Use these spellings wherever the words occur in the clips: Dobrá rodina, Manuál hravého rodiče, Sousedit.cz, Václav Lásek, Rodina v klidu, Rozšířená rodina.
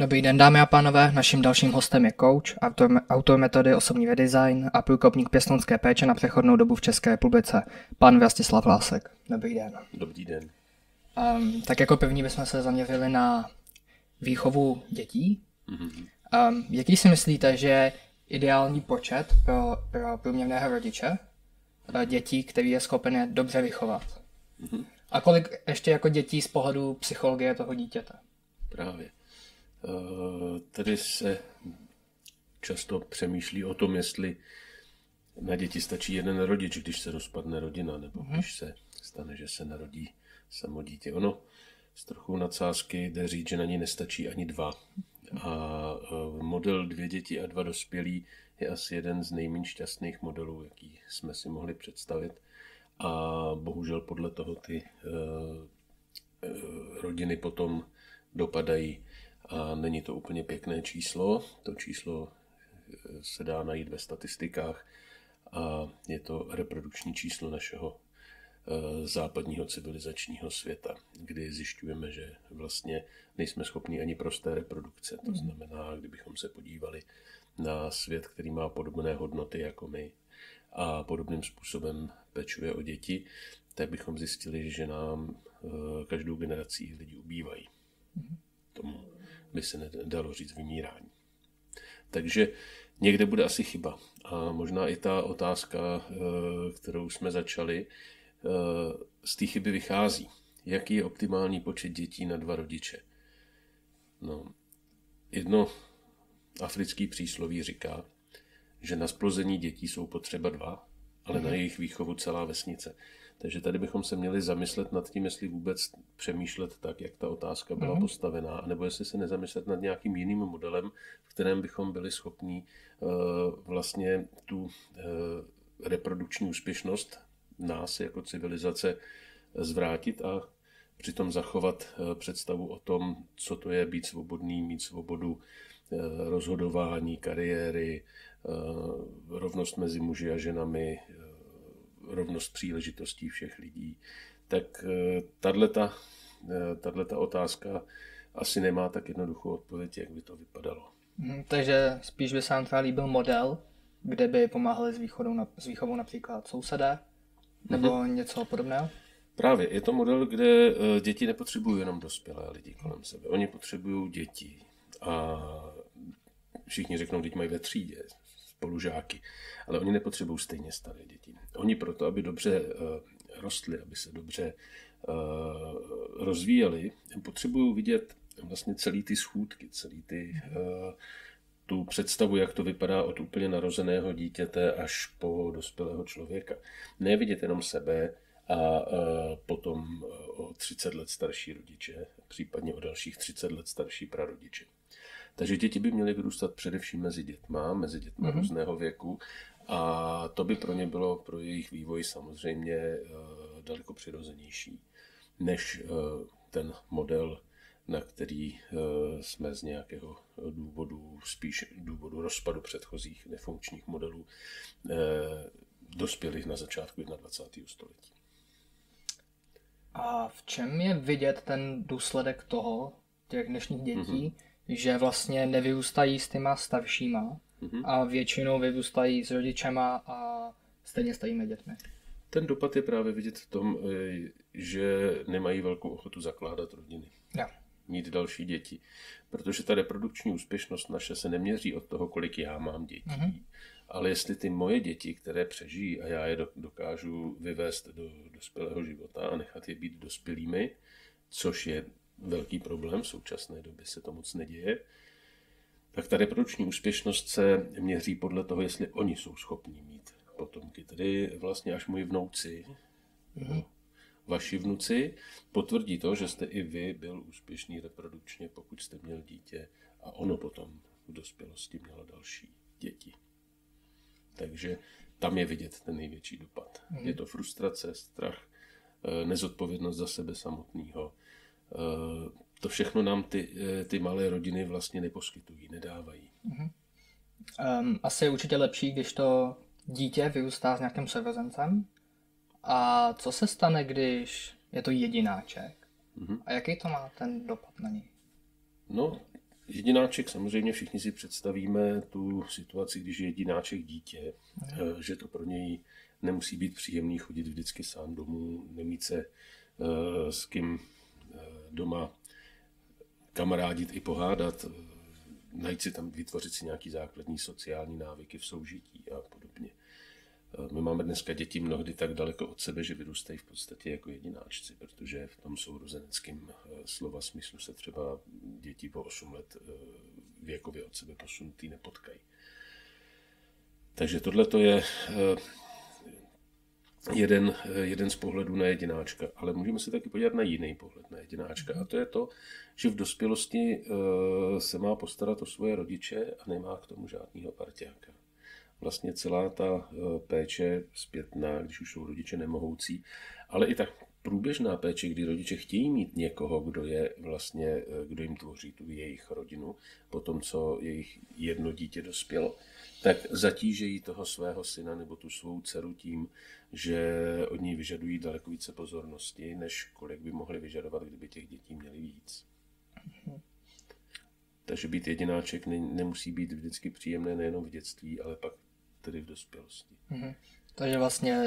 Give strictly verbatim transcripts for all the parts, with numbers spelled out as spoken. Dobrý den, dámy a pánové, naším dalším hostem je coach, autor, autor metody osobní redesign a průkopník pěstounské péče na přechodnou dobu v České republice, pan Václav Lásek. Dobrý den. Dobrý den. Um, tak jako první bychom se zaměřili na výchovu dětí. Mm-hmm. Um, jaký si myslíte, že je ideální počet pro, pro průměrného rodiče dětí, který je schopen je dobře vychovat? Mm-hmm. A kolik ještě jako dětí z pohledu psychologie toho dítěte? Právě. Tady se často přemýšlí o tom, jestli na děti stačí jeden rodič, když se rozpadne rodina, nebo mm-hmm. když se stane, že se narodí samo dítě. Ono z trochu nadsázky jde říct, že na něj nestačí ani dva. A model dvě děti a dva dospělí je asi jeden z nejméně šťastných modelů, jaký jsme si mohli představit. A bohužel podle toho ty rodiny potom dopadají. A není to úplně pěkné číslo, to číslo se dá najít ve statistikách a je to reprodukční číslo našeho západního civilizačního světa, kdy zjišťujeme, že vlastně nejsme schopni ani prosté reprodukce. To znamená, kdybychom se podívali na svět, který má podobné hodnoty jako my a podobným způsobem pečuje o děti, tak bychom zjistili, že nám každou generací lidi ubývají. Tomu by se nedalo říct vymírání. Takže někde bude asi chyba. A možná i ta otázka, kterou jsme začali, z té chyby vychází. Jaký je optimální počet dětí na dva rodiče? No, jedno africký přísloví říká, že na splození dětí jsou potřeba dva, ale mm. na jejich výchovu celá vesnice. Takže tady bychom se měli zamyslet nad tím, jestli vůbec přemýšlet tak, jak ta otázka byla mm. postavená, nebo jestli se nezamyslet nad nějakým jiným modelem, v kterém bychom byli schopni uh, vlastně tu uh, reprodukční úspěšnost nás jako civilizace zvrátit a přitom zachovat uh, představu o tom, co to je být svobodný, mít svobodu uh, rozhodování, kariéry, uh, rovnost mezi muži a ženami, rovnost příležitostí všech lidí, tak tato otázka asi nemá tak jednoduchou odpověď, jak by to vypadalo. Hmm, takže spíš by se nám třeba líbil model, kde by pomáhali s, východou na, s výchovou například sousedé, nebo hmm. něco podobného? Právě, je to model, kde děti nepotřebují jenom dospělé lidi kolem sebe, oni potřebují děti a všichni řeknou, děti mají ve třídě spolužáky, ale oni nepotřebují stejně staré děti. Oni proto, aby dobře rostly, aby se dobře rozvíjeli, potřebují vidět vlastně celý ty schůdky, celý ty, tu představu, jak to vypadá od úplně narozeného dítěte až po dospělého člověka. Ne vidět jenom sebe a potom o třicet let starší rodiče, případně o dalších třicet let starší prarodiče. Takže děti by měly vyrůstat především mezi dětma, mezi dětmi mm-hmm. různého věku a to by pro ně bylo pro jejich vývoj samozřejmě daleko přirozenější než ten model, na který jsme z nějakého důvodu, spíš důvodu rozpadu předchozích nefunkčních modelů dospěli na začátku dvacátého prvního století. A v čem je vidět ten důsledek toho, těch dnešních dětí, mm-hmm. že vlastně nevyrůstají s těma staršíma mm-hmm. a většinou vyrůstají s rodičema a stejně starými dětmi? Ten dopad je právě vidět v tom, že nemají velkou ochotu zakládat rodiny, ja. mít další děti, protože ta reprodukční úspěšnost naše se neměří od toho, kolik já mám dětí, mm-hmm. ale jestli ty moje děti, které přežijí a já je dokážu vyvést do dospělého života a nechat je být dospělými, což je velký problém, v současné době se to moc neděje, tak ta reprodukční úspěšnost se měří podle toho, jestli oni jsou schopni mít potomky. Tedy vlastně až moji vnouci, mm-hmm. vaši vnuci, potvrdí to, že jste i vy byl úspěšný reprodukčně, pokud jste měl dítě a ono potom v dospělosti mělo další děti. Takže tam je vidět ten největší dopad. Mm-hmm. Je to frustrace, strach, nezodpovědnost za sebe samotného. To všechno nám ty, ty malé rodiny vlastně neposkytují, nedávají. Uh-huh. Um, asi je určitě lepší, když to dítě vyrůstá s nějakým sourozencem. A co se stane, když je to jedináček? Uh-huh. A jaký to má ten dopad na něj? No, Jedináček, samozřejmě všichni si představíme tu situaci, když je jedináček dítě, mm. že to pro něj nemusí být příjemný chodit vždycky sám domů, nemít se s kým doma kamarádit i pohádat, najít si tam, vytvořit si nějaké základní sociální návyky v soužití a podobně. My máme dneska děti mnohdy tak daleko od sebe, že vyrůstají v podstatě jako jedináčci, protože v tom sourozeneckém slova smyslu se třeba děti po osm let věkově od sebe posunutý nepotkají. Takže tohle to je jeden, jeden z pohledů na jedináčka, ale můžeme se taky podívat na jiný pohled na jedináčka, a to je to, že v dospělosti se má postarat o svoje rodiče a nemá k tomu žádného parťáka. Vlastně celá ta péče zpětná, když už jsou rodiče nemohoucí, ale i ta průběžná péče, kdy rodiče chtějí mít někoho, kdo je vlastně, kdo jim tvoří tu jejich rodinu, po tom, co jejich jedno dítě dospělo, tak zatížejí toho svého syna nebo tu svou dceru tím, že od ní vyžadují daleko více pozornosti, než kolik by mohli vyžadovat, kdyby těch dětí měli víc. Takže být jedináček nemusí být vždycky příjemné nejenom v dětství, ale pak tedy v dospělosti. Mhm. Takže vlastně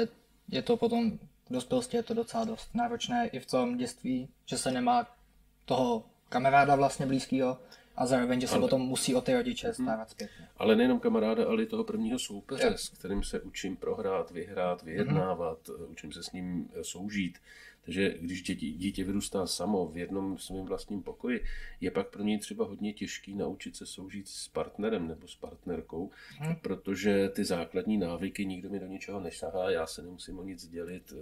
je to potom, v dospělosti je to docela dost náročné i v tom dětství, že se nemá toho kamaráda vlastně blízkého a zároveň, že se ale, potom musí o ty rodiče starat zpětně. Ale nejenom kamaráda, ale i toho prvního soupeře, je. S kterým se učím prohrát, vyhrát, vyjednávat, mhm. učím se s ním soužít. Takže když děti, dítě vyrůstá samo v jednom svém vlastním pokoji, je pak pro něj třeba hodně těžký naučit se soužít s partnerem nebo s partnerkou, hmm. protože ty základní návyky, nikdo mi do ničeho nesahá, já se nemusím o nic dělit.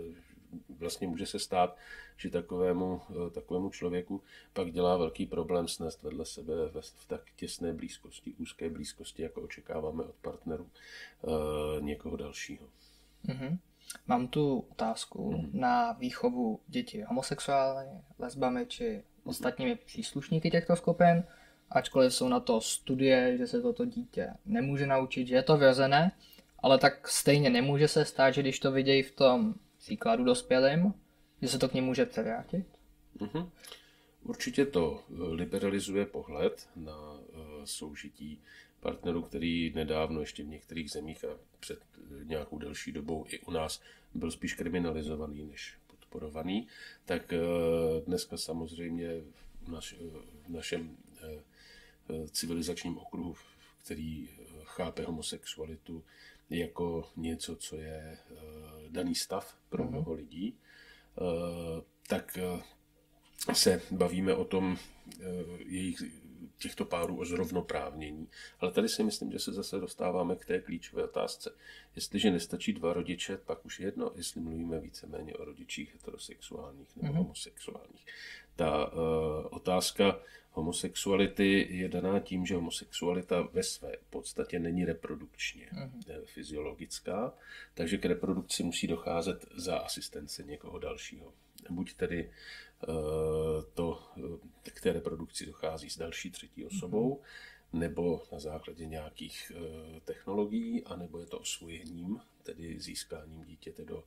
Vlastně může se stát, že takovému, takovému člověku pak dělá velký problém snést vedle sebe v tak těsné blízkosti, úzké blízkosti, jako očekáváme od partnerů někoho dalšího. Hmm. Mám tu otázku mm. na výchovu dětí homosexuály, lesbami či ostatními příslušníky těchto skupin, ačkoliv jsou na to studie, že se toto dítě nemůže naučit, že je to vrozené, ale tak stejně nemůže se stát, že když to vidějí v tom příkladu dospělým, že se to k ním může převrátit? Mm-hmm. Určitě to liberalizuje pohled na uh, soužití partnerů, který nedávno ještě v některých zemích a před nějakou delší dobou i u nás byl spíš kriminalizovaný než podporovaný, tak dneska samozřejmě v, naš, v našem civilizačním okruhu, který chápe homosexualitu jako něco, co je daný stav pro mnoho lidí, tak se bavíme o tom jejich těchto párů o zrovnoprávnění. Ale tady si myslím, že se zase dostáváme k té klíčové otázce. Jestliže nestačí dva rodiče, pak už jedno, jestli mluvíme víceméně o rodičích heterosexuálních nebo mm-hmm. homosexuálních. Ta uh, otázka homosexuality je daná tím, že homosexualita ve své podstatě není reprodukčně mm-hmm. fyziologická, takže k reprodukci musí docházet za asistence někoho dalšího. Buď tedy to, k té reprodukci dochází s další třetí osobou, mm-hmm. nebo na základě nějakých technologií, anebo je to osvojením, tedy získáním dítěte do,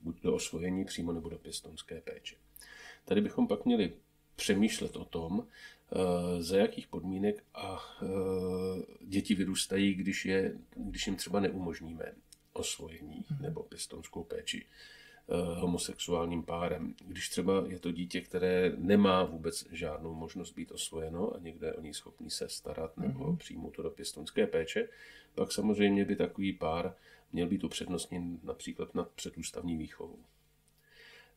buď do osvojení přímo, nebo do pěstounské péče. Tady bychom pak měli přemýšlet o tom, za jakých podmínek a děti vyrůstají, když, je, když jim třeba neumožníme osvojení mm-hmm. nebo pěstounskou péči homosexuálním párem. Když třeba je to dítě, které nemá vůbec žádnou možnost být osvojeno a někde o ní schopný se starat nebo mm-hmm. přijmout to do pěstounské péče, pak samozřejmě by takový pár měl být upřednostněn například nad předústavní výchovou.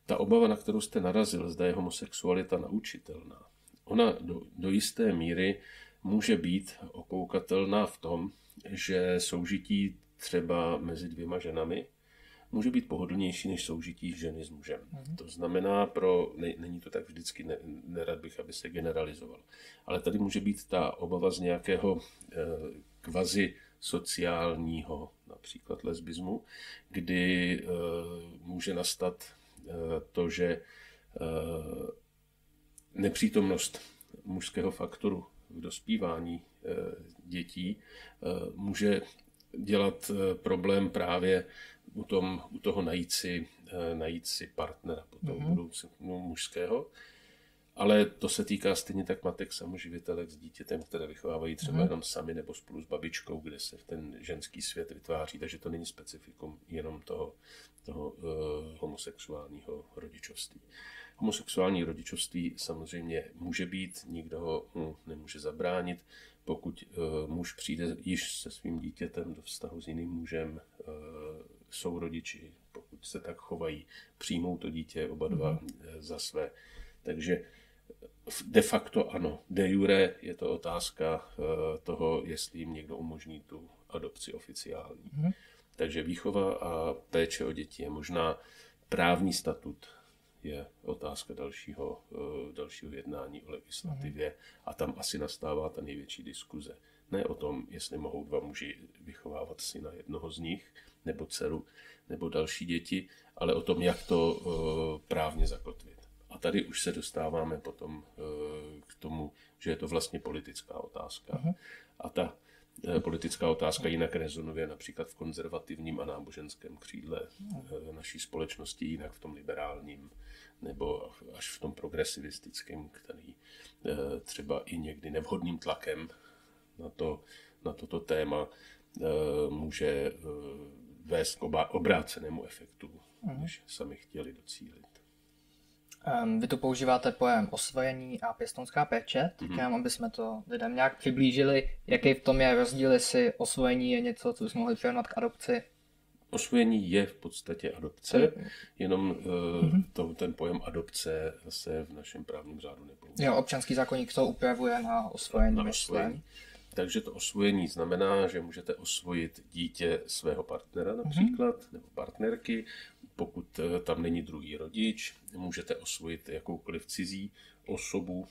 Ta obava, na kterou jste narazil, zda je homosexualita naučitelná, ona do, do jisté míry může být okoukatelná v tom, že soužití třeba mezi dvěma ženami může být pohodlnější než soužití ženy s mužem. Mm-hmm. To znamená, pro, ne, není to tak vždycky, ne, nerad bych, aby se generalizoval. Ale tady může být ta obava z nějakého eh, kvazi sociálního, například lesbismu, kdy eh, může nastat eh, to, že eh, nepřítomnost mužského faktoru v dospívání eh, dětí eh, může dělat eh, problém právě U, tom, u toho najít si, najít si partnera potom mm-hmm. budoucího mužského. Ale to se týká stejně tak matek samoživitelek s dítětem, které vychovávají třeba mm. jenom sami nebo spolu s babičkou, kde se ten ženský svět vytváří, takže to není specifikum jenom toho, toho uh, homosexuálního rodičovství. Homosexuální rodičovství samozřejmě může být, nikdo ho uh, nemůže zabránit, pokud uh, muž přijde již se svým dítětem do vztahu s jiným mužem, uh, jsou rodiči, pokud se tak chovají, přijmou to dítě oba dva mm. za své. Takže de facto ano, de jure je to otázka toho, jestli jim někdo umožní tu adopci oficiální. Mm. Takže výchova a péče o děti je možná, právní statut je otázka dalšího, dalšího jednání o legislativě mm. a tam asi nastává ta největší diskuze. Ne o tom, jestli mohou dva muži vychovávat syna jednoho z nich, nebo dceru, nebo další děti, ale o tom, jak to právně zakotvit. A tady už se dostáváme potom k tomu, že je to vlastně politická otázka. Aha. A ta politická otázka jinak rezonuje například v konzervativním a náboženském křídle naší společnosti, jinak v tom liberálním nebo až v tom progresivistickém, který třeba i někdy nevhodným tlakem na, to, na toto téma může vést k obrácenému efektu, než sami chtěli docílit. Vy tu používáte pojem osvojení a pěstounská péče, tak jenom abychom to lidem nějak přiblížili, jaký v tom je rozdíl, jestli osvojení je něco, co bychom mohli přirovnat k adopci. Osvojení je v podstatě adopce, jenom mm-hmm. to, ten pojem adopce se v našem právním řádu nepoužívá. Jo, občanský zákoník to upravuje na osvojení. Na osvojení. Takže to osvojení znamená, že můžete osvojit dítě svého partnera například, mm-hmm. nebo partnerky. Pokud tam není druhý rodič, můžete osvojit jakoukoliv cizí osobu,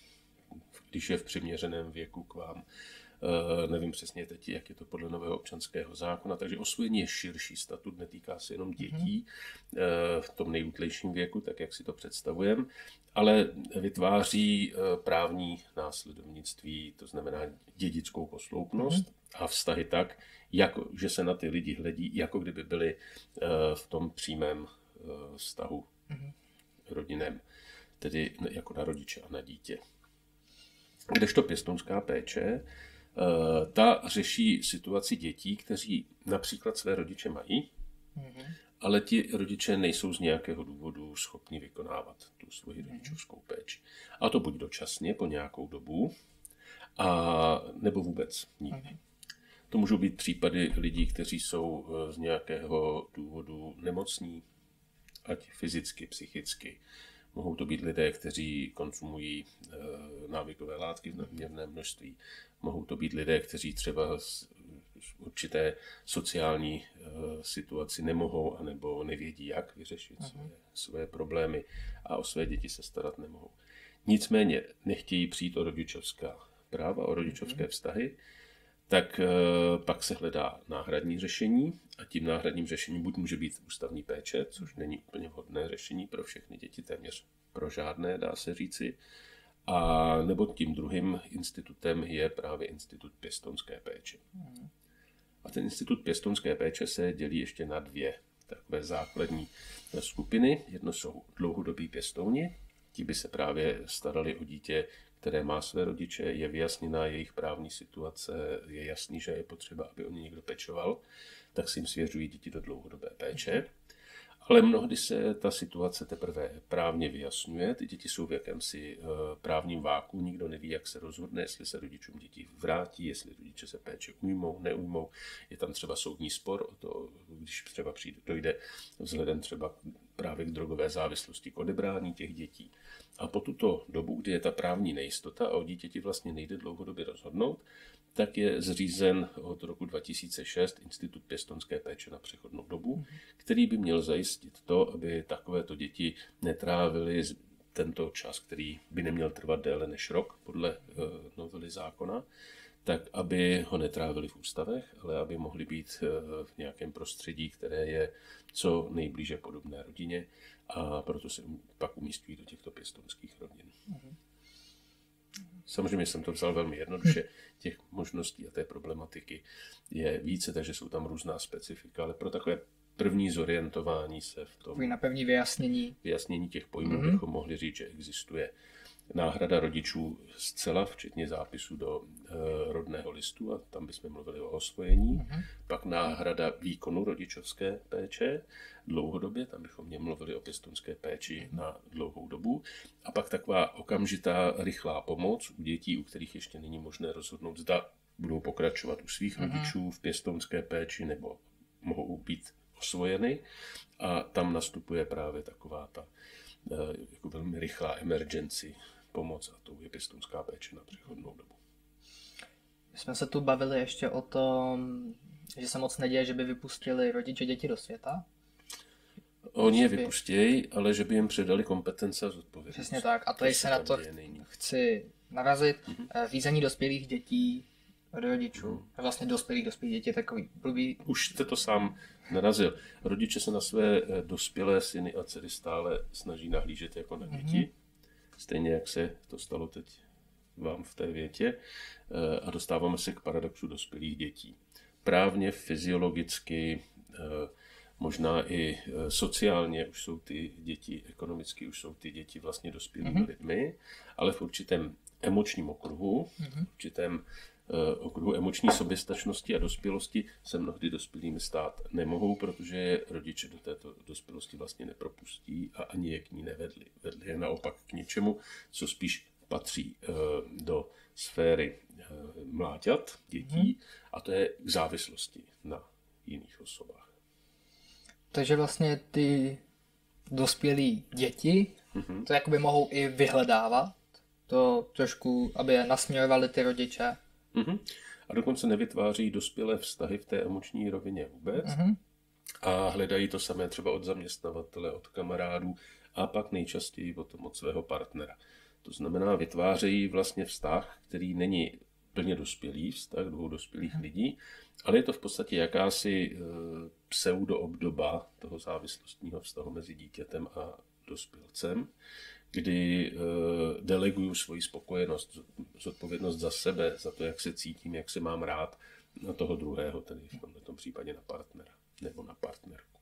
když je v přiměřeném věku k vám. E, nevím přesně teď, jak je to podle nového občanského zákona, takže osvojení je širší statut, netýká se jenom dětí e, v tom nejútlejším věku, tak jak si to představujeme, ale vytváří právní následovnictví, to znamená dědickou posloupnost mm-hmm. a vztahy tak, jako, že se na ty lidi hledí, jako kdyby byli v tom přímém vztahu mm-hmm. rodinem, tedy jako na rodiče a na dítě. Kdežto pěstounská péče, ta řeší situaci dětí, kteří například své rodiče mají, mm-hmm. ale ti rodiče nejsou z nějakého důvodu schopni vykonávat tu svoji rodičovskou péči. A to buď dočasně, po nějakou dobu, a nebo vůbec nikdy. To můžou být případy lidí, kteří jsou z nějakého důvodu nemocní, ať fyzicky, psychicky. Mohou to být lidé, kteří konzumují návykové látky v nadměrné množství. Mohou to být lidé, kteří třeba určité sociální uh, situaci nemohou anebo nevědí, jak vyřešit své, své problémy a o své děti se starat nemohou. Nicméně nechtějí přijít o rodičovská práva, o rodičovské vztahy, tak uh, pak se hledá náhradní řešení a tím náhradním řešením buď může být ústavní péče, což není úplně vhodné řešení pro všechny děti, téměř pro žádné, dá se říci, a nebo tím druhým institutem je právě institut pěstounské péče. A ten institut pěstounské péče se dělí ještě na dvě takové základní skupiny. Jedno jsou dlouhodobí pěstouni, ti by se právě starali o dítě, které má své rodiče, je vyjasněná jejich právní situace, je jasný, že je potřeba, aby o ně někdo pečoval, tak si jim svěřují děti do dlouhodobé péče. Ale mnohdy se ta situace teprve právně vyjasňuje, ty děti jsou v jakémsi právním váku, nikdo neví, jak se rozhodne, jestli se rodičům dětí vrátí, jestli rodiče se péče ujmou, neujmou, je tam třeba soudní spor o to, když třeba přijde, dojde vzhledem třeba právě k drogové závislosti, k odebrání těch dětí. A po tuto dobu, kdy je ta právní nejistota a o dítěti vlastně nejde dlouhodobě rozhodnout, tak je zřízen od roku dva tisíce šest institut pěstounské péče na přechodnou dobu, který by měl zajistit to, aby takovéto děti netrávily tento čas, který by neměl trvat déle než rok podle novely zákona, tak aby ho netrávili v ústavech, ale aby mohli být v nějakém prostředí, které je co nejblíže podobné rodině, a proto se pak umístují do těchto pěstounských rodin. Samozřejmě jsem to vzal velmi jednoduše, těch možností a té problematiky je více, takže jsou tam různá specifika, ale pro takové první zorientování se v tom... Na pevní vyjasnění. Vyjasnění těch pojmů, mm-hmm. bychom mohli říct, že existuje náhrada rodičů zcela, včetně zápisu do e, rodného listu, a tam bychom mluvili o osvojení, mm-hmm. pak náhrada výkonu rodičovské péče dlouhodobě, tam bychom mluvili o pěstounské péči mm-hmm. na dlouhou dobu, a pak taková okamžitá rychlá pomoc u dětí, u kterých ještě není možné rozhodnout, zda budou pokračovat u svých mm-hmm. rodičů v pěstounské péči nebo mohou být osvojeny, a tam nastupuje právě taková ta jako velmi rychlá emergency pomoc, a to je pěstounská péče na přechodnou dobu. My jsme se tu bavili ještě o tom, že se moc neděje, že by vypustili rodiče děti do světa. Oni je vypustějí, ale že by jim předali kompetence a zodpovědnost. Přesně tak, a tady se na to chci narazit. Mm-hmm. Vízení dospělých dětí rodičů. Hmm. Vlastně dospělých dospělých dětí je takový blbý. Už jste to sám narazil. Rodiče se na své dospělé syny a dcery stále snaží nahlížet jako na děti. Mm-hmm. Stejně jak se to stalo teď vám v té větě. A dostáváme se k paradoxu dospělých dětí. Právně, fyziologicky, možná i sociálně už jsou ty děti, ekonomicky už jsou ty děti vlastně dospělými mm-hmm. lidmi, ale v určitém emočním okruhu, mm-hmm. v určitém okruhu emoční soběstačnosti a dospělosti se mnohdy dospělými stát nemohou, protože je rodiče do této dospělosti vlastně nepropustí a ani je k ní nevedli. Vedli je naopak k něčemu, co spíš patří do sféry mláťat, dětí, a to je k závislosti na jiných osobách. Takže vlastně ty dospělí děti mm-hmm. to jakoby mohou i vyhledávat, to trošku, aby je nasměrovali ty rodiče. Uhum. A dokonce nevytváří dospělé vztahy v té emoční rovině vůbec. Uhum. A hledají to samé třeba od zaměstnavatele, od kamarádů a pak nejčastěji potom od svého partnera. To znamená, vytvářejí vlastně vztah, který není plně dospělý, vztah dvou dospělých uhum. lidí, ale je to v podstatě jakási pseudoobdoba toho závislostního vztahu mezi dítětem a dospělcem, kdy deleguju svoji spokojenost, zodpovědnost za sebe, za to, jak se cítím, jak se mám rád, na toho druhého, tedy v tomto případě na partnera nebo na partnerku.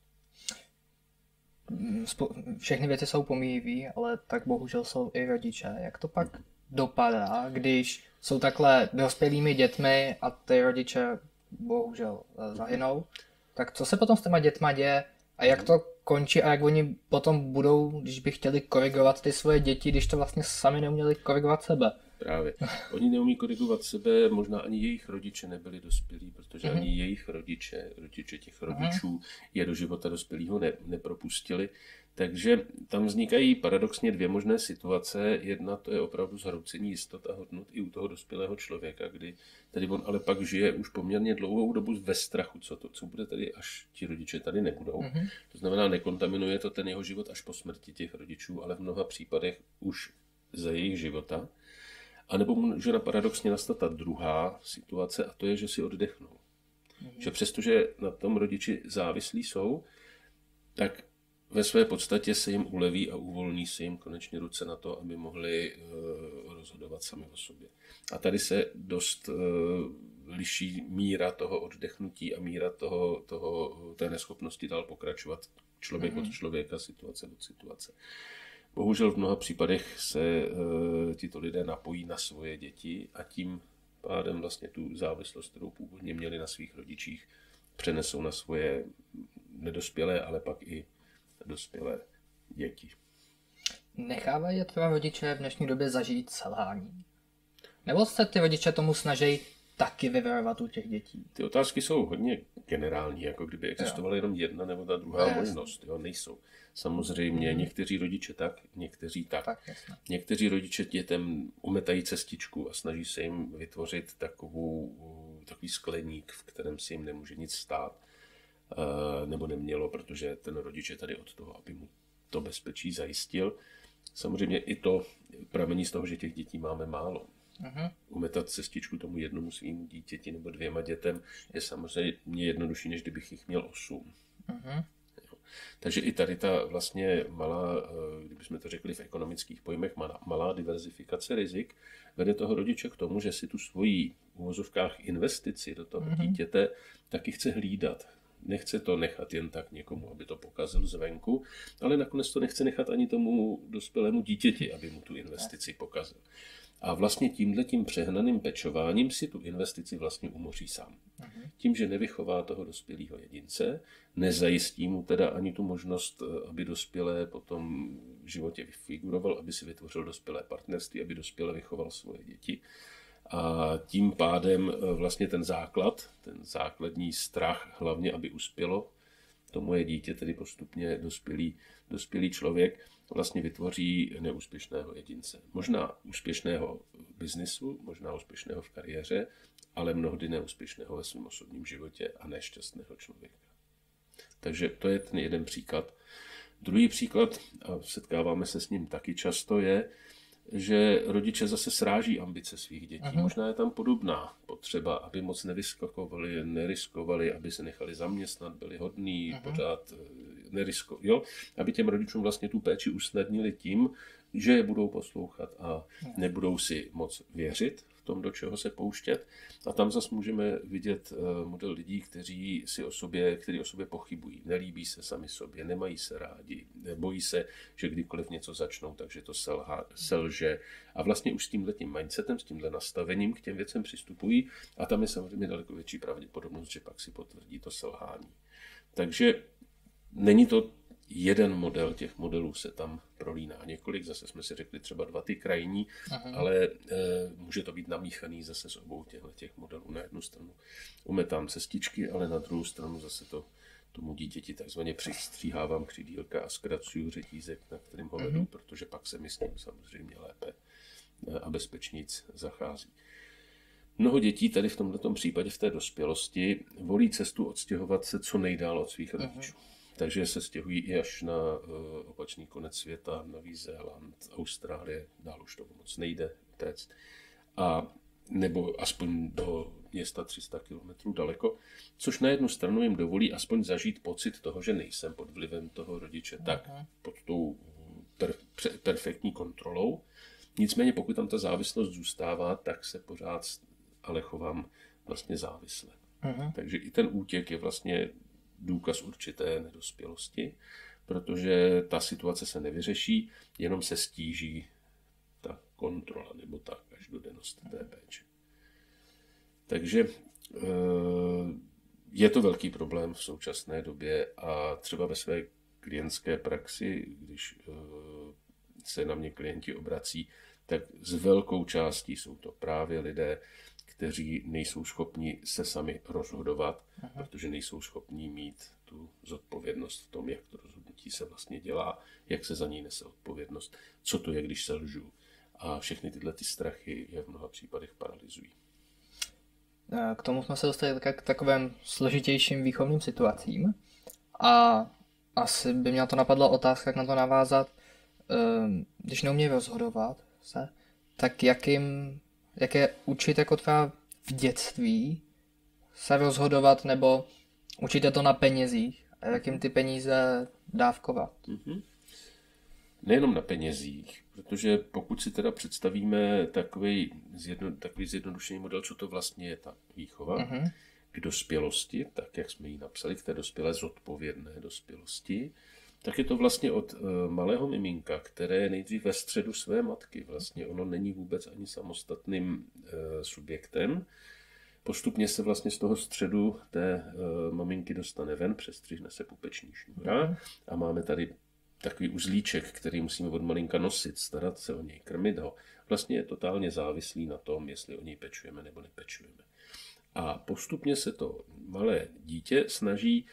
Všechny věci jsou pomíjivé, ale tak bohužel jsou i rodiče. Jak to pak mm-hmm. dopadá, když jsou takhle dospělými dětmi a ty rodiče bohužel zahynou? Tak co se potom s těma dětma děje a jak to končí a jak oni potom budou, když by chtěli korigovat ty svoje děti, když to vlastně sami neuměli korigovat sebe? Právě. Oni neumí korigovat sebe, možná ani jejich rodiče nebyli dospělí, protože mm-hmm. ani jejich rodiče, rodiče těch rodičů mm-hmm. je do života dospělého ne, nepropustili. Takže tam vznikají paradoxně dvě možné situace. Jedna, to je opravdu zhroucení jistot a hodnot i u toho dospělého člověka, kdy tady on ale pak žije už poměrně dlouhou dobu ve strachu, co to, co bude tady, až ti rodiče tady nebudou. Mm-hmm. To znamená, nekontaminuje to ten jeho život až po smrti těch rodičů, ale v mnoha případech už za jejich života. A nebo může paradoxně nastat ta druhá situace, a to je, že si oddechnou. Mm-hmm. Že přestože na tom rodiči závislí jsou, tak ve své podstatě se jim uleví a uvolní se jim konečně ruce na to, aby mohli uh, rozhodovat sami o sobě. A tady se dost uh, liší míra toho oddechnutí a míra toho, toho, té neschopnosti dál pokračovat člověk mm-hmm. od člověka, situace od situace. Bohužel v mnoha případech se e, tito lidé napojí na svoje děti a tím pádem vlastně tu závislost, kterou původně měli na svých rodičích, přenesou na svoje nedospělé, ale pak i dospělé děti. Nechávají tvé rodiče v dnešní době zažít selhání? Nebo se ty rodiče tomu snaží taky vyvarovat u těch dětí? Ty otázky jsou hodně generální, jako kdyby existovala jo. jenom jedna nebo ta druhá no, možnost. Jo, nejsou. Samozřejmě mm. někteří rodiče tak, někteří tak. tak někteří rodiče dětem umetají cestičku a snaží se jim vytvořit takovou, takový skleník, v kterém se jim nemůže nic stát, nebo nemělo, protože ten rodič je tady od toho, aby mu to bezpečí zajistil. Samozřejmě i to pramení z toho, že těch dětí máme málo. Uhum. Umetat cestičku tomu jednomu svým dítěti nebo dvěma dětem je samozřejmě jednodušší, než kdybych jich měl osm. Uhum. Takže i tady ta vlastně malá, kdybychom to řekli v ekonomických pojmech, malá, malá diverzifikace rizik vede toho rodiče k tomu, že si tu svoji v uvozovkách investici do toho uhum. dítěte taky chce hlídat. Nechce to nechat jen tak někomu, aby to pokazil zvenku, ale nakonec to nechce nechat ani tomu dospělému dítěti, aby mu tu investici pokazil. A vlastně tímhletím přehnaným pečováním si tu investici vlastně umoří sám. Tím, že nevychová toho dospělého jedince, nezajistí mu teda ani tu možnost, aby dospělé potom v životě vyfiguroval, aby si vytvořil dospělé partnerství, aby dospělé vychoval svoje děti. A tím pádem vlastně ten základ, ten základní strach, hlavně aby uspělo to moje dítě, tedy postupně dospělý, dospělý člověk, vlastně vytvoří neúspěšného jedince. Možná úspěšného v biznisu, možná úspěšného v kariéře, ale mnohdy neúspěšného ve svém osobním životě a nešťastného člověka. Takže to je ten jeden příklad. Druhý příklad, a setkáváme se s ním taky často, je, že rodiče zase sráží ambice svých dětí. Aha. Možná je tam podobná potřeba, aby moc nevyskakovali, neriskovali, aby se nechali zaměstnat, byli hodní, aha, pořád nerisko, jo, aby těm rodičům vlastně tu péči usnadnili tím, že je budou poslouchat a nebudou si moc věřit v tom, do čeho se pouštět. A tam zase můžeme vidět model lidí, kteří si o sobě, kteří o sobě pochybují, nelíbí se sami sobě, nemají se rádi, bojí se, že kdykoliv něco začnou, takže to selha, selže. A vlastně už s tímhletím mindsetem, s tímhle nastavením k těm věcem přistupují a tam je samozřejmě daleko větší pravděpodobnost, že pak si potvrdí to selhání. Takže není to jeden model, těch modelů se tam prolíná několik, zase jsme si řekli třeba dva ty krajní, aha, ale e, může to být namíchaný zase s obou těch modelů. Na jednu stranu umetám cestičky, ale na druhou stranu zase to tomu dítěti takzvaně přistříhávám křidílka a zkracuju řetízek, na kterým ho vedu, aha, protože pak se mi s ním samozřejmě lépe a bezpečníc zachází. Mnoho dětí tady v tomto případě v té dospělosti volí cestu odstěhovat se co nejdál od svých rodičů. Aha. Takže se stěhují i až na opačný konec světa, Nový Zéland, Austrálie, dál už to moc nejde utéct. A nebo aspoň do města tři sta kilometrů daleko, což na jednu stranu jim dovolí aspoň zažít pocit toho, že nejsem pod vlivem toho rodiče, aha, tak pod tou per, per, perfektní kontrolou. Nicméně pokud tam ta závislost zůstává, tak se pořád ale chovám vlastně závisle. Aha. Takže i ten útěk je vlastně důkaz určité nedospělosti, protože ta situace se nevyřeší, jenom se stíží ta kontrola nebo ta každodennost té péče. Takže je to velký problém v současné době a třeba ve své klientské praxi, když se na mě klienti obrací, tak s velkou částí jsou to právě lidé, kteří nejsou schopni se sami rozhodovat, aha, protože nejsou schopni mít tu zodpovědnost v tom, jak to rozhodnutí se vlastně dělá, jak se za ní nese odpovědnost, co to je, když se lžu. A všechny tyhle ty strachy je v mnoha případech paralyzují. K tomu jsme se dostali k takovým složitějším výchovným situacím. A asi by mě to napadla otázka, jak na to navázat. Když neumějí rozhodovat se, tak jakým... jak je učit jako třeba v dětství se rozhodovat, nebo učíte to na penězích a jak jim ty peníze dávkovat? Mm-hmm. Nejenom na penězích, protože pokud si teda představíme takový, zjedno, takový zjednodušený model, co to vlastně je ta výchova, mm-hmm, k dospělosti, tak jak jsme ji napsali, k té dospělé zodpovědné dospělosti, tak je to vlastně od malého miminka, které je nejdřív ve středu své matky. Vlastně ono není vůbec ani samostatným subjektem. Postupně se vlastně z toho středu té maminky dostane ven, přestřihne se pupeční šňůra a máme tady takový uzlíček, který musíme od malinka nosit, starat se o něj, krmit ho. Vlastně je totálně závislý na tom, jestli o něj pečujeme nebo nepečujeme. A postupně se to malé dítě snaží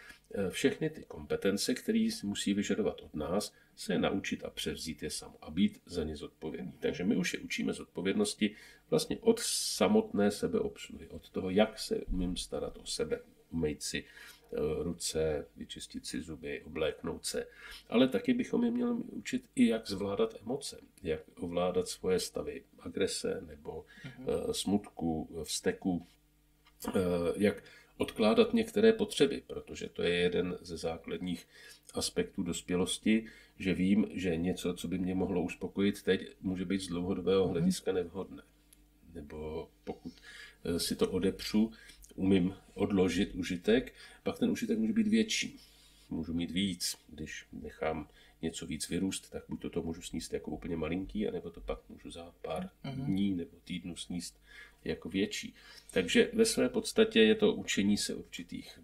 všechny ty kompetence, které musí vyžadovat od nás, se naučit a převzít je samo a být za ně zodpovědný. Takže my už je učíme zodpovědnosti vlastně od samotné sebeobsluhy, od toho, jak se umím starat o sebe, umýt si ruce, vyčistit si zuby, obléknout se. Ale taky bychom je měli učit i, jak zvládat emoce, jak ovládat svoje stavy agrese nebo mhm. smutku, vzteku, jak odkládat některé potřeby, protože to je jeden ze základních aspektů dospělosti, že vím, že něco, co by mě mohlo uspokojit teď, může být z dlouhodobého hlediska nevhodné. Nebo pokud si to odepřu, umím odložit užitek, pak ten užitek může být větší. Můžu mít víc, když nechám něco víc vyrůst, tak buď to můžu sníst jako úplně malinký, anebo to pak můžu za pár mm-hmm. dní nebo týdnu sníst jako větší. Takže ve své podstatě je to učení se určitých,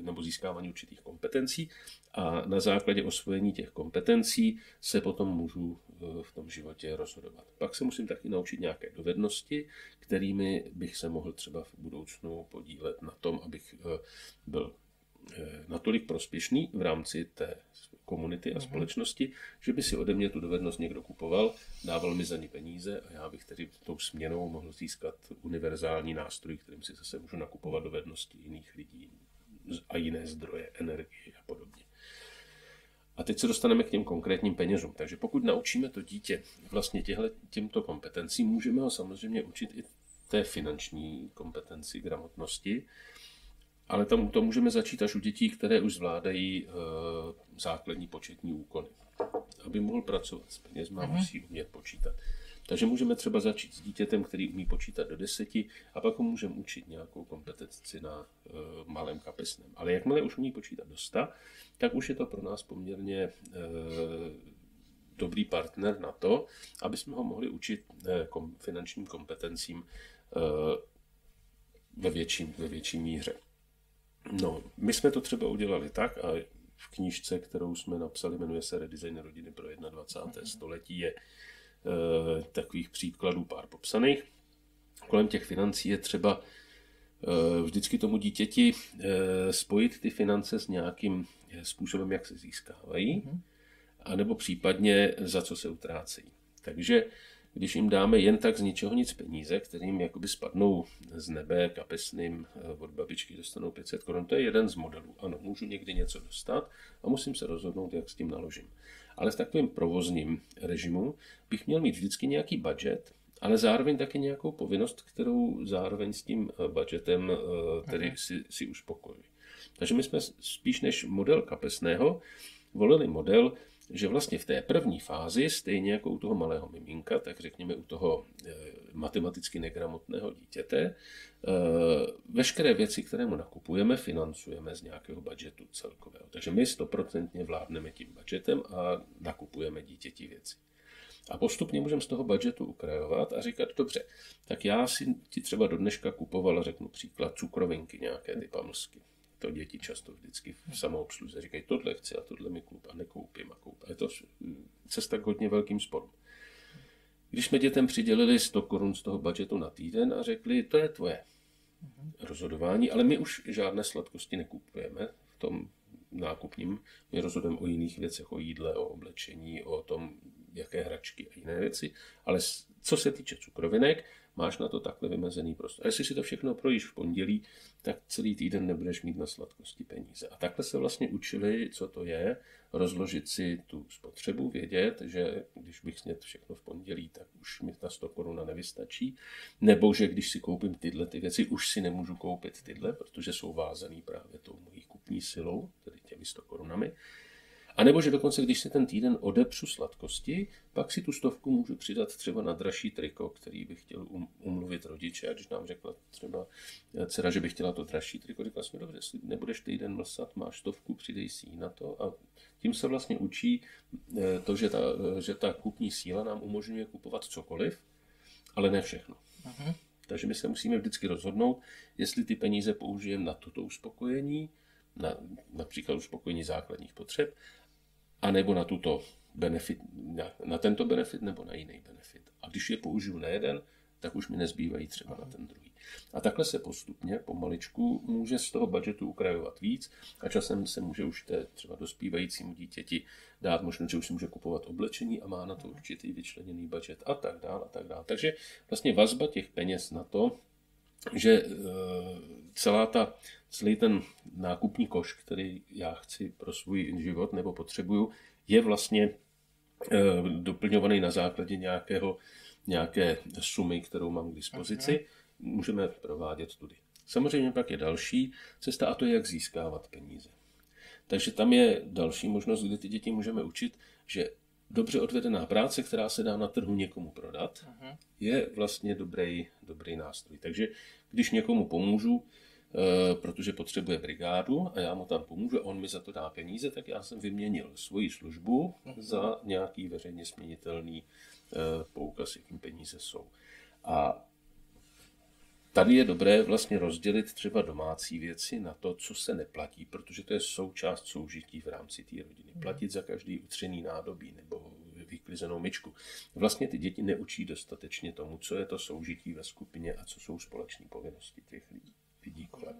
nebo získávání určitých kompetencí a na základě osvojení těch kompetencí se potom můžu v tom životě rozhodovat. Pak se musím taky naučit nějaké dovednosti, kterými bych se mohl třeba v budoucnu podílet na tom, abych byl natolik prospěšný v rámci té komunity a společnosti, že by si ode mě tu dovednost někdo kupoval, dával mi za ní peníze a já bych tedy tou směnou mohl získat univerzální nástroj, kterým si zase můžu nakupovat dovednosti jiných lidí a jiné zdroje, energie a podobně. A teď se dostaneme k těm konkrétním penězům. Takže pokud naučíme to dítě vlastně těhle, těmto kompetencím, můžeme ho samozřejmě učit i té finanční kompetenci, gramotnosti, ale tam to můžeme začít až u dětí, které už zvládají e, základní početní úkony. Aby mohl pracovat s penězma, mm-hmm. musí umět počítat. Takže můžeme třeba začít s dítětem, který umí počítat do deseti, a pak ho můžeme učit nějakou kompetenci na e, malém kapesném. Ale jakmile už umí počítat do sta, tak už je to pro nás poměrně e, dobrý partner na to, aby jsme ho mohli učit e, kom, finančním kompetencím e, ve, větším, ve větší míře. No, my jsme to třeba udělali tak a v knížce, kterou jsme napsali, jmenuje se Redesign rodiny pro dvacátého prvního století, je e, takových příkladů pár popsaných. Kolem těch financí je třeba e, vždycky tomu dítěti e, spojit ty finance s nějakým způsobem, jak se získávají, anebo případně za co se utrácejí. Takže když jim dáme jen tak z ničeho nic peníze, kterým jakoby spadnou z nebe kapesným, od babičky dostanou pět set korun, to je jeden z modelů. Ano, můžu někdy něco dostat a musím se rozhodnout, jak s tím naložím. Ale v takovém provozním režimu bych měl mít vždycky nějaký budget, ale zároveň taky nějakou povinnost, kterou zároveň s tím budgetem tedy si, si uspokojuji. Takže my jsme spíš než model kapesného volili model, že vlastně v té první fázi, stejně jako u toho malého miminka, tak řekněme u toho matematicky negramotného dítěte, veškeré věci, které mu nakupujeme, financujeme z nějakého budžetu celkového. Takže my stoprocentně vládneme tím budžetem a nakupujeme dítěti věci. A postupně můžeme z toho budžetu ukrajovat a říkat, dobře, tak já si ti třeba do dneška kupoval, řeknu příklad, cukrovinky, nějaké ty pamlsky. To děti často vždycky v samoobsluze říkají, tohle chci a tohle mi koup a nekoupím a koupím. A je to cesta k hodně velkým sporům. Když jsme dětem přidělili sto korun z toho budžetu na týden a řekli, to je tvoje rozhodování, ale my už žádné sladkosti nekupujeme v tom nákupním. My rozhodujeme o jiných věcech, o jídle, o oblečení, o tom, jaké hračky a jiné věci, ale co se týče cukrovinek, máš na to takhle vymezený prostor. A jestli si to všechno projíš v pondělí, tak celý týden nebudeš mít na sladkosti peníze. A takhle se vlastně učili, co to je, rozložit si tu spotřebu, vědět, že když bych snědl všechno v pondělí, tak už mi ta sto korun nevystačí. Nebo že když si koupím tyhle ty věci, už si nemůžu koupit tyhle, protože jsou vázaný právě tou mojí kupní silou, tedy těmi sto korunami. A nebo že dokonce, když si ten týden odepřu sladkosti, pak si tu stovku můžu přidat třeba na dražší triko, který bych chtěl umluvit rodiče. A když nám řekla třeba dcera, že by chtěla to dražší triko, řekla jsem, dobře, jestli nebudeš týden mlsat, máš stovku, přidej si ji na to. A tím se vlastně učí to, že ta, že ta kupní síla nám umožňuje kupovat cokoliv, ale ne všechno. Aha. Takže my se musíme vždycky rozhodnout, jestli ty peníze použijeme na toto uspokojení, na, například uspokojení základních potřeb, a nebo na, tuto benefit, na, na tento benefit, nebo na jiný benefit. A když je použiju na jeden, tak už mi nezbývají třeba na ten druhý. A takhle se postupně, pomaličku, může z toho budžetu ukrajovat víc a časem se může už té třeba dospívajícímu dítěti dát možnost, že už si může kupovat oblečení a má na to určitý vyčleněný budžet a tak dále, a tak dále. Takže vlastně vazba těch peněz na to, že celá ta, celý ten nákupní koš, který já chci pro svůj život nebo potřebuju, je vlastně doplňovaný na základě nějakého, nějaké sumy, kterou mám k dispozici, můžeme provádět tudy. Samozřejmě pak je další cesta a to je, jak získávat peníze. Takže tam je další možnost, kde ty děti můžeme učit, že dobře odvedená práce, která se dá na trhu někomu prodat, je vlastně dobrý, dobrý nástroj. Takže když někomu pomůžu protože potřebuje brigádu a já mu tam pomůžu, on mi za to dá peníze, tak já jsem vyměnil svoji službu za nějaký veřejně směnitelný poukaz, jakým peníze jsou. A tady je dobré vlastně rozdělit třeba domácí věci na to, co se neplatí, protože to je součást soužití v rámci té rodiny. Platit za každý utřený nádobí nebo vyklizenou myčku. Vlastně ty děti neučí dostatečně tomu, co je to soužití ve skupině a co jsou společné povinnosti těch lidí. lidí kolem.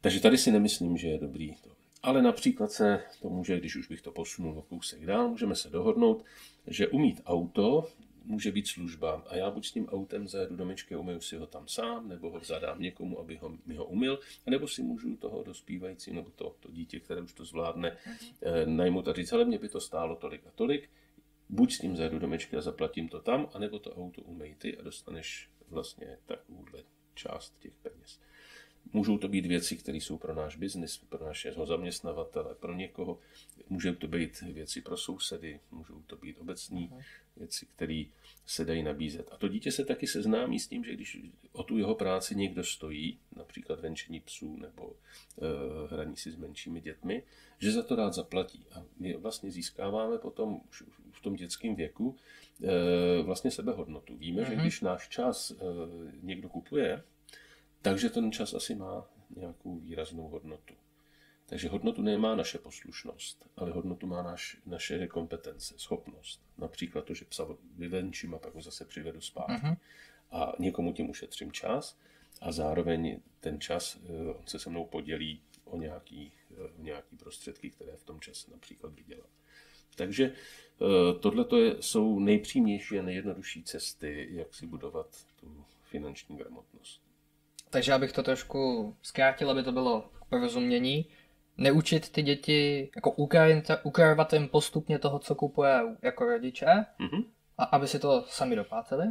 Takže tady si nemyslím, že je dobrý to. Ale například se to může, když už bych to posunul o kousek dál, můžeme se dohodnout, že umít auto může být služba a já buď s tím autem zajedu do myčky, umyju si ho tam sám, nebo ho zadám někomu, aby ho, mi ho umyl, nebo si můžu toho dospívajícího, nebo to, to dítě, které už to zvládne, eh, najmout a říct, ale mě by to stálo tolik a tolik, buď s tím zajedu do myčky a zaplatím to tam, anebo to auto umyj ty a dostaneš vlastně takovouhle část těch peněz. Můžou to být věci, které jsou pro náš biznis, pro našeho zaměstnavatele, pro někoho. Můžou to být věci pro sousedy, můžou to být obecní věci, které se dají nabízet. A to dítě se taky seznámí s tím, že když o tu jeho práci někdo stojí, například venčení psů nebo e, hraní si s menšími dětmi, že za to rád zaplatí. A my vlastně získáváme potom už v tom dětském věku e, vlastně sebehodnotu. Víme, mm-hmm. že když náš čas e, někdo kupuje, takže ten čas asi má nějakou výraznou hodnotu. Takže hodnotu nemá naše poslušnost, ale hodnotu má naš, naše kompetence, schopnost. Například to, že psa vyvenčím a pak ho zase přivedu zpátky. Uh-huh. A někomu tím ušetřím čas a zároveň ten čas, on se se mnou podělí o nějaký, nějaký prostředky, které v tom čase například vydělá. Takže tohle jsou nejpřímější a nejjednodušší cesty, jak si budovat tu finanční gramotnost. Takže abych to trošku zkrátil, aby to bylo porozumění. Neučit ty děti, jako ukrojovat jim postupně toho, co kupuje jako rodiče, mm-hmm. a aby si to sami dopláceli.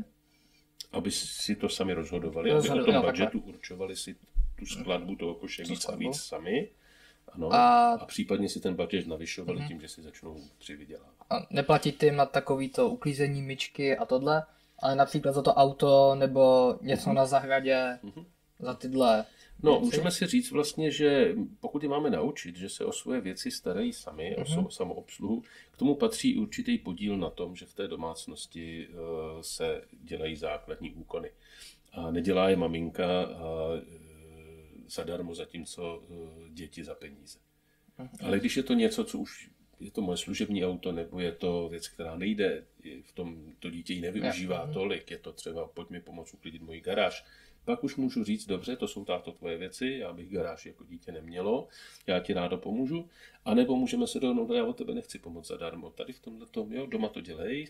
Aby si to sami rozhodovali, Rozhodu, aby o tom jo, budžetu takhle. Určovali si tu skladbu toho koše víc a víc sami. Ano, a... a případně si ten budžet navyšovali mm-hmm. tím, že si začnou přivydělávat. A neplatit jim na takovýto uklízení myčky a tohle, ale například za to auto nebo něco mm-hmm. na zahradě. Mm-hmm. Za tyhle no, můžeme si říct vlastně, že pokud je máme naučit, že se o svoje věci starají sami, mm-hmm. o samoobsluhu, k tomu patří určitý podíl na tom, že v té domácnosti se dělají základní úkony. A nedělá je maminka zadarmo, zatímco děti za peníze. Mm-hmm. Ale když je to něco, co už je to moje služební auto, nebo je to věc, která nejde, v tom to dítě ji nevyužívá mm-hmm. tolik, je to třeba pojď mi pomoct uklidit moji garáž, pak už můžu říct, dobře, to jsou táto tvoje věci, já bych garáž jako dítě nemělo, já ti rádo pomůžu, anebo můžeme se dohodnout, já od tebe nechci pomoct zadarmo, tady v tomhle tom, jo, doma to dělej,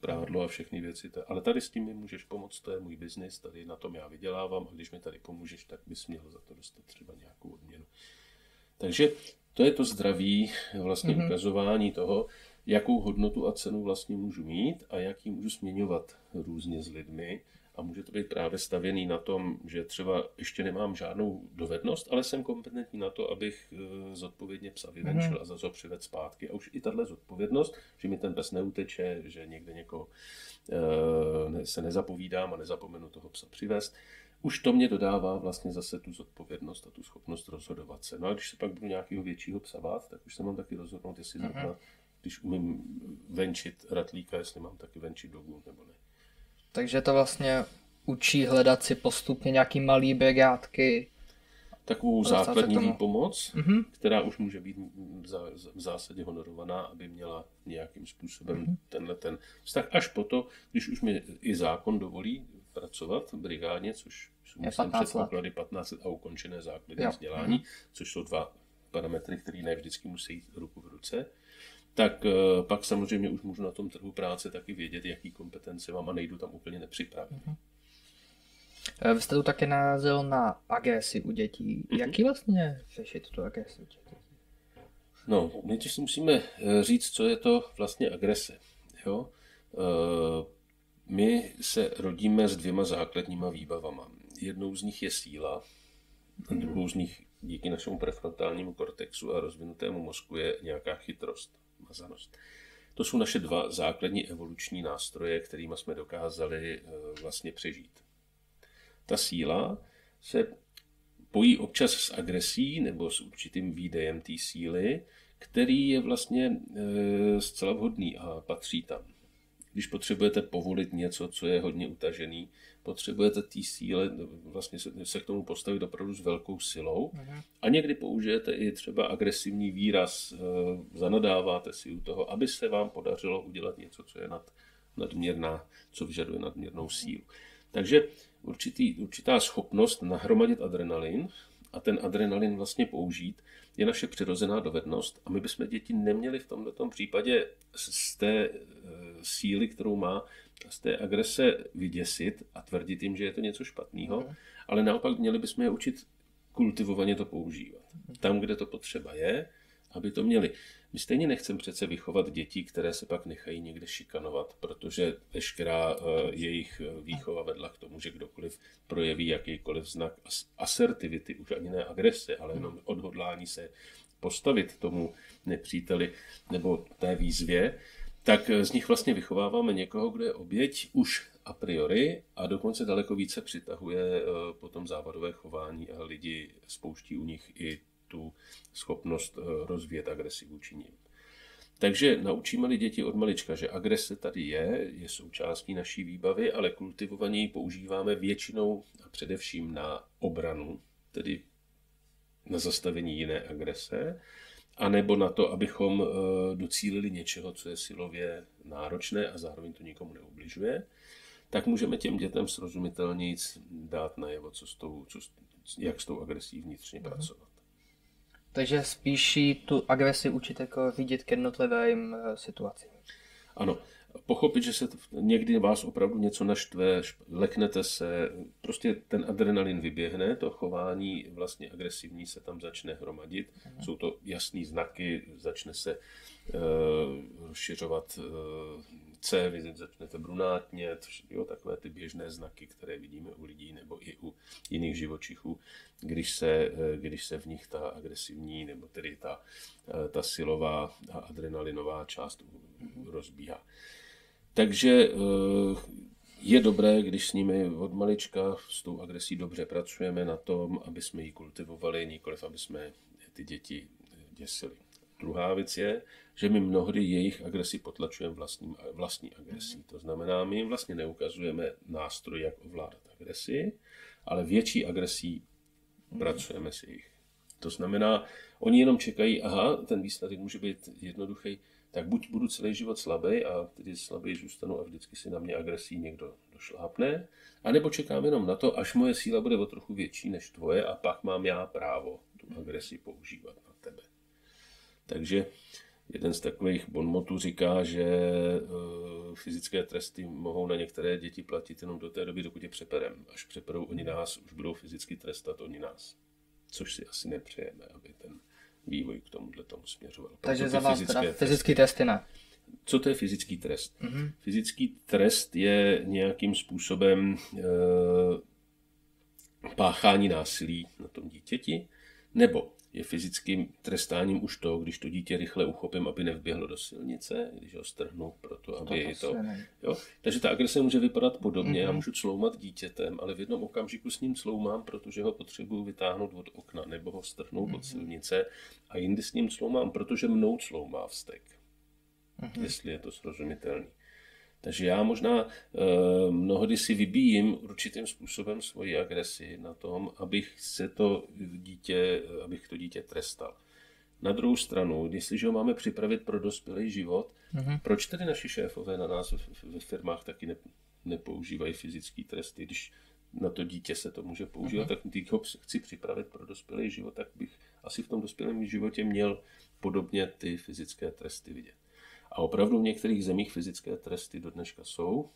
prádlo a všechny věci, ale tady s tím mi můžeš pomoct, to je můj biznis, tady na tom já vydělávám a když mi tady pomůžeš, tak bys měl za to dostat třeba nějakou odměnu. Takže to je to zdraví, vlastně mm-hmm. ukazování toho, jakou hodnotu a cenu vlastně můžu mít a jak ji můžu směňovat různě s lidmi. A může to být právě stavěný na tom, že třeba ještě nemám žádnou dovednost, ale jsem kompetentní na to, abych zodpovědně psa vyvenčil a zase ho přivedl zpátky. A už i tahle zodpovědnost, že mi ten pes neuteče, že někde někoho se nezapovídám a nezapomenu toho psa přivést, už to mě dodává vlastně zase tu zodpovědnost a tu schopnost rozhodovat se. No a když se pak budu nějakého většího psa bát, tak už se mám taky rozhodnout, jestli zrovna, když umím venčit ratlíka, jestli mám taky venčit dogu nebo ne. Takže to vlastně učí hledat si postupně nějaký malý brigádky. Takovou základní pomoc, mm-hmm. která už může být v zásadě honorovaná, aby měla nějakým způsobem mm-hmm. tenhle ten vztah. Až po to, když už mi i zákon dovolí pracovat v brigádě, což jsou myslím předpoklady patnáct let a ukončené základní jo. vzdělání, mm-hmm. což jsou dva parametry, které ne vždycky musí jít ruku v ruce. Tak pak samozřejmě už můžu na tom trhu práce taky vědět, jaký kompetence mám a nejdu tam úplně nepřipravený. Mm-hmm. Vy jste tu také narazil na agresi u dětí. Mm-hmm. Jaký vlastně řešit tu agresi u dětí? No, my teď si musíme říct, co je to vlastně agrese. Jo? My se rodíme s dvěma základníma výbavama. Jednou z nich je síla, a druhou z nich díky našemu prefrontálnímu kortexu a rozvinutému mozku je nějaká chytrost. Mazanost. To jsou naše dva základní evoluční nástroje, kterými jsme dokázali vlastně přežít. Ta síla se pojí občas s agresí nebo s určitým výdejem té síly, který je vlastně e, zcela vhodný a patří tam. Když potřebujete povolit něco, co je hodně utažený, potřebujete té síle vlastně se k tomu postavit opravdu s velkou silou. A někdy použijete i třeba agresivní výraz, zanadáváte si u toho, aby se vám podařilo udělat něco, co je nad, nadměrná, co vyžaduje nadměrnou sílu. Takže určitý, určitá schopnost nahromadit adrenalin a ten adrenalin vlastně použít je naše přirozená dovednost a my bychom děti neměli v tomto případě z té síly, kterou má, z té agrese vyděsit a tvrdit jim, že je to něco špatného, mm. ale naopak měli bychom je učit kultivovaně to používat. Mm. Tam, kde to potřeba je, aby to měli. My stejně nechceme přece vychovat děti, které se pak nechají někde šikanovat, protože veškerá jejich výchova vedla k tomu, že kdokoliv projeví jakýkoliv znak asertivity, už ani ne agrese, ale jenom odhodlání se postavit tomu nepříteli nebo té výzvě, tak z nich vlastně vychováváme někoho, kdo je oběť už a priori a dokonce daleko více přitahuje potom závadové chování a lidi spouští u nich i tu schopnost rozvíjet agresi vůči nim. Takže naučíme-li děti od malička, že agrese tady je, je součástí naší výbavy, ale kultivovaně ji používáme většinou a především na obranu, tedy na zastavení jiné agrese, anebo na to, abychom docílili něčeho, co je silově náročné a zároveň to nikomu neubližuje, tak můžeme těm dětem srozumitelněji dát najevo, co s tou, co, jak s tou agresí vnitřně pracovat. Takže spíš tu agresi učit jako vidět k jednotlivým situacím. Ano, pochopit, že se to, někdy vás opravdu něco naštve, leknete se, prostě ten adrenalin vyběhne, to chování vlastně agresivní se tam začne hromadit, ano. Jsou to jasné znaky, začne se uh, rozšiřovat uh, cévy, začnete brunátnět, jo, takové ty běžné znaky, které vidíme u lidí nebo i u jiných živočichů, když se, když se v nich ta agresivní nebo tedy ta, ta silová a adrenalinová část rozbíhá. Takže je dobré, když s nimi od malička s tou agresí dobře pracujeme na tom, aby jsme ji kultivovali, nikoliv aby jsme ty děti děsili. Druhá věc je, že my mnohdy jejich agresi potlačujeme vlastní, vlastní agresí. To znamená, my jim vlastně neukazujeme nástroj, jak ovládat agresi, ale větší agresí pracujeme s jejich. To znamená, oni jenom čekají, aha, ten výsledek může být jednoduchý, tak buď budu celý život slabý a tedy slabý zůstanu a vždycky si na mě agresí někdo došlápne, anebo čekám jenom na to, až moje síla bude o trochu větší než tvoje a pak mám já právo tu agresi používat na tebe. Takže jeden z takových bonmotů říká, že fyzické tresty mohou na některé děti platit jenom do té doby, dokud je přeperem. Až přeperou oni nás, už budou fyzicky trestat oni nás. Což si asi nepřejeme, aby ten vývoj k tomuhle tomu směřoval. Takže za vás teda fyzické fyzický tresty ne? Co to je fyzický trest? Mm-hmm. Fyzický trest je nějakým způsobem e, páchání násilí na tom dítěti, nebo je fyzickým trestáním už to, když to dítě rychle uchopím, aby nevběhlo do silnice, když ho strhnu proto, aby to... to jo? Takže ta agrese může vypadat podobně, mm-hmm. já můžu cloumat dítětem, ale v jednom okamžiku s ním cloumám, protože ho potřebuju vytáhnout od okna, nebo ho strhnout mm-hmm. od silnice a jindy s ním cloumám, protože mnou cloumá vztek, mm-hmm. jestli je to srozumitelný. Takže já možná e, mnohdy si vybíjím určitým způsobem svoji agresi na tom, abych se to dítě, abych to dítě trestal. Na druhou stranu, jestliže ho máme připravit pro dospělý život, mm-hmm. proč tedy naši šéfové na nás ve firmách taky ne, nepoužívají fyzické tresty, když na to dítě se to může používat, mm-hmm. tak když ho chci připravit pro dospělý život, tak bych asi v tom dospělém životě měl podobně ty fyzické tresty vidět. A opravdu v některých zemích fyzické tresty do dneška jsou.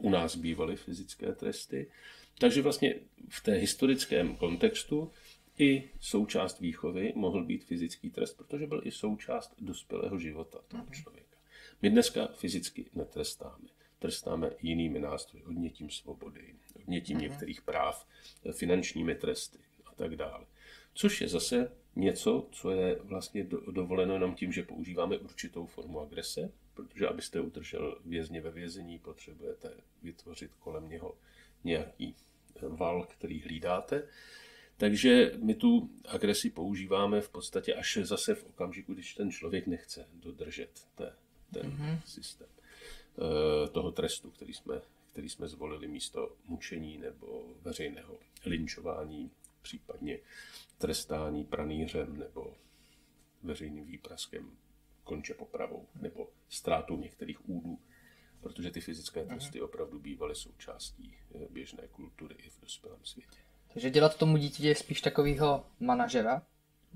U nás bývaly fyzické tresty. Takže vlastně v té historickém kontextu i součást výchovy mohl být fyzický trest, protože byl i součást dospělého života toho člověka. My dneska fyzicky netrestáme. Trestáme jinými nástroji, odnětím svobody, odnětím některých práv, finančními tresty a tak dále. Což je zase něco, co je vlastně dovoleno jenom tím, že používáme určitou formu agrese, protože abyste udržel vězně ve vězení, potřebujete vytvořit kolem něho nějaký val, který hlídáte. Takže my tu agresi používáme v podstatě až zase v okamžiku, když ten člověk nechce dodržet ten, ten mm-hmm. systém toho trestu, který jsme, který jsme zvolili místo mučení nebo veřejného linčování, případně trestání pranýřem nebo veřejným výpraskem, konče popravou nebo ztrátou některých údů, protože ty fyzické tresty opravdu bývaly součástí běžné kultury i v dospělém světě. Takže dělat tomu dítě je spíš takového manažera,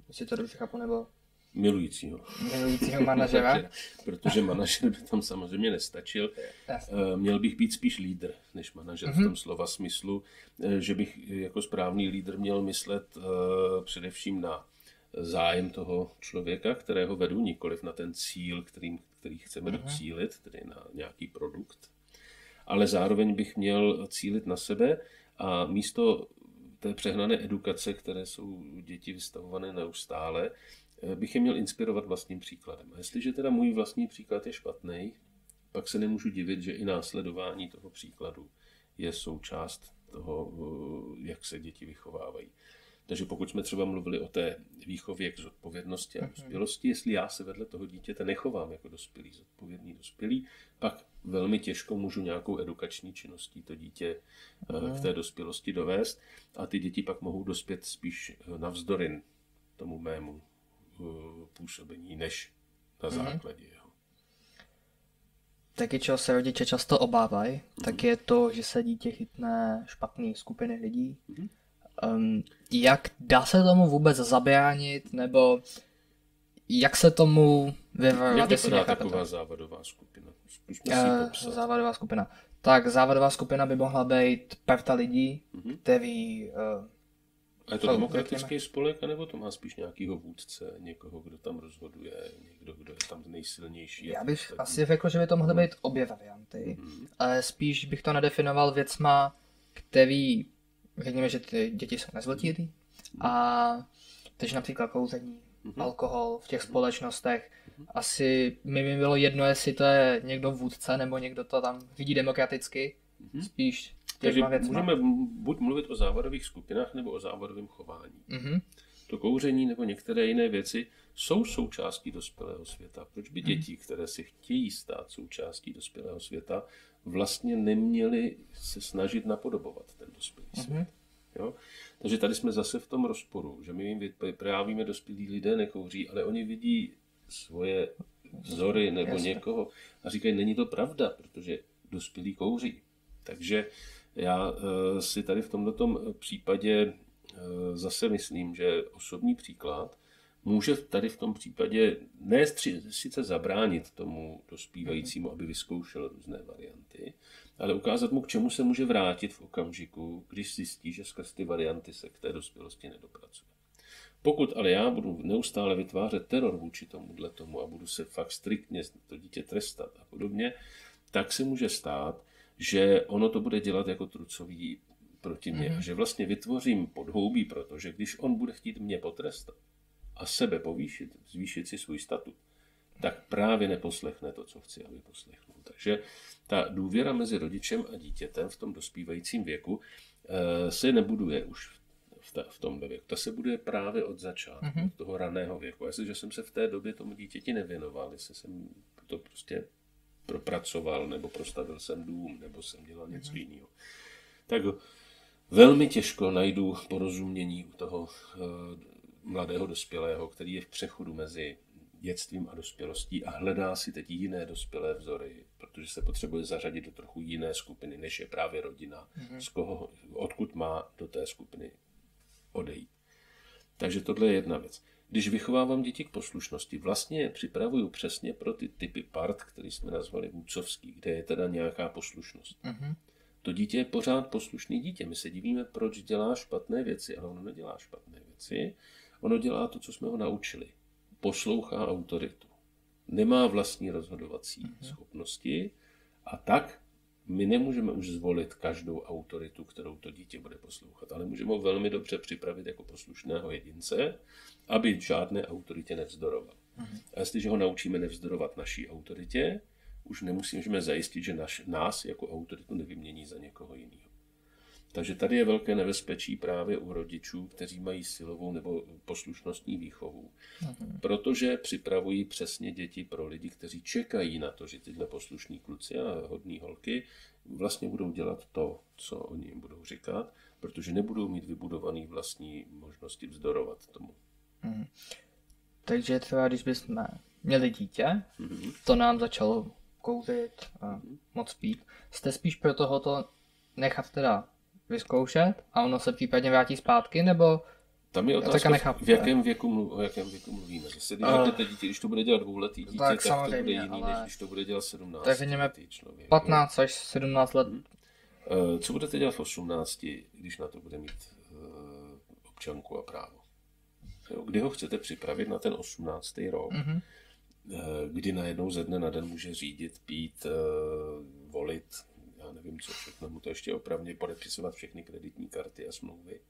jestli to dobře chápu, nebo... Milujícího. Milujícího manažera. Protože manažer by tam samozřejmě nestačil. Jasně. Měl bych být spíš lídr než manažer mm-hmm. v tom slova smyslu, že bych jako správný lídr měl myslet především na zájem toho člověka, kterého vedu, nikoliv na ten cíl, kterým, který chceme mm-hmm. docílit, tedy na nějaký produkt. Ale zároveň bych měl cílit na sebe a místo té přehnané edukace, které jsou děti vystavované neustále, bych je měl inspirovat vlastním příkladem. A jestliže teda můj vlastní příklad je špatný, pak se nemůžu divit, že i následování toho příkladu je součást toho, jak se děti vychovávají. Takže pokud jsme třeba mluvili o té výchově k zodpovědnosti a dospělosti, jestli já se vedle toho dítěte nechovám jako dospělý, zodpovědný dospělý, pak velmi těžko můžu nějakou edukační činností to dítě k té dospělosti dovést a ty děti pak mohou dospět spíš navzdory tomu mému působení, než na základě jeho. Taky, čeho se rodiče často obávají, mm-hmm. tak je to, že se dítě chytne špatné skupiny lidí. Mm-hmm. Um, jak dá se tomu vůbec zabránit, nebo jak se tomu vyvarovat? Jak vypadá taková závadová skupina? Zkusme si ji popsat. Závadová skupina. Tak závadová skupina by mohla být parta lidí, mm-hmm. který... Uh, A je to demokratický spolek, anebo to má spíš nějakého vůdce, někoho, kdo tam rozhoduje, někdo, kdo je tam nejsilnější? Já bych ostatní. asi řekl, že by to mohly být obě varianty, mm-hmm. ale spíš bych to nedefinoval věcma, který, řekněme, že ty děti jsou nezletilí, mm-hmm. a takže například kouření, mm-hmm. alkohol v těch společnostech. Mm-hmm. Asi mi by bylo jedno, jestli to je někdo vůdce, nebo někdo to tam vidí demokraticky, mm-hmm. spíš. Takže můžeme buď mluvit o závadových skupinách, nebo o závadovém chování. Mm-hmm. To kouření nebo některé jiné věci jsou součástí dospělého světa. Proč by mm-hmm. děti, které si chtějí stát součástí dospělého světa, vlastně neměly se snažit napodobovat ten dospělý mm-hmm. svět? Jo? Takže tady jsme zase v tom rozporu, že my jim vyprávíme, dospělí lidé nekouří, ale oni vidí svoje vzory nebo Jasne. někoho a říkají, není to pravda, protože dospělí kouří. Takže já si tady v tomto případě zase myslím, že osobní příklad může tady v tom případě ne sice zabránit tomu dospívajícímu, aby vyzkoušel různé varianty, ale ukázat mu, k čemu se může vrátit v okamžiku, když zjistí, že skrz ty varianty se k té dospělosti nedopracuje. Pokud ale já budu neustále vytvářet teror vůči tomuhle tomu a budu se fakt striktně to dítě trestat a podobně, tak se může stát, že ono to bude dělat jako trucový proti mně. Mm-hmm. A že vlastně vytvořím podhoubí, protože když on bude chtít mě potrestat a sebe povýšit, zvýšit si svůj statut, tak právě neposlechne to, co chci, aby poslechnul. Takže ta důvěra mezi rodičem a dítětem v tom dospívajícím věku se nebuduje už v, ta, v tomhle věku. Ta se buduje právě od začátku, mm-hmm. od toho raného věku. Jestliže jsem se v té době tomu dítěti nevěnoval, jestli jsem to prostě... propracoval, nebo prostavil jsem dům, nebo jsem dělal něco jiného. Tak velmi těžko najdu porozumění u toho mladého dospělého, který je v přechodu mezi dětstvím a dospělostí a hledá si teď jiné dospělé vzory, protože se potřebuje zařadit do trochu jiné skupiny, než je právě rodina, mm-hmm. z koho, odkud má do té skupiny odejít. Takže tohle je jedna věc. Když vychovávám děti k poslušnosti, vlastně je připravuju přesně pro ty typy part, které jsme nazvali vůdcovský, kde je teda nějaká poslušnost. Uh-huh. To dítě je pořád poslušný dítě. My se divíme, proč dělá špatné věci, ale ono nedělá špatné věci. Ono dělá to, co jsme ho naučili. Poslouchá autoritu. Nemá vlastní rozhodovací uh-huh. schopnosti a tak my nemůžeme už zvolit každou autoritu, kterou to dítě bude poslouchat, ale můžeme ho velmi dobře připravit jako poslušného jedince, aby žádné autoritě nevzdoroval. Uh-huh. A jestliže ho naučíme nevzdorovat naší autoritě, už nemusíme zajistit, že naš, nás jako autoritu nevymění za někoho jiného. Takže tady je velké nebezpečí právě u rodičů, kteří mají silovou nebo poslušnostní výchovu, mm-hmm. protože připravují přesně děti pro lidi, kteří čekají na to, že tyhle poslušní kluci a hodní holky vlastně budou dělat to, co oni jim budou říkat, protože nebudou mít vybudovaný vlastní možnosti vzdorovat tomu. Mm-hmm. Takže třeba když bychom měli dítě, mm-hmm. to nám začalo kouřit a mm-hmm. moc pít, jste spíš pro tohoto nechat teda vyzkoušet a ono se případně vrátí zpátky, nebo tam je otázka, v jakém věku, v jakém věku mluvíme. Zase když a... dítě, když to bude dělat dvouletý dítě, tak, tak to bude jiný, ale... než když to bude dělat sedmnáct. Tak letý člověk. patnáct až sedmnáct let. Hmm. Co budete dělat v osmnácti, když na to bude mít občanku a právo? Kdy ho chcete připravit na ten osmnáctý rok, mm-hmm. kdy najednou ze dne na den může řídit, pít, volit, já nevím co všechno, mu to ještě opravdu podepisovat všechny kreditní karty a smlouvy.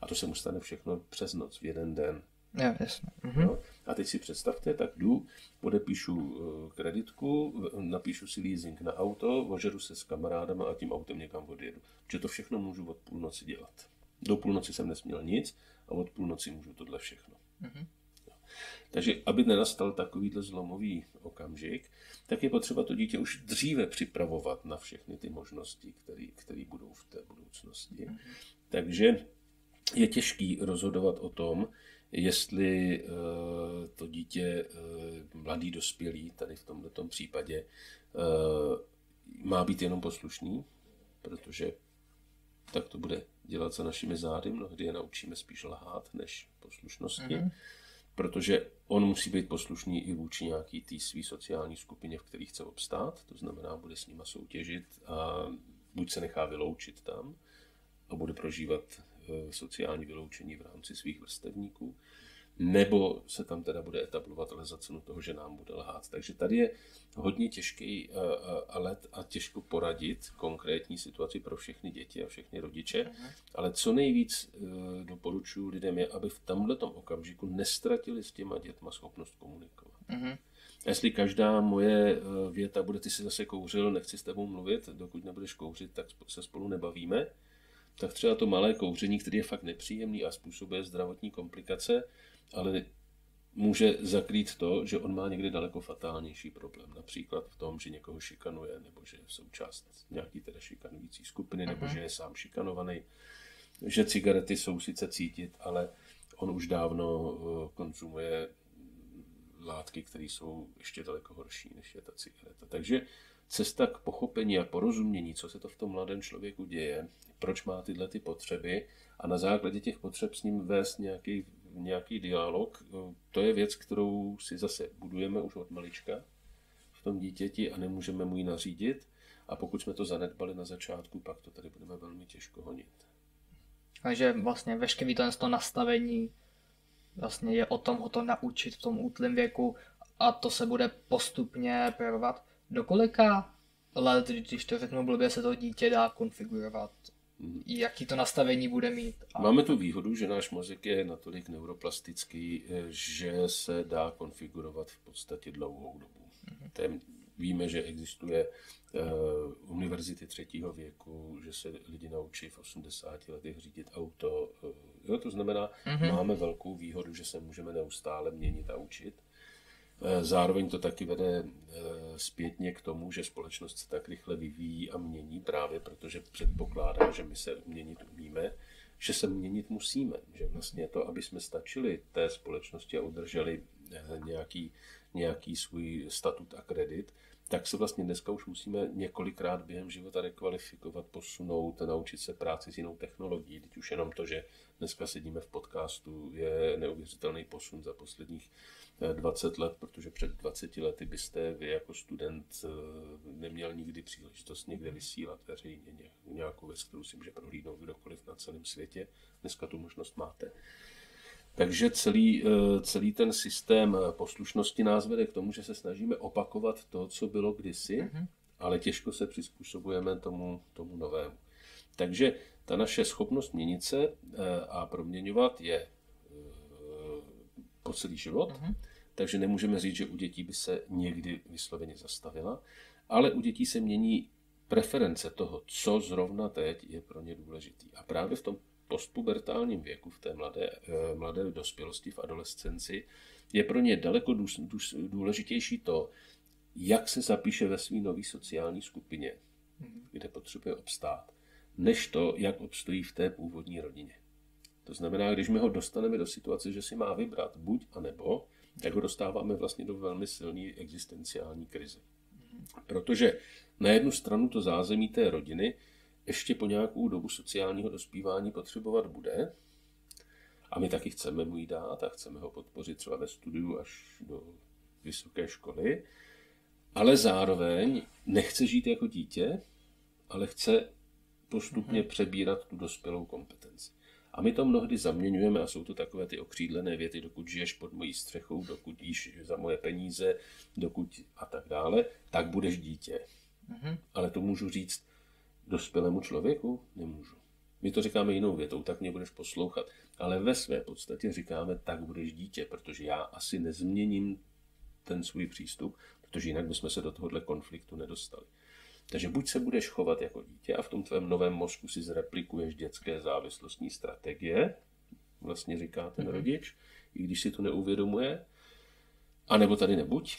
A to se mu stane všechno přes noc, v jeden den. Jo, jasně. Mhm. No, a teď si představte, tak jdu, podepíšu kreditku, napíšu si leasing na auto, ožeru se s kamarádama a tím autem někam odjedu. Protože to všechno můžu od půlnoci dělat. Do půlnoci jsem nesměl nic a od půlnoci můžu tohle všechno. Mhm. Takže aby nenastal takovýhle zlomový okamžik, tak je potřeba to dítě už dříve připravovat na všechny ty možnosti, které budou v té budoucnosti. Mm-hmm. Takže je těžký rozhodovat o tom, jestli uh, to dítě, uh, mladý dospělý, tady v tomto případě, uh, má být jenom poslušný, protože tak to bude dělat za našimi zády, mnohdy je naučíme spíš lhát než poslušnosti. Mm-hmm. Protože on musí být poslušný i vůči nějaký té své sociální skupině, v které chce obstát, to znamená, bude s nima soutěžit a buď se nechá vyloučit tam a bude prožívat sociální vyloučení v rámci svých vrstevníků, nebo se tam teda bude etablovat, ale za cenu toho, že nám bude lhát. Takže tady je hodně těžký let a těžko poradit konkrétní situaci pro všechny děti a všechny rodiče, ale co nejvíc doporučuji lidem je, aby v tomhletom okamžiku nestratili s těma dětma schopnost komunikovat. Uh-huh. Jestli každá moje věta bude, ty jsi zase kouřil, nechci s tebou mluvit, dokud nebudeš kouřit, tak se spolu nebavíme, tak třeba to malé kouření, které je fakt nepříjemné a způsobuje zdravotní komplikace, ale může zakrýt to, že on má někdy daleko fatálnější problém. Například v tom, že někoho šikanuje, nebo že je součást nějaký teda šikanující skupiny, nebo že je sám šikanovaný. Že cigarety jsou sice cítit, ale on už dávno konzumuje látky, které jsou ještě daleko horší, než je ta cigareta. Takže cesta k pochopení a porozumění, co se to v tom mladém člověku děje, proč má tyhle ty potřeby a na základě těch potřeb s ním vést nějaký nějaký dialog, to je věc, kterou si zase budujeme už od malička v tom dítěti a nemůžeme mu ji nařídit. A pokud jsme to zanedbali na začátku, pak to tady budeme velmi těžko honit. Takže vlastně veškerý to nastavení vlastně je o tom, ho to naučit v tom útlém věku a to se bude postupně projevovat. Do kolika let, když to řeknu blbě, se to dítě dá konfigurovat? Jaký to nastavení bude mít. A... Máme tu výhodu, že náš mozek je natolik neuroplastický, že se dá konfigurovat v podstatě dlouhou dobu. Mm-hmm. Tém, víme, že existuje uh, univerzity třetího věku, že se lidi naučí v osmdesáti letech řídit auto. Uh, jo, to znamená, mm-hmm. máme velkou výhodu, že se můžeme neustále měnit a učit. Zároveň to taky vede zpětně k tomu, že společnost se tak rychle vyvíjí a mění právě, protože předpokládá, že my se měnit umíme, že se měnit musíme. Že vlastně to, aby jsme stačili té společnosti a udrželi nějaký, nějaký svůj statut a kredit, tak se vlastně dneska už musíme několikrát během života rekvalifikovat, posunout, naučit se práci s jinou technologií. Teď už jenom to, že dneska sedíme v podcastu, je neuvěřitelný posun za posledních dvacet let, protože před dvaceti lety byste vy jako student neměl nikdy příležitost někde vysílat veřejně nějakou věc, kterou si může prohlídnout kdokoliv na celém světě. Dneska tu možnost máte. Takže celý, celý ten systém poslušnosti nás vede k tomu, že se snažíme opakovat to, co bylo kdysi, mm-hmm. ale těžko se přizpůsobujeme tomu, tomu novému. Takže ta naše schopnost měnit se a proměňovat je po celý život, mm-hmm. takže nemůžeme říct, že u dětí by se někdy vysloveně zastavila, ale u dětí se mění preference toho, co zrovna teď je pro ně důležitý. A právě v tom postpubertálním věku, v té mladé, mladé dospělosti, v adolescenci, je pro ně daleko důležitější to, jak se zapíše ve své nové sociální skupině, kde potřebuje obstát, než to, jak obstojí v té původní rodině. To znamená, když my ho dostaneme do situace, že si má vybrat buď a nebo, tak ho dostáváme vlastně do velmi silné existenciální krize. Protože na jednu stranu to zázemí té rodiny ještě po nějakou dobu sociálního dospívání potřebovat bude a my taky chceme mu ji dát a chceme ho podpořit třeba ve studiu až do vysoké školy, ale zároveň nechce žít jako dítě, ale chce postupně přebírat tu dospělou kompetenci. A my to mnohdy zaměňujeme a jsou to takové ty okřídlené věty, dokud žiješ pod mojí střechou, dokud jíš za moje peníze, dokud a tak dále, tak budeš dítě. Mm-hmm. Ale to můžu říct dospělému člověku? Nemůžu. My to říkáme jinou větou, tak mě budeš poslouchat. Ale ve své podstatě říkáme, tak budeš dítě, protože já asi nezměním ten svůj přístup, protože jinak bychom se do tohohle konfliktu nedostali. Takže buď se budeš chovat jako dítě a v tom tvém novém mozku si zreplikuješ dětské závislostní strategie, vlastně říká ten rodič, i když si to neuvědomuje, anebo tady nebuď.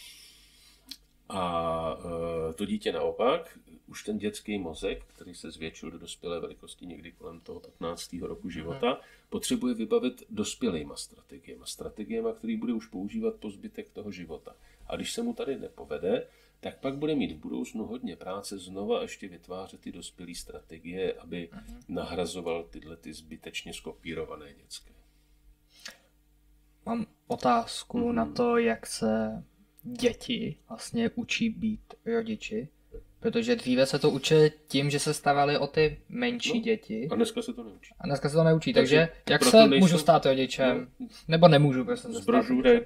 A to dítě naopak, už ten dětský mozek, který se zvětšil do dospělé velikosti někdy kolem toho patnáctého roku života, potřebuje vybavit dospělejma strategiema, strategiema, který bude už používat po zbytek toho života. A když se mu tady nepovede, tak pak bude mít v budoucnu hodně práce znova ještě vytvářet ty dospělé strategie, aby Aha. nahrazoval tyhle ty zbytečně skopírované dětské. Mám otázku mm-hmm. na to, jak se děti vlastně učí být rodiči, protože dříve se to učili tím, že se starali o ty menší no, děti. A dneska se to neučí. A dneska se to neučí, takže, takže jak se nejsem... můžu stát rodičem? No, nebo nemůžu prostě se stát rodičem?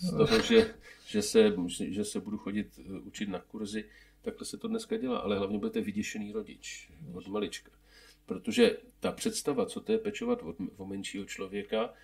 Z toho, že, že, se, že se budu chodit učit na kurzy, takhle se to dneska dělá, ale hlavně budete vyděšený rodič od malička. Protože ta představa, co to je pečovat od, o menšího člověka,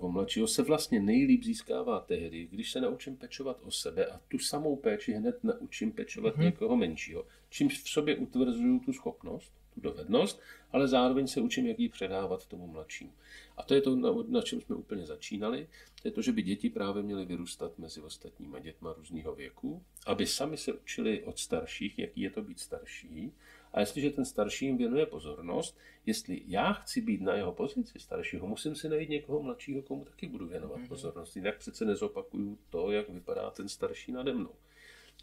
o mladšího, se vlastně nejlíp získává tehdy, když se naučím pečovat o sebe a tu samou péči hned naučím pečovat mm-hmm. někoho menšího. Čím v sobě utvrzuju tu schopnost, tu dovednost, ale zároveň se učím, jak ji předávat tomu mladšímu. A to je to, na, na čem jsme úplně začínali, to je to, že by děti právě měly vyrůstat mezi ostatníma dětma různého věku, aby sami se učili od starších, jaký je to být starší. A jestliže ten starší jim věnuje pozornost, jestli já chci být na jeho pozici staršího, musím si najít někoho mladšího, komu taky budu věnovat pozornost, jinak přece nezopakuju to, jak vypadá ten starší nade mnou.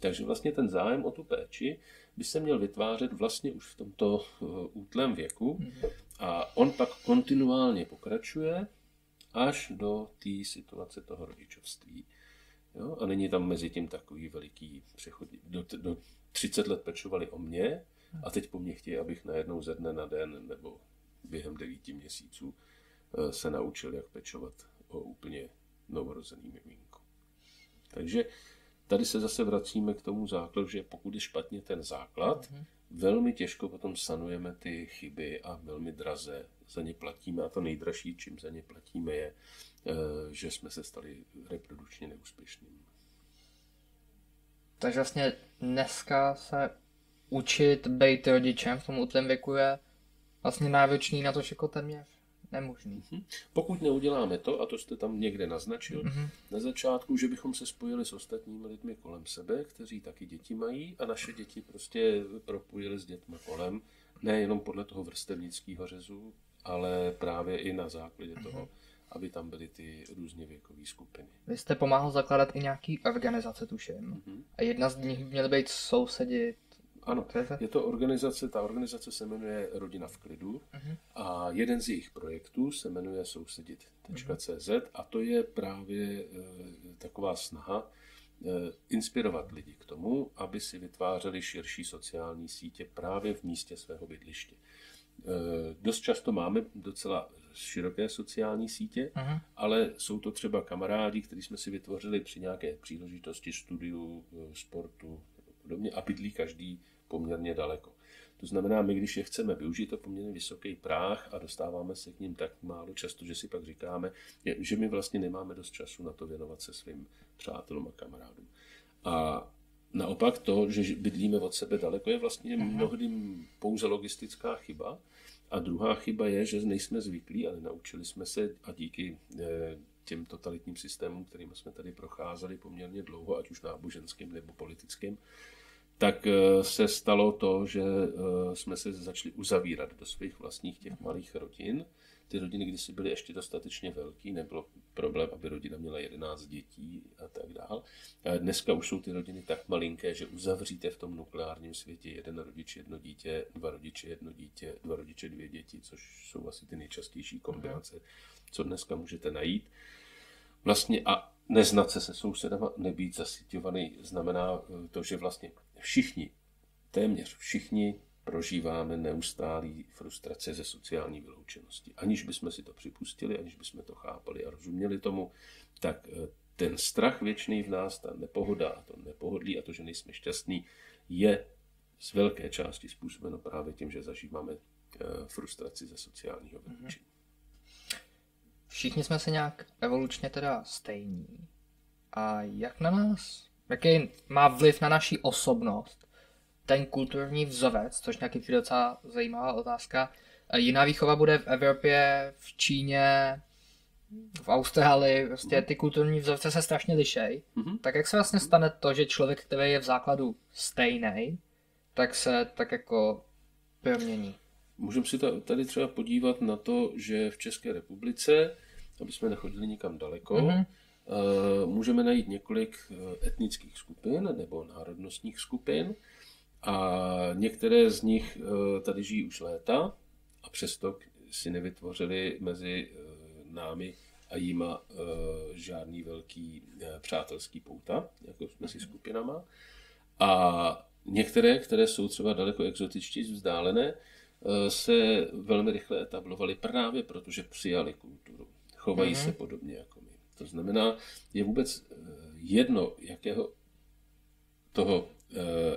Takže vlastně ten zájem o tu péči by se měl vytvářet vlastně už v tomto útlém věku a on pak kontinuálně pokračuje až do té situace toho rodičovství. Jo? A není tam mezi tím takový veliký přechod. Do, do třicet let pečovali o mě a teď po mně chtějí, abych najednou ze dne na den nebo během devíti měsíců se naučil, jak pečovat o úplně novorozený mimínko. Takže tady se zase vracíme k tomu základu, že pokud je špatně ten základ, mm-hmm. velmi těžko potom sanujeme ty chyby a velmi draze za ně platíme. A to nejdražší, čím za ně platíme, je, že jsme se stali reprodukčně neúspěšnými. Takže vlastně dneska se učit být rodičem v tom útlém věku je vlastně náročný, na to jako téměř nemožný. Mm-hmm. Pokud neuděláme to, a to jste tam někde naznačil, mm-hmm. na začátku, že bychom se spojili s ostatními lidmi kolem sebe, kteří taky děti mají a naše děti prostě propojili s dětmi kolem, nejenom podle toho vrstevnického řezu, ale právě i na základě mm-hmm. toho, aby tam byly ty různě věkové skupiny. Vy jste pomáhal zakládat i nějaký organizace, tuším. Mm-hmm. A jedna z nich měla být Sousedit. Ano, je to organizace, ta organizace se jmenuje Rodina v klidu uh-huh. a jeden z jejich projektů se jmenuje Sousedit tečka cé zet a to je právě e, taková snaha e, inspirovat lidi k tomu, aby si vytvářeli širší sociální sítě právě v místě svého bydliště. E, dost často máme docela široké sociální sítě, uh-huh. ale jsou to třeba kamarádi, který jsme si vytvořili při nějaké příležitosti studiu, sportu a podobně a bydlí každý poměrně daleko. To znamená, my když je chceme využít, to poměrně vysoký práh a dostáváme se k ním tak málo často, že si pak říkáme, že my vlastně nemáme dost času na to věnovat se svým přátelům a kamarádům. A Naopak to, že bydlíme od sebe daleko, je vlastně mnohdy pouze logistická chyba. A druhá chyba je, že nejsme zvyklí a nenaučili jsme se a díky těm totalitním systémům, kterými jsme tady procházeli poměrně dlouho, ať už náboženským nebo politickým, tak se stalo to, že jsme se začali uzavírat do svých vlastních těch malých rodin. Ty rodiny kdysi byly ještě dostatečně velký, nebylo problém, aby rodina měla jedenáct dětí a tak dál. A dneska už jsou ty rodiny tak malinké, že uzavříte v tom nukleárním světě jeden rodič, jedno dítě, dva rodiče, jedno dítě, dva rodiče, dvě děti, což jsou asi ty nejčastější kombinace, co dneska můžete najít. Vlastně a neznat se se sousedama, nebýt zasyťovaný, znamená to, že vlastně všichni, téměř všichni, prožíváme neustálý frustrace ze sociální vyloučenosti. Aniž bychom si to připustili, aniž bychom to chápali a rozuměli tomu, tak ten strach věčný v nás, ta nepohoda a to nepohodlí a to, že nejsme šťastní, je z velké části způsobeno právě tím, že zažíváme frustraci ze sociálního vyloučení. Všichni jsme se nějak evolučně teda stejní. A jak na nás? Jaký má vliv na naši osobnost ten kulturní vzorec, což nějaký je docela zajímavá otázka. Jiná výchova bude v Evropě, v Číně, v Austrálii, prostě ty kulturní vzorce se strašně lišejí. Mm-hmm. Tak jak se vlastně stane to, že člověk, který je v základu stejný, tak se tak jako promění? Můžeme si tady třeba podívat na to, že v České republice, aby jsme nechodili nikam daleko, mm-hmm. můžeme najít několik etnických skupin nebo národnostních skupin, a některé z nich tady žijí už léta a přesto si nevytvořili mezi námi a jima žádný velký přátelský pouta, jako mezi skupinama. A některé, které jsou třeba daleko exotičtí, vzdálené, se velmi rychle etablovaly právě proto, že přijali kulturu. Chovají mm-hmm. se podobně jako my. To znamená, je vůbec jedno, jakého toho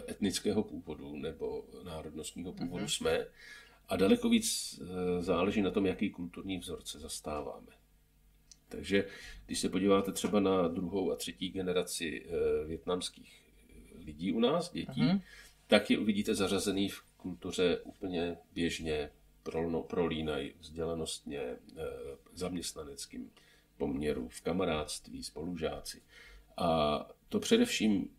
etnického původu nebo národnostního původu mm-hmm. jsme a daleko víc záleží na tom, jaký kulturní vzorce zastáváme. Takže když se podíváte třeba na druhou a třetí generaci vietnamských lidí u nás, dětí, mm-hmm. tak je uvidíte zařazený v kultuře úplně běžně, prolínají vzdělanostně, zaměstnaneckým poměru, v kamarádství, spolužáci. A to především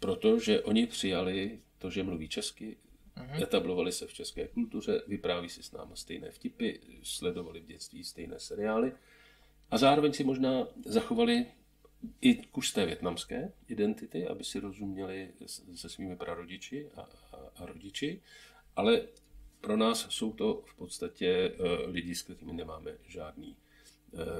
protože oni přijali to, že mluví česky, uh-huh. etablovali se v české kultuře, vypráví si s náma stejné vtipy, sledovali v dětství stejné seriály a zároveň si možná zachovali i kus té vietnamské identity, aby si rozuměli se svými prarodiči a, a, a rodiči, ale pro nás jsou to v podstatě lidi, s kterými nemáme žádný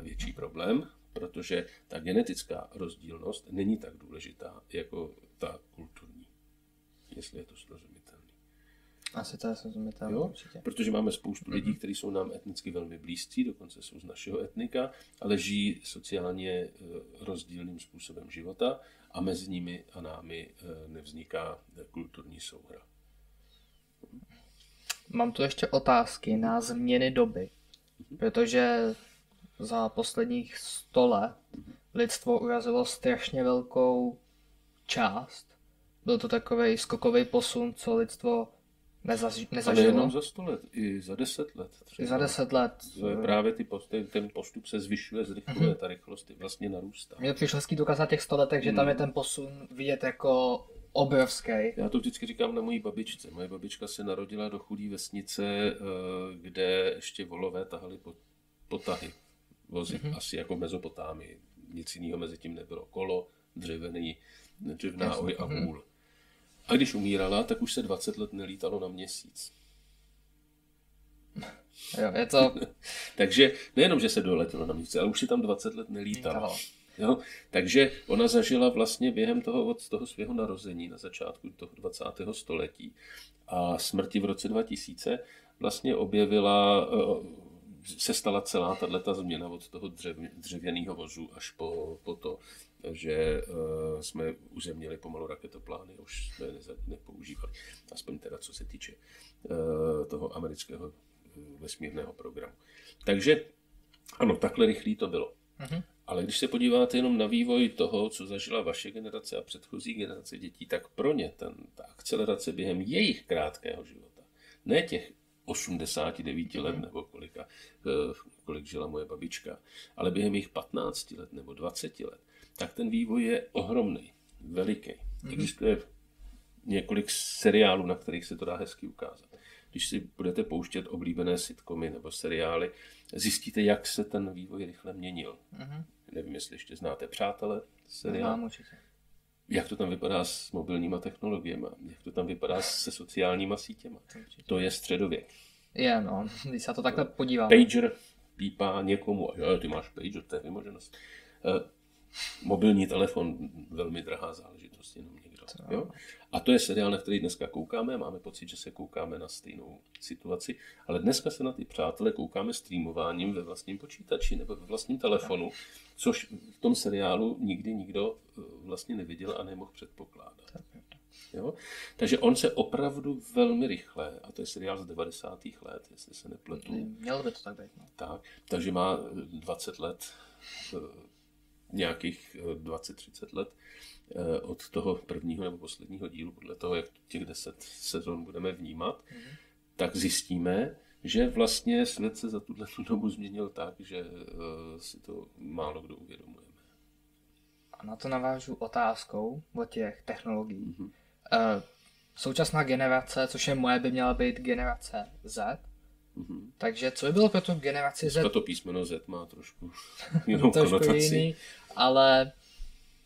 větší problém, protože ta genetická rozdílnost není tak důležitá jako ta kulturní, jestli je to srozumitelné. Asi to je srozumitelné, určitě. Protože máme spoustu lidí, kteří jsou nám etnicky velmi blízcí, dokonce jsou z našeho etnika, ale žijí sociálně rozdílným způsobem života a mezi nimi a námi nevzniká kulturní souhra. Mám tu ještě otázky na změny doby, protože za posledních sto let lidstvo urazilo strašně velkou část. Byl to takovej skokový posun, co lidstvo nezaž, nezažilo. Ale jenom za sto let, i za deset let. Třeba. I za deset let. Právě ty posty, ten postup se zvyšuje, zrychluje, ta rychlost vlastně narůstá. Mě přišlo hezký důkaz na těch sto letech, že tam je ten posun vidět jako obrovský. Já to vždycky říkám na mojí babičce. Moje babička se narodila do chudé vesnice, kde ještě volové tahali po, potahy. Vozy, mm-hmm. asi jako v Mezopotámii. Nic jiného mezi tím nebylo. Kolo, dřevěný, dřevná oj a vůl. A když umírala, tak už se dvacet let nelítalo na měsíc. Jo, je to... Takže nejenom, že se doletělo na měsíc, ale už si tam dvacet let nelítalo. Jo? Takže ona zažila vlastně během toho, od toho svého narození na začátku toho dvacátého století a smrti v roce dva tisíce vlastně objevila... se stala celá tato změna od toho dřev, dřevěného vozu až po, po to, že uh, jsme uzemnili pomalu raketoplány, už jsme je neza, nepoužívali, aspoň teda co se týče uh, toho amerického vesmírného programu. Takže ano, takhle rychlý to bylo. Mhm. Ale když se podíváte jenom na vývoj toho, co zažila vaše generace a předchozí generace dětí, tak pro ně ten, ta akcelerace během jejich krátkého života, ne těch osmdesáti devíti let nebo kolika, kolik žila moje babička, ale během jejich patnácti let nebo dvaceti let, tak ten vývoj je ohromný, veliký. Existuje několik seriálů, na kterých se to dá hezky ukázat. Když si budete pouštět oblíbené sitcomy nebo seriály, zjistíte, jak se ten vývoj rychle měnil. Uh-huh. Nevím, jestli ještě znáte Přátelé, seriál. Mám, určitě. Jak to tam vypadá s mobilníma technologiemi, jak to tam vypadá se sociálníma sítěma. Určitě. To je středověk. Je, no, když se to takhle podívám. Pager pípá někomu, a jo, ty máš pager, to je vymoženost. Uh, Mobilní telefon, velmi drahá záležitost, jenom někdo. Jo? A to je seriál, na který dneska koukáme. Máme pocit, že se koukáme na stejnou situaci, ale dneska se na ty Přátelé koukáme streamováním ve vlastním počítači nebo ve vlastním telefonu, což v tom seriálu nikdy nikdo vlastně neviděl a nemohl předpokládat. Jo? Takže on se opravdu velmi rychle, a to je seriál z devadesátých let, jestli se nepletu. Mělo by to tak být. Tak, takže má dvacet let, nějakých dvacet třicet let od toho prvního nebo posledního dílu, podle toho, jak těch deset sezon budeme vnímat, mm-hmm. tak zjistíme, že vlastně svět se za tuhle dobu změnil tak, že si to málo kdo uvědomujeme. A na to navážu otázkou o těch technologií. Mm-hmm. Současná generace, což je moje, by měla být generace Z. Mm-hmm. Takže co by bylo pro tu generaci Z? To písmeno Z má trošku jinou trošku konotaci. Jiný, ale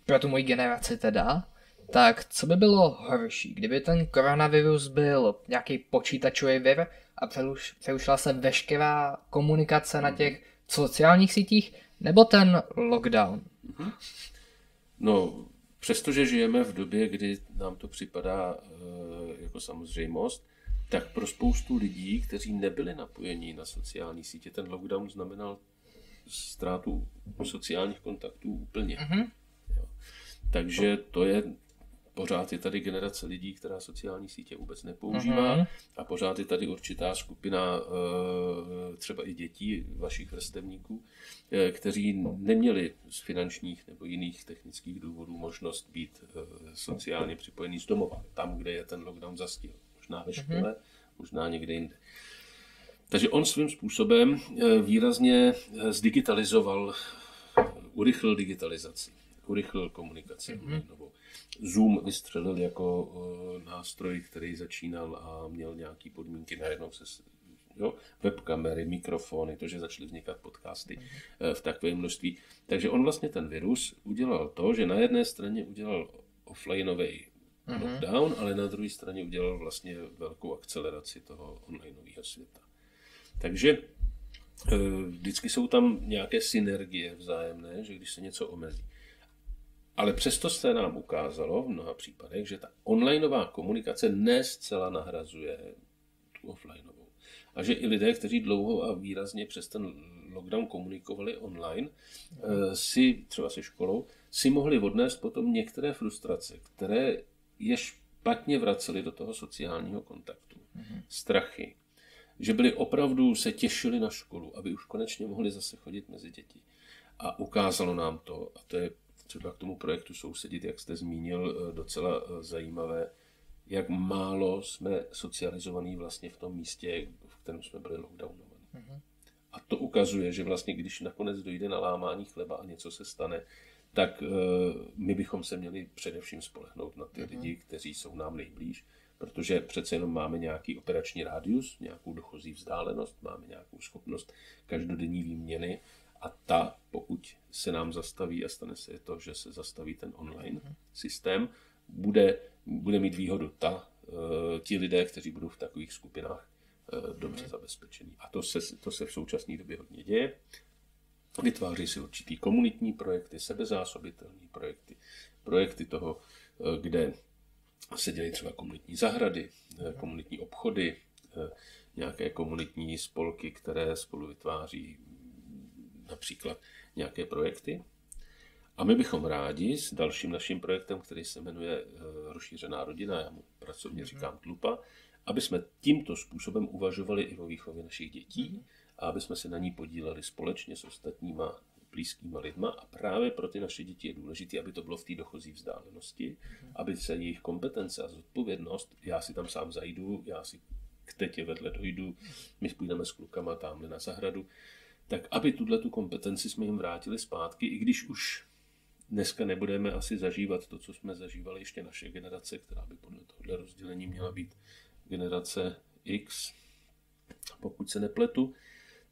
pro tu moji generaci teda, tak co by bylo horší, kdyby ten koronavirus byl nějaký počítačový vir a přerušila se veškerá komunikace mm-hmm. na těch sociálních sítích, nebo ten lockdown? Mm-hmm. No, přestože žijeme v době, kdy nám to připadá e, jako samozřejmost, tak pro spoustu lidí, kteří nebyli napojeni na sociální sítě, ten lockdown znamenal ztrátu sociálních kontaktů úplně. Mm-hmm. Jo. Takže to je, pořád je tady generace lidí, která sociální sítě vůbec nepoužívá mm-hmm. a pořád je tady určitá skupina třeba i dětí, vašich vrstevníků, kteří neměli z finančních nebo jiných technických důvodů možnost být sociálně připojení z domova, tam, kde je ten lockdown zastihl. Možná ve škole, mm-hmm. možná někde jinde. Takže on svým způsobem výrazně zdigitalizoval, urychlil digitalizaci, urychlil komunikaci. Mm-hmm. Zoom vystřelil jako nástroj, který začínal a měl nějaké podmínky. Najednou se jo, webkamery, mikrofony, to, že začaly vznikat podcasty mm-hmm. v takové množství. Takže on vlastně ten virus udělal to, že na jedné straně udělal offlineový lockdown, mm-hmm. ale na druhé straně udělal vlastně velkou akceleraci toho onlineového světa. Takže vždycky jsou tam nějaké synergie vzájemné, že když se něco omezí. Ale přesto se nám ukázalo v mnoha případech, že ta onlineová komunikace ne zcela nahrazuje tu offlineovou. A že i lidé, kteří dlouho a výrazně přes ten lockdown komunikovali online, mm-hmm. si třeba se školou, si mohli odnést potom některé frustrace, které je špatně vraceli do toho sociálního kontaktu. Mm-hmm. Strachy. Že byli opravdu, se těšili na školu, aby už konečně mohli zase chodit mezi děti. A ukázalo nám to, a to je třeba k tomu projektu Sousedit, jak jste zmínil, docela zajímavé, jak málo jsme socializovaní vlastně v tom místě, v kterém jsme byli lockdownovaní. Mm-hmm. A to ukazuje, že vlastně, když nakonec dojde na lámání chleba a něco se stane, tak uh, my bychom se měli především spolehnout na ty mm-hmm. lidi, kteří jsou nám nejblíž, protože přece jenom máme nějaký operační rádius, nějakou dochozí vzdálenost, máme nějakou schopnost každodenní výměny a ta, pokud se nám zastaví a stane se to, že se zastaví ten online mm-hmm. systém, bude, bude mít výhodu ta, uh, ti lidé, kteří budou v takových skupinách uh, dobře mm-hmm. zabezpečení. A to se, to se v současné době hodně děje. Vytváří si určitý komunitní projekty, sebezásobitelní projekty, projekty toho, kde se dělají třeba komunitní zahrady, komunitní obchody, nějaké komunitní spolky, které spolu vytváří například nějaké projekty. A my bychom rádi s dalším naším projektem, který se jmenuje Rozšířená rodina, já mu pracovně říkám Tlupa, aby jsme tímto způsobem uvažovali i o výchově našich dětí, a aby jsme se na ní podíleli společně s ostatníma blízkýma lidma a právě pro ty naše děti je důležité, aby to bylo v té dochozí vzdálenosti, mm. aby se jejich kompetence a zodpovědnost, já si tam sám zajdu, já si k tetě vedle dojdu, my půjdeme s klukama tamhle na zahradu, tak aby tuhle tu kompetenci jsme jim vrátili zpátky, i když už dneska nebudeme asi zažívat to, co jsme zažívali ještě naše generace, která by podle tohoto rozdělení měla být generace X, pokud se nepletu,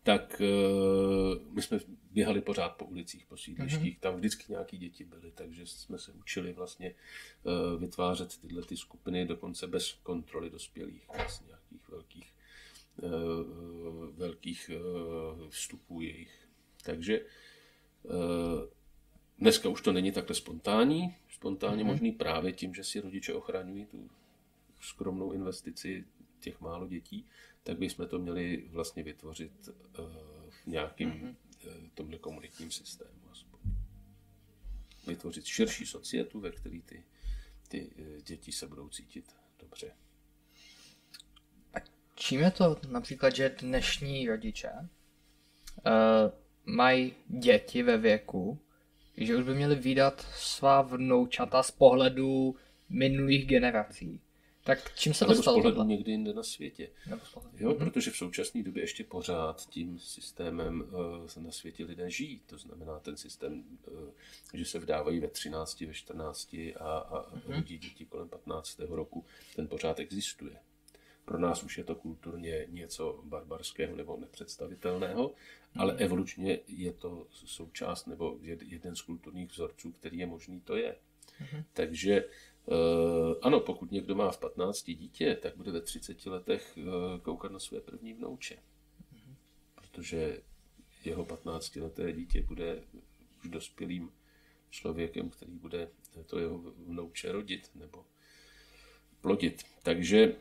tak uh, my jsme běhali pořád po ulicích, po sídlištích, tam vždycky nějaký děti byly, takže jsme se učili vlastně uh, vytvářet tyhle ty skupiny, dokonce bez kontroly dospělých, bez nějakých velkých, uh, velkých uh, vstupů jejich. Takže uh, dneska už to není takhle spontánní, spontánně mm-hmm. možný právě tím, že si rodiče ochraňují tu skromnou investici těch málo dětí, tak bychom to měli vlastně vytvořit v nějakým tomhle komunitním systému. Aspoň. Vytvořit širší societu, ve které ty, ty děti se budou cítit dobře. A čím je to například, že dnešní rodiče uh, mají děti ve věku, že už by měli vídat svá vnoučata z pohledu minulých generací? Tak čím se to stalo? Z pohledu někdy jinde na světě. Jo, protože v současné době ještě pořád tím systémem uh, na světě lidé žijí. To znamená ten systém, uh, že se vdávají ve třinácti, ve čtrnácti a, a mm-hmm. rodí děti kolem patnáctého roku. Ten pořád existuje. Pro nás už je to kulturně něco barbarského nebo nepředstavitelného, mm-hmm. ale evolučně je to součást nebo jeden z kulturních vzorců, který je možný, to je. Mm-hmm. Takže ano, pokud někdo má v patnácti dítě, tak bude ve třiceti letech koukat na své první vnouče. Protože jeho patnáctileté dítě bude už dospělým člověkem, který bude to jeho vnouče rodit nebo plodit. Takže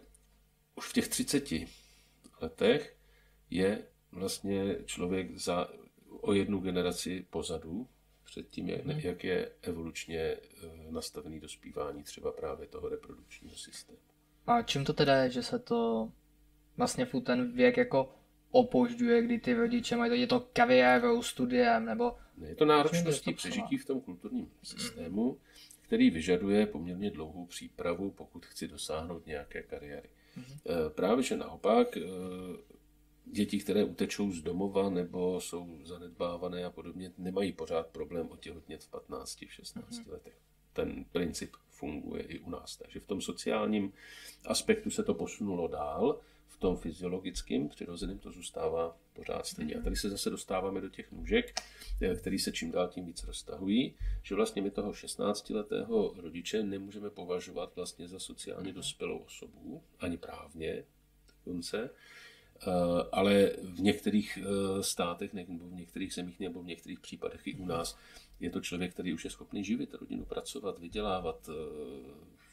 už v těch třiceti letech je vlastně člověk za, o jednu generaci pozadu, před tím, jak je evolučně nastavený dospívání třeba právě toho reprodukčního systému. A čím to teda je, že se to vlastně furt ten věk jako opožďuje, kdy ty rodiče mají to, je to kariérou, studiem, nebo... Je to náročností přežití v tom kulturním systému, který vyžaduje poměrně dlouhou přípravu, pokud chci dosáhnout nějaké kariéry. Mm-hmm. Právě že naopak, děti, které utečou z domova nebo jsou zanedbávané a podobně, nemají pořád problém otěhotnět v patnácti, v šestnácti mm-hmm. letech. Ten princip funguje i u nás. Takže v tom sociálním aspektu se to posunulo dál, v tom fyziologickém, přirozeném to zůstává pořád stejně. Mm-hmm. A tady se zase dostáváme do těch nůžek, které se čím dál tím víc roztahují, že vlastně my toho šestnáctiletého rodiče nemůžeme považovat vlastně za sociálně mm-hmm. dospělou osobu, ani právně dokonce. Ale v některých státech, nebo v některých zemích, nebo v některých případech i u nás je to člověk, který už je schopný živit rodinu, pracovat, vydělávat,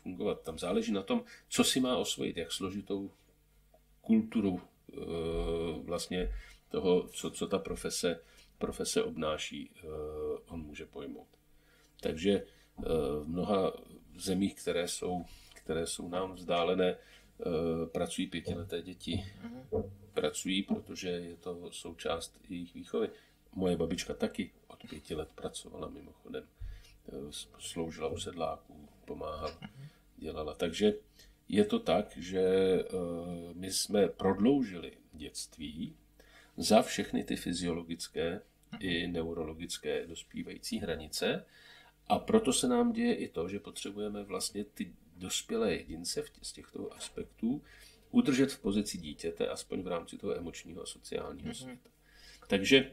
fungovat. Tam záleží na tom, co si má osvojit, jak složitou kulturu vlastně toho, co, co ta profese, profese obnáší, on může pojmout. Takže v mnoha zemích, které jsou, které jsou nám vzdálené, pracují pětileté děti. Pracují, protože je to součást jejich výchovy. Moje babička taky od pěti let pracovala mimochodem. Sloužila u sedláků, pomáhala, dělala. Takže je to tak, že my jsme prodloužili dětství za všechny ty fyziologické i neurologické dospívající hranice. A proto se nám děje i to, že potřebujeme vlastně ty dospělé jedince z těchto aspektů udržet v pozici dítěte, aspoň v rámci toho emočního a sociálního světa. Mm-hmm. Takže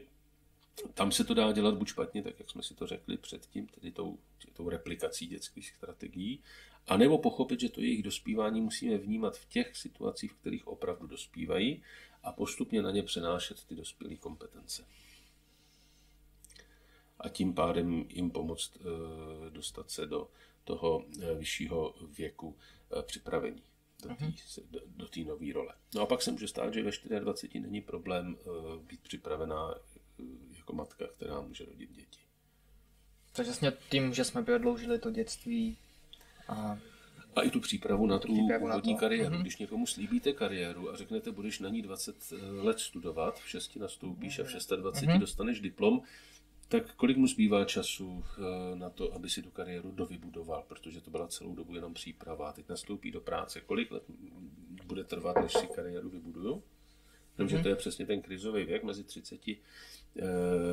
tam se to dá dělat buď špatně, tak jak jsme si to řekli předtím, tedy tou, tou replikací dětských strategií, anebo pochopit, že to jejich dospívání musíme vnímat v těch situacích, v kterých opravdu dospívají a postupně na ně přenášet ty dospělé kompetence. A tím pádem jim pomoct e, dostat se do toho vyššího věku e, připravení, do té uh-huh. nové role. No a pak se může stát, že ve dvaceti čtyři není problém e, být připravená e, jako matka, která může rodit děti. Takže vlastně tím, že jsme prodloužili to dětství a... A i tu přípravu na tu úvodní kariéru. Mm-hmm. Když někomu slíbíte kariéru a řeknete, budeš na ní dvacet let studovat, v šesti nastoupíš mm-hmm. a v dvaceti šesti mm-hmm. dostaneš diplom, Tak kolik mu zbývá času na to, aby si tu kariéru dovybudoval, protože to byla celou dobu jenom příprava, teď nastoupí do práce. Kolik let bude trvat, než si kariéru vybuduju? Takže to je přesně ten krizový věk mezi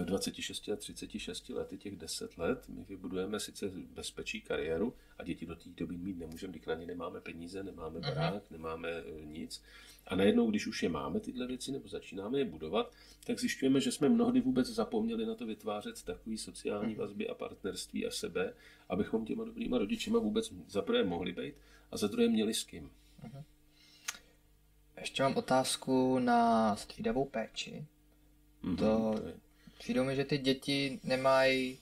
dvaceti šesti a třiceti šesti lety, těch deset let. My vybudujeme sice bezpečí kariéru a děti do té doby mít nemůžeme, když na ně nemáme peníze, nemáme barák, nemáme nic. A najednou, když už je máme tyhle věci nebo začínáme je budovat, tak zjišťujeme, že jsme mnohdy vůbec zapomněli na to vytvářet takový sociální vazby a partnerství a sebe, abychom těma dobrýma rodičima vůbec za prvé mohli být a za druhé měli s kým. Aha. Ještě mám otázku na střídavou péči. Mm-hmm, to přijde mi, že ty děti nemají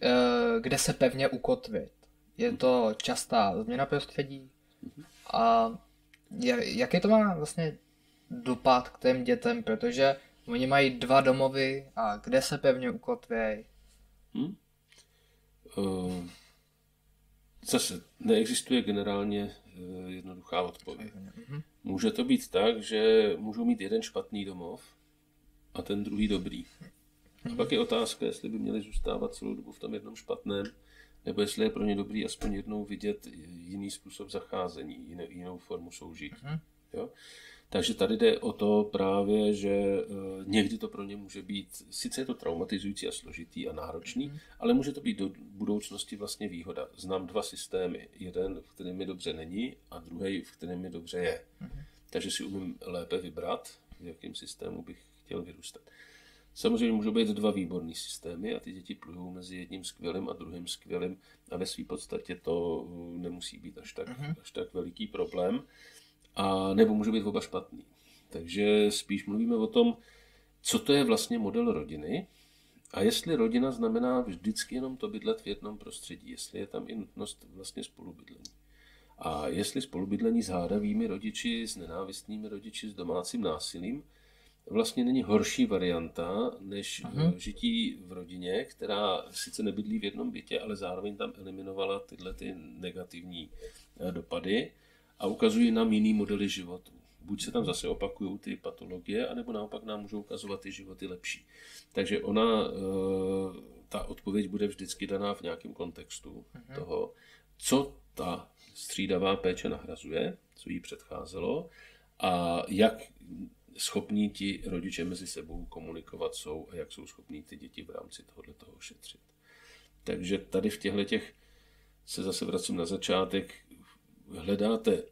e, kde se pevně ukotvit. Je to častá změna prostředí. Mm-hmm. A je, jaký to má vlastně dopad k těm dětem, protože oni mají dva domovy a kde se pevně ukotvějí? Hmm? Uh, zase neexistuje generálně jednoduchá odpověď. Může to být tak, že můžou mít jeden špatný domov a ten druhý dobrý. A pak je otázka, jestli by měli zůstávat celou dobu v tom jednom špatném, nebo jestli je pro ně dobrý aspoň jednou vidět jiný způsob zacházení, jinou, jinou formu soužití. Jo? Takže tady jde o to právě, že někdy to pro ně může být, sice je to traumatizující a složitý a náročný, mm. ale může to být do budoucnosti vlastně výhoda. Znám dva systémy, jeden, v kterém mi dobře není a druhý, v kterém mi dobře je. Mm. Takže si umím lépe vybrat, v jakém systému bych chtěl vyrůstat. Samozřejmě můžou být dva výborné systémy a ty děti plujou mezi jedním skvělým a druhým skvělým a ve své podstatě to nemusí být až tak, mm. až tak veliký problém. A nebo může být oba špatný. Takže spíš mluvíme o tom, co to je vlastně model rodiny a jestli rodina znamená vždycky jenom to bydlet v jednom prostředí, jestli je tam i nutnost vlastně spolubydlení. A jestli spolubydlení s hádavými rodiči, s nenávistnými rodiči, s domácím násilím, vlastně není horší varianta, než Aha. žití v rodině, která sice nebydlí v jednom bytě, ale zároveň tam eliminovala tyhle ty negativní dopady, a ukazují nám jiný modely životů. Buď se tam zase opakují ty patologie, anebo naopak nám můžou ukazovat ty životy lepší. Takže ona, ta odpověď bude vždycky daná v nějakém kontextu Aha. toho, co ta střídavá péče nahrazuje, co jí předcházelo a jak schopní ti rodiče mezi sebou komunikovat jsou a jak jsou schopní ty děti v rámci tohoto ošetřit. Takže tady v těchto těch, se zase vracím na začátek, hledáte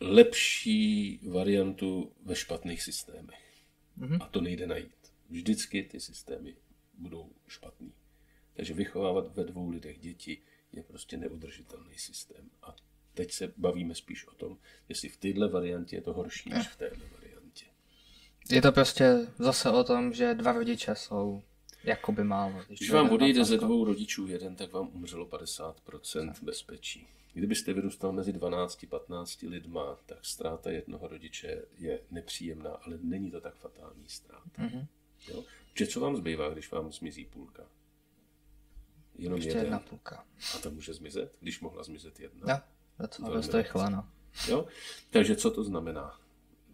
lepší variantu ve špatných systémech. Mm-hmm. A to nejde najít. Vždycky ty systémy budou špatný. Takže vychovávat ve dvou lidech děti je prostě neudržitelný systém. A teď se bavíme spíš o tom, jestli v téhle variantě je to horší, než v téhle variantě. Je to prostě zase o tom, že dva rodiče jsou jakoby málo. Když, Když vám odejde ze dvou rodičů jeden, tak vám umřelo padesát procent bezpečí. Kdybyste vyrůstal mezi dvanácti až patnácti lidma, tak ztráta jednoho rodiče je nepříjemná, ale není to tak fatální ztráta. Mm-hmm. Jo? Že co vám zbývá, když vám zmizí půlka? Jenom ještě jeden. Jedna půlka. A ta může zmizet? Když mohla zmizet jedna? Jo, docela dost rychle. Takže co to znamená?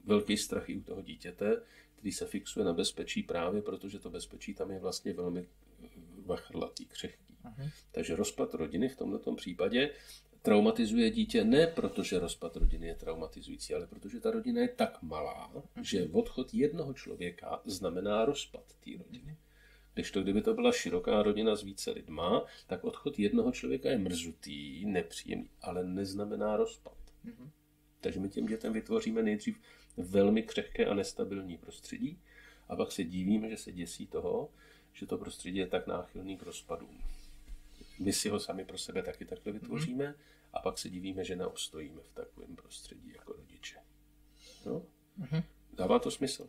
Velký strach i u toho dítěte, který se fixuje na bezpečí právě, protože to bezpečí tam je vlastně velmi vachrlatý, křehký. Mm-hmm. Takže rozpad rodiny v tomto případě traumatizuje dítě ne proto, že rozpad rodiny je traumatizující, ale protože ta rodina je tak malá, že odchod jednoho člověka znamená rozpad té rodiny. Když to, kdyby to byla široká rodina s více lidma, tak odchod jednoho člověka je mrzutý, nepříjemný, ale neznamená rozpad. Mm-hmm. Takže my těm dětem vytvoříme nejdřív velmi křehké a nestabilní prostředí a pak se divíme, že se děsí toho, že to prostředí je tak náchylný k rozpadům. My si ho sami pro sebe taky takhle vytvoříme a pak se divíme, že neobstojíme v takovém prostředí jako rodiče. No? Dává to smysl?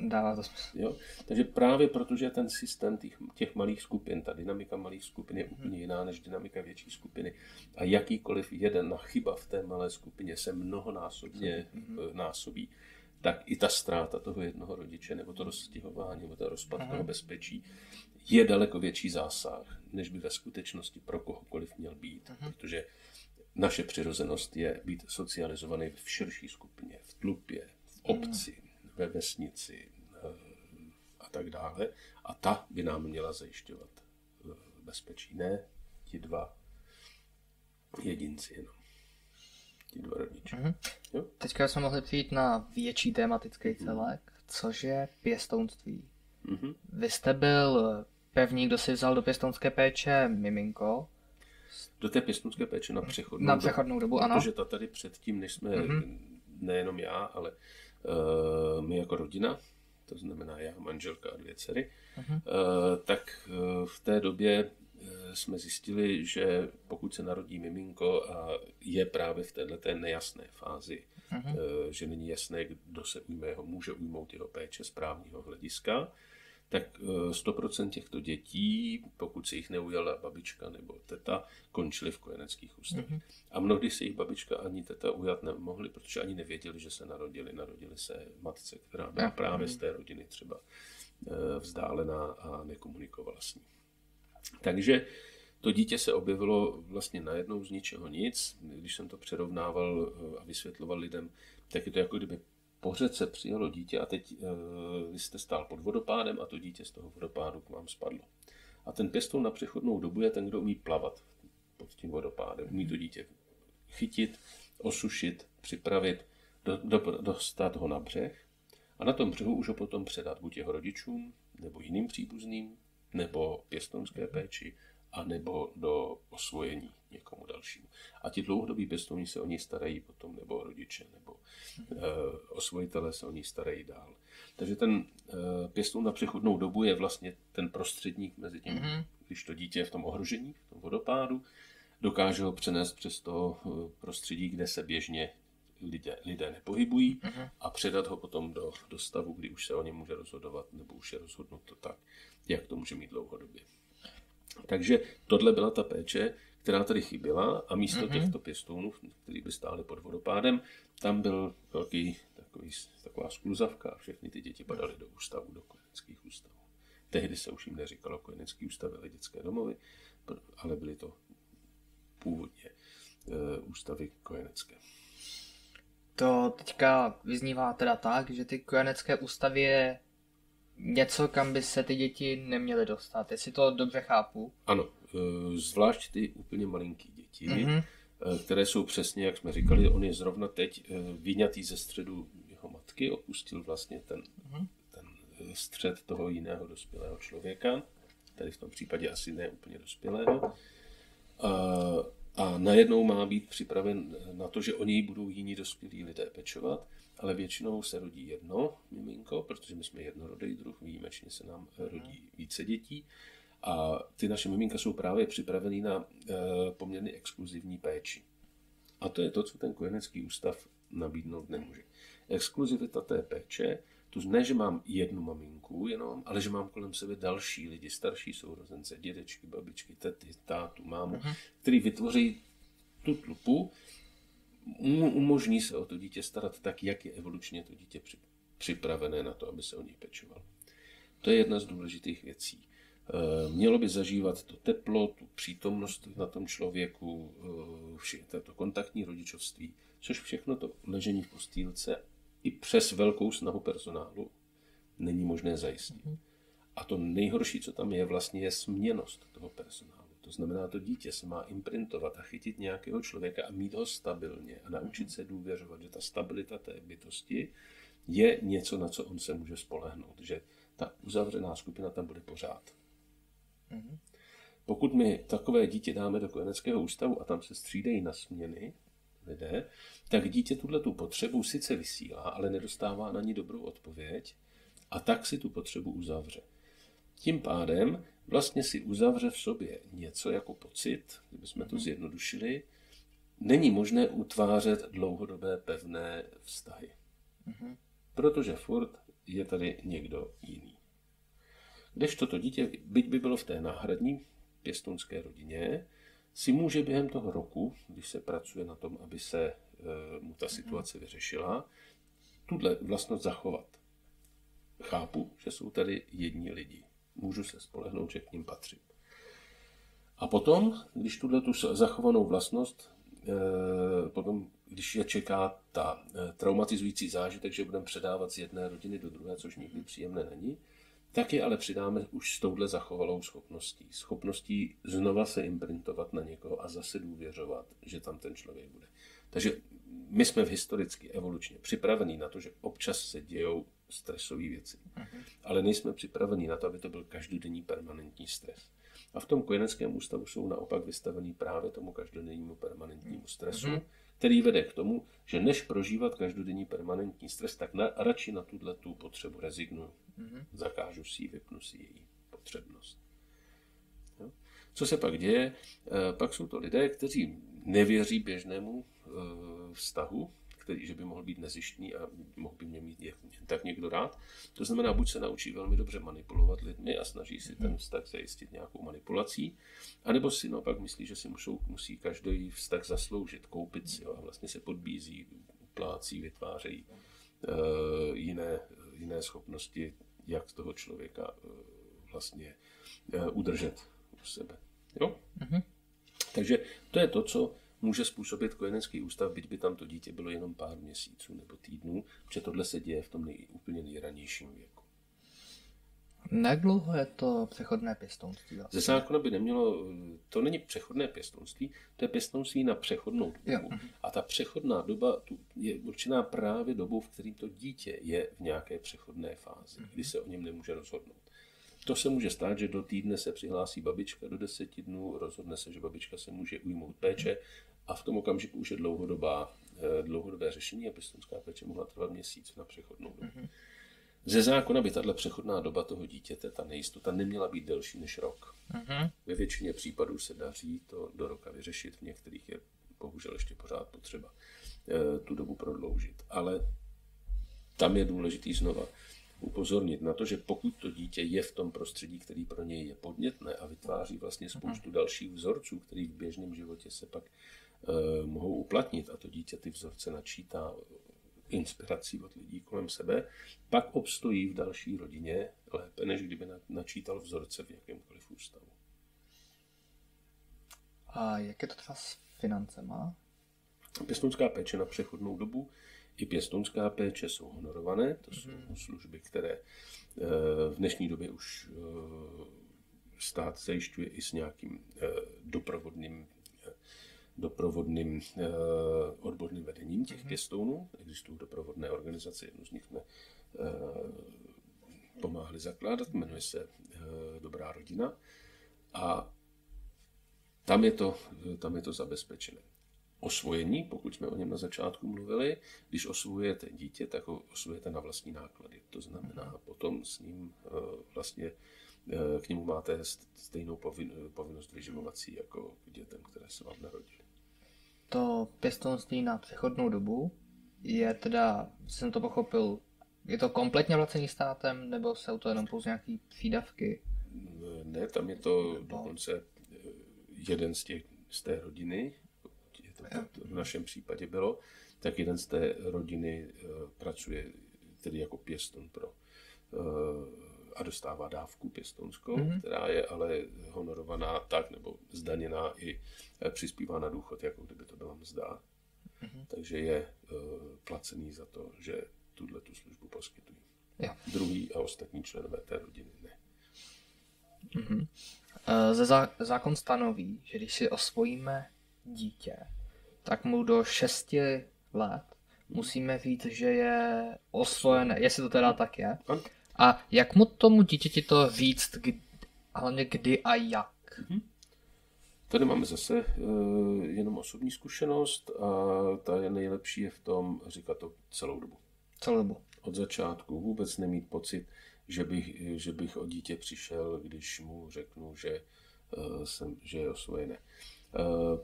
Dává to smysl. Jo? Takže právě protože ten systém těch, těch malých skupin, ta dynamika malých skupin je úplně jiná než dynamika větší skupiny a jakýkoliv jedna chyba v té malé skupině se mnohonásobně násobí, tak i ta ztráta toho jednoho rodiče, nebo to rozstihování, nebo ten rozpad toho bezpečí, je daleko větší zásah, než by ve skutečnosti pro kohokoliv měl být. Aha. Protože naše přirozenost je být socializovaný v širší skupině, v tlupě, v obci, ve vesnici a tak dále. A ta by nám měla zajišťovat bezpečí. Ne ti dva jedinci jenom. Ti dva rodiče. Mhm. Jo? Teďka jsme mohli přijít na větší tematický celek, mhm. což je pěstounství. Mhm. Vy jste byl pevný, kdo si vzal do pěstounské péče miminko. Do té pěstounské péče na přechodnou, na přechodnou dobu, dobu, ano. Protože ta tady předtím, než jsme, mm-hmm. nejenom já, ale uh, my jako rodina, to znamená já, manželka a dvě dcery, mm-hmm. uh, tak uh, v té době uh, jsme zjistili, že pokud se narodí miminko a je právě v této nejasné fázi, mm-hmm. uh, že není jasné, kdo se ujme jeho, může ujmout jeho péče z právního hlediska, tak sto procent těchto dětí, pokud se jich neujala babička nebo teta, končily v kojeneckých ústavech. Mm-hmm. A mnohdy se jich babička ani teta ujat nemohly, protože ani nevěděli, že se narodili. Narodili se matce, která byla právě z té rodiny třeba vzdálená a nekomunikovala s ní. Takže to dítě se objevilo vlastně najednou z ničeho nic. Když jsem to přerovnával a vysvětloval lidem, tak je to jako kdyby po řece přijelo dítě a teď vy jste stál pod vodopádem a to dítě z toho vodopádu k vám spadlo. A ten pěstoun na přechodnou dobu je ten, kdo umí plavat pod tím vodopádem. Umí to dítě chytit, osušit, připravit, do, do, dostat ho na břeh a na tom břehu už ho potom předat buď jeho rodičům, nebo jiným příbuzným, nebo pěstounské péči, anebo do osvojení někomu dalšímu. A ti dlouhodobí pěstouni se o něj starají potom, nebo rodiče, nebo e, osvojitelé se o něj starají dál. Takže ten e, pěstoun na přechodnou dobu je vlastně ten prostředník mezi tím, mm-hmm. když to dítě je v tom ohrožení, v tom vodopádu, dokáže ho přenést přes to prostředí, kde se běžně lidé, lidé nepohybují, mm-hmm. a předat ho potom do, do stavu, kdy už se o něm může rozhodovat, nebo už je rozhodnuto tak, jak to může mít dlouhodobě. Takže tohle byla ta péče, která tady chyběla, a místo mm-hmm. těchto pěstounů, kteří by stáli pod vodopádem, tam byl velký takový, taková skluzavka a všechny ty děti padaly do ústavů, do kojeneckých ústavů. Tehdy se už jim neříkalo kojenecký ústavy, ale dětské domovy, ale byly to původně e, ústavy kojenecké. To teďka vyznívá teda tak, že ty kojenecké ústavy je něco, kam by se ty děti neměly dostat, jestli to dobře chápu. Ano, zvlášť ty úplně malinký děti, mm-hmm. které jsou přesně, jak jsme říkali, on je zrovna teď vyňatý ze středu jeho matky, opustil vlastně ten, mm-hmm. ten střed toho jiného dospělého člověka, tady v tom případě asi ne úplně dospělého, a, a najednou má být připraven na to, že o něj budou jiní dospělí lidé pečovat. Ale většinou se rodí jedno miminko, protože my jsme jednorodý druh, výjimečně se nám rodí více dětí. A ty naše miminka jsou právě připraveny na e, poměrně exkluzivní péči. A to je to, co ten kojenecký ústav nabídnout nemůže. Exkluzivita té péče, to ne, že mám jednu maminku jenom, ale že mám kolem sebe další lidi, starší sourozence, dědečky, babičky, tety, tátu, mámu, uh-huh. který vytvoří tu tlupu, umožní se o to dítě starat tak, jak je evolučně to dítě připravené na to, aby se o něj pečovalo. To je jedna z důležitých věcí. Mělo by zažívat to teplo, tu přítomnost na tom člověku, to kontaktní rodičovství, což všechno to ležení v postýlce i přes velkou snahu personálu není možné zajistit. A to nejhorší, co tam je, vlastně je směnnost toho personálu. To znamená, to dítě se má imprintovat a chytit nějakého člověka a mít ho stabilně a naučit se důvěřovat, že ta stabilita té bytosti je něco, na co on se může spolehnout, že ta uzavřená skupina tam bude pořád. Mm-hmm. Pokud my takové dítě dáme do kojeneckého ústavu a tam se střídají na směny lidé, tak dítě tuto potřebu sice vysílá, ale nedostává na ní dobrou odpověď a tak si tu potřebu uzavře. Tím pádem vlastně si uzavře v sobě něco jako pocit, kdybychom to zjednodušili, není možné utvářet dlouhodobé pevné vztahy. Uh-huh. Protože furt je tady někdo jiný. Kdežto to dítě, byť by bylo v té náhradní pěstounské rodině, si může během toho roku, když se pracuje na tom, aby se uh, mu ta situace uh-huh. vyřešila, tuhle vlastnost zachovat. Chápu, že jsou tady jedni lidi. Můžu se spolehnout, že k nim patřím. A potom, když tuhle tu zachovanou vlastnost, potom, když je čeká ta traumatizující zážitek, že budeme předávat z jedné rodiny do druhé, což nikdy příjemné není, tak je ale přidáme už s touhle zachovalou schopností. Schopností znova se imprintovat na někoho a zase důvěřovat, že tam ten člověk bude. Takže my jsme v historicky evolučně připravení na to, že občas se dějou stresové věci. Ale nejsme připravení na to, aby to byl každodenní permanentní stres. A v tom kojeneckém ústavu jsou naopak vystavený právě tomu každodennímu permanentnímu stresu, mm-hmm. který vede k tomu, že než prožívat každodenní permanentní stres, tak na, radši na tuhle tu potřebu rezignuju. Mm-hmm. Zakážu si ji, vypnu si její potřebnost. Jo? Co se pak děje? E, pak jsou to lidé, kteří nevěří běžnému e, vztahu, který, že by mohl být nezištný a mohl by mě mít je, tak někdo rád. To znamená, buď se naučí velmi dobře manipulovat lidmi a snaží si ten vztah zajistit nějakou manipulací, anebo si naopak myslí, že si musou, musí každý vztah zasloužit, koupit si ho a vlastně se podbízí, uplácí, vytvářejí uh, jiné, jiné schopnosti, jak toho člověka uh, vlastně uh, udržet u sebe. Jo? Uh-huh. Takže to je to, co může způsobit kojenecký ústav, byť by tam to dítě bylo jenom pár měsíců nebo týdnů, protože tohle se děje v tom nej, úplně nejranějším věku. Jak dlouho je to přechodné pěstounství? Ze zákona by nemělo, to není přechodné pěstounství, to je pěstounství na přechodnou dobu. Jo. A ta přechodná doba je určená právě dobou, v které to dítě je v nějaké přechodné fázi, kdy se o něm nemůže rozhodnout. To se může stát, že do týdne se přihlásí babička, do deseti dnů rozhodne se, že babička se může ujmout péče a v tom okamžiku už je dlouhodobá, dlouhodobé řešení a pěstounská péče mohla trvat měsíc na přechodnou dobu. Mm-hmm. Ze zákona by tato přechodná doba toho dítěte, ta nejistota, neměla být delší než rok. Mm-hmm. Ve většině případů se daří to do roka vyřešit, v některých je bohužel ještě pořád potřeba tu dobu prodloužit, ale tam je důležitý znova upozornit na to, že pokud to dítě je v tom prostředí, který pro něj je podnětné a vytváří vlastně spoustu dalších vzorců, který v běžném životě se pak e, mohou uplatnit a to dítě ty vzorce načítá inspirací od lidí kolem sebe, pak obstojí v další rodině lépe, než kdyby načítal vzorce v jakémkoliv ústavu. A jak je to třeba s financema? Pěstounská péče na přechodnou dobu i pěstounská péče jsou honorované, to jsou služby, které v dnešní době už stát zajišťuje i s nějakým doprovodným, doprovodným odborným vedením těch pěstounů. Existují doprovodné organizace, jednu z nich jsme pomáhali zakládat, jmenuje se Dobrá rodina a tam je to, tam je to zabezpečené. Osvojení, pokud jsme o něm na začátku mluvili, když osvojujete dítě, tak ho osvojujete na vlastní náklady. To znamená, potom s ním vlastně k němu máte stejnou povinnost vyživovací jako k dětem, které se vám narodily. To pěstounství na přechodnou dobu je teda, jsem to pochopil, je to kompletně placený státem, nebo jsou to jenom pouze nějaké přídavky? Ne, tam je to nebo dokonce jeden z těch z té rodiny. To v našem případě bylo, tak jeden z té rodiny pracuje tedy jako pěstoun pro a dostává dávku pěstounskou, mm-hmm. která je ale honorovaná tak, nebo zdaněná i přispívá na důchod, jako kdyby to byla mzda. Mm-hmm. Takže je placený za to, že tuhle tu službu poskytují. Jo. Druhý a ostatní členové té rodiny ne. Mm-hmm. Ze zá- zákon stanoví, že když si osvojíme dítě, tak mu do šesti let musíme říct, že je osvojené, jestli to teda tak je. A jak mu tomu dítěti to říct, kdy, hlavně kdy a jak? Tady máme zase uh, jenom osobní zkušenost a ta je nejlepší je v tom říkat to celou dobu. Celou dobu. Od začátku vůbec nemít pocit, že bych, že bych o dítě přišel, když mu řeknu, že, uh, jsem, že je osvojené.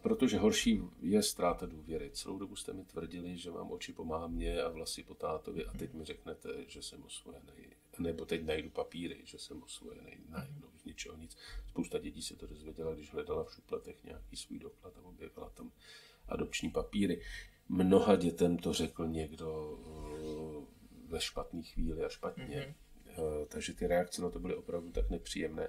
Protože horší je ztráta důvěry. Celou dobu jste mi tvrdili, že mám oči po mámě a vlasy po tátovi a teď mi řeknete, že jsem osvojený. Nebo teď najdu papíry, že jsem osvojený. Najednou z ničeho nic. Spousta dětí se to dozvěděla, když hledala v šupletech nějaký svůj doklad a objevila tam adopční papíry. Mnoha dětem to řekl někdo ve špatné chvíli a špatně. Mm-hmm. Takže ty reakce na to byly opravdu tak nepříjemné.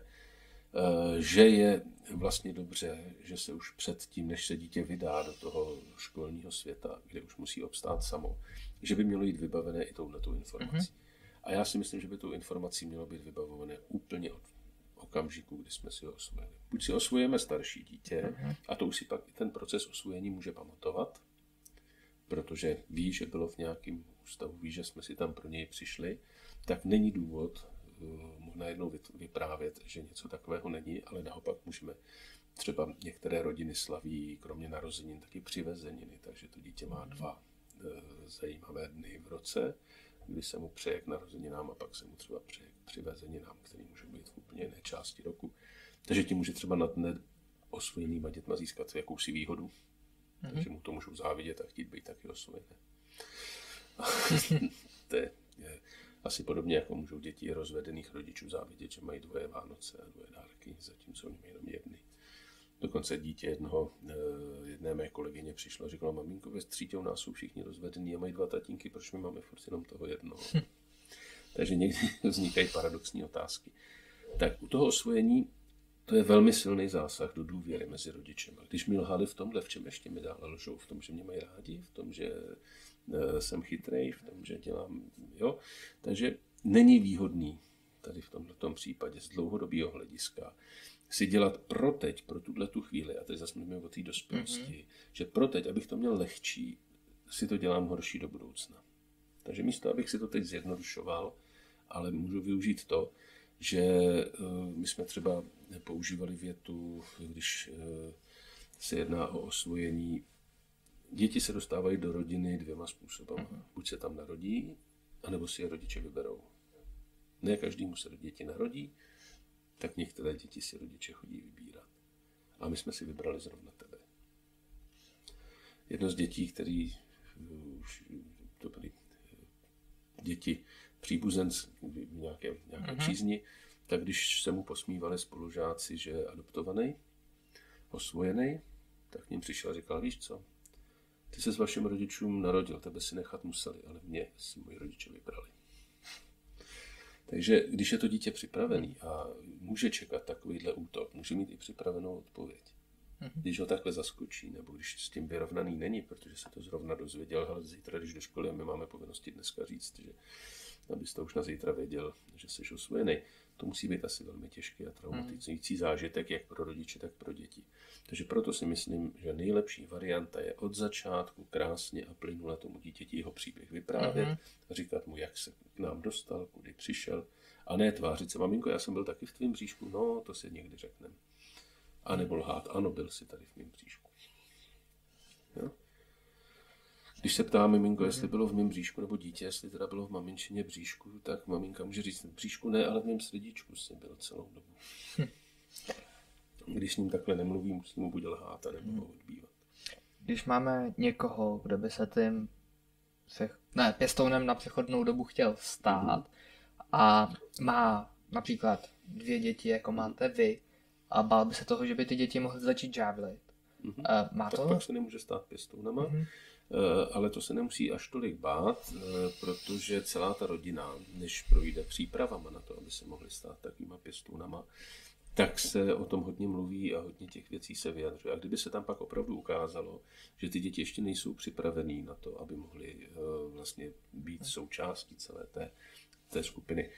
Že je vlastně dobře, že se už předtím, než se dítě vydá do toho školního světa, kde už musí obstát samo, že by mělo jít vybavené i touhletou informací. Mm-hmm. A já si myslím, že by tou informací mělo být vybavované úplně od okamžiku, kdy jsme si ho osvojili. Buď si osvojíme starší dítě, a to už si pak i ten proces osvojení může pamatovat, protože ví, že bylo v nějakém ústavu, ví, že jsme si tam pro něj přišli, tak není důvod uh, najednou vyprávět, že něco takového není, ale naopak můžeme, třeba některé rodiny slaví, kromě narozenin, taky přivezeniny, takže to dítě má dva uh, zajímavé dny v roce, kdy se mu přeje k narozeninám a pak se mu třeba přeje k přivezeninám, který může být v úplně jiné části roku. Takže ti může třeba nad neosvojenýma dětma získat jakousi výhodu, mm-hmm. takže mu to můžou závidět a chtít být taky osvojené. To je, je asi podobně, jako můžou děti rozvedených rodičů závidět, že mají dvoje Vánoce a dvoje dárky, zatímco oni mají jenom jedny. Dokonce dítě jednoho, jedné mé kolegyně přišlo a říkala: maminko, ve třídě u nás jsou všichni rozvedení a mají dva tatínky, proč my máme furt jenom toho jednoho? Takže někdy vznikají paradoxní otázky. Tak u toho osvojení to je velmi silný zásah do důvěry mezi rodičema. Když mi lhali v tomhle, v čem ještě mi dále lžou, v tom, že mě mají rádi, v tom, že jsem chytrej, v tom, že dělám, jo. Takže není výhodný tady v tomto případě z dlouhodobého hlediska si dělat pro teď, pro tuhle tu chvíli, a teď zase mluvíme o té dospělosti, mm-hmm. že pro teď, abych to měl lehčí, si to dělám horší do budoucna. Takže místo, abych si to teď zjednodušoval, ale můžu využít to, že uh, my jsme třeba používali větu, když uh, se jedná o osvojení. Děti se dostávají do rodiny dvěma způsoby. Mm-hmm. Buď se tam narodí, anebo si je rodiče vyberou. Ne každému se děti narodí, tak některé děti si rodiče chodí vybírat. A my jsme si vybrali zrovna tebe. Jedno z dětí, který už to byly děti příbuzenc v nějaké, nějaké mm-hmm. přízni, tak když se mu posmívali spolužáci, že je adoptovaný, osvojený, tak k ním přišel a říkal: víš co, ty se s vašim rodičům narodil, tebe si nechat museli, ale mě si moji rodiče vybrali. Takže když je to dítě připravený a může čekat takovýhle útok, může mít i připravenou odpověď. Když ho takhle zaskočí, nebo když s tím vyrovnaný není, protože se to zrovna dozvěděl, hele, zítra jdeš do školy a my máme povinnosti dneska říct, že abyste už na zítra věděl, že jsi osvojený. To musí být asi velmi těžký a traumatizující zážitek, jak pro rodiče, tak pro děti. Takže proto si myslím, že nejlepší varianta je od začátku krásně a plynule tomu dítěti jeho příběh vyprávět, mm-hmm. říkat mu, jak se k nám dostal, kudy přišel, a ne tvářit se: maminko, já jsem byl taky v tvém bříšku, no to si někdy řekneme. A nebo lhát: ano, byl jsi tady v mém bříšku. Jo? Když se ptá miminko, jestli bylo v mém bříšku, nebo dítě, jestli teda bylo v maminčině bříšku, tak maminka může říct: v bříšku ne, ale v mém srdíčku jsi byl celou dobu. Když s ním takhle nemluví, musím mu buď lhát, nebo ho odbývat. Když máme někoho, kdo by se tím se, ne, pěstounem na přechodnou dobu chtěl stát a má například dvě děti, jako máte vy, a bál by se toho, že by ty děti mohly začít žávlit. Mm-hmm. Má to? Tak pak se nemůže stát pěstounama. Mm-hmm. Ale to se nemusí až tolik bát, protože celá ta rodina, než projde přípravama na to, aby se mohli stát takovýma pěstounama, tak se o tom hodně mluví a hodně těch věcí se vyjadřuje. A kdyby se tam pak opravdu ukázalo, že ty děti ještě nejsou připravený na to, aby mohly vlastně být součástí celé té, té skupiny,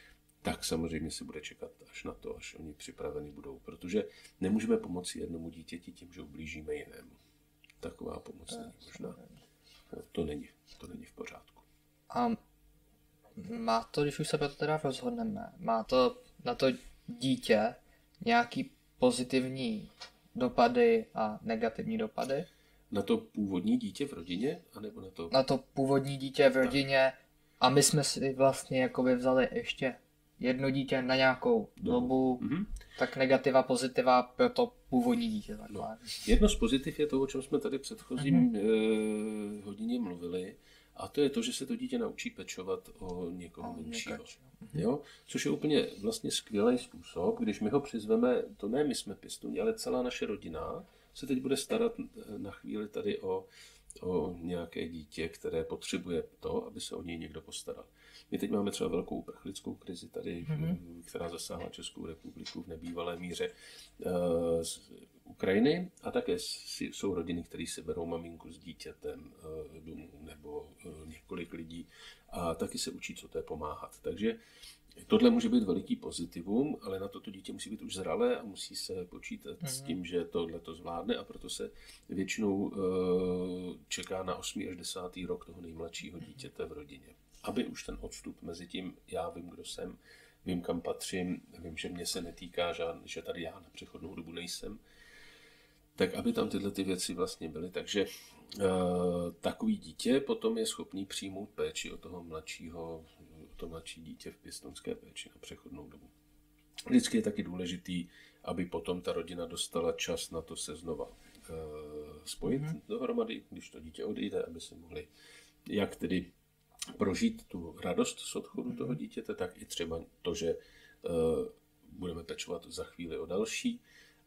tak samozřejmě se bude čekat až na to, až oni připraveni budou, protože nemůžeme pomoci jednomu dítěti tím, že ublížíme jinému. Taková pomoc není možná. To není, to není v pořádku. A má to, když už se proto teda rozhodneme, má to na to dítě nějaký pozitivní dopady a negativní dopady? Na to původní dítě v rodině? Anebo na, to... na to původní dítě v rodině tak. A my jsme si vlastně jakoby vzali ještě jedno dítě na nějakou dobu, mm-hmm. tak negativa, pozitiva pro to původní dítě. No. Jedno z pozitiv je to, o čem jsme tady v předchozím mm-hmm. eh, hodině mluvili, a to je to, že se to dítě naučí pečovat o někoho menšího. Mm-hmm. Jo? Což je úplně vlastně skvělý způsob, když my ho přizveme, to ne my jsme pěstouni, ale celá naše rodina se teď bude starat na chvíli tady o, o nějaké dítě, které potřebuje to, aby se o něj někdo postaral. My teď máme třeba velkou uprchlickou krizi tady, mm-hmm. která zasáhla Českou republiku v nebývalé míře z Ukrajiny, a také jsou rodiny, které si berou maminku s dítětem domů, nebo několik lidí a taky se učí, co to je pomáhat. Takže tohle může být veliký pozitivum, ale na to to dítě musí být už zralé a musí se počítat mm. s tím, že tohle to zvládne, a proto se většinou čeká na osmý až desátý rok toho nejmladšího dítěte v rodině. Aby už ten odstup mezi tím, já vím, kdo jsem, vím, kam patřím, vím, že mě se netýká žádný, že tady já na přechodnou dobu nejsem, tak aby tam tyhle ty věci vlastně byly. Takže uh, takový dítě potom je schopný přijmout péči o toho mladšího, o to mladší dítě v pěstounské péči na přechodnou dobu. Vždycky je taky důležitý, aby potom ta rodina dostala čas na to se znova uh, spojit mm. dohromady, když to dítě odejde, aby se mohli jak tedy prožít tu radost z odchodu mm. toho dítěte, tak i třeba to, že uh, budeme pečovat za chvíli o další,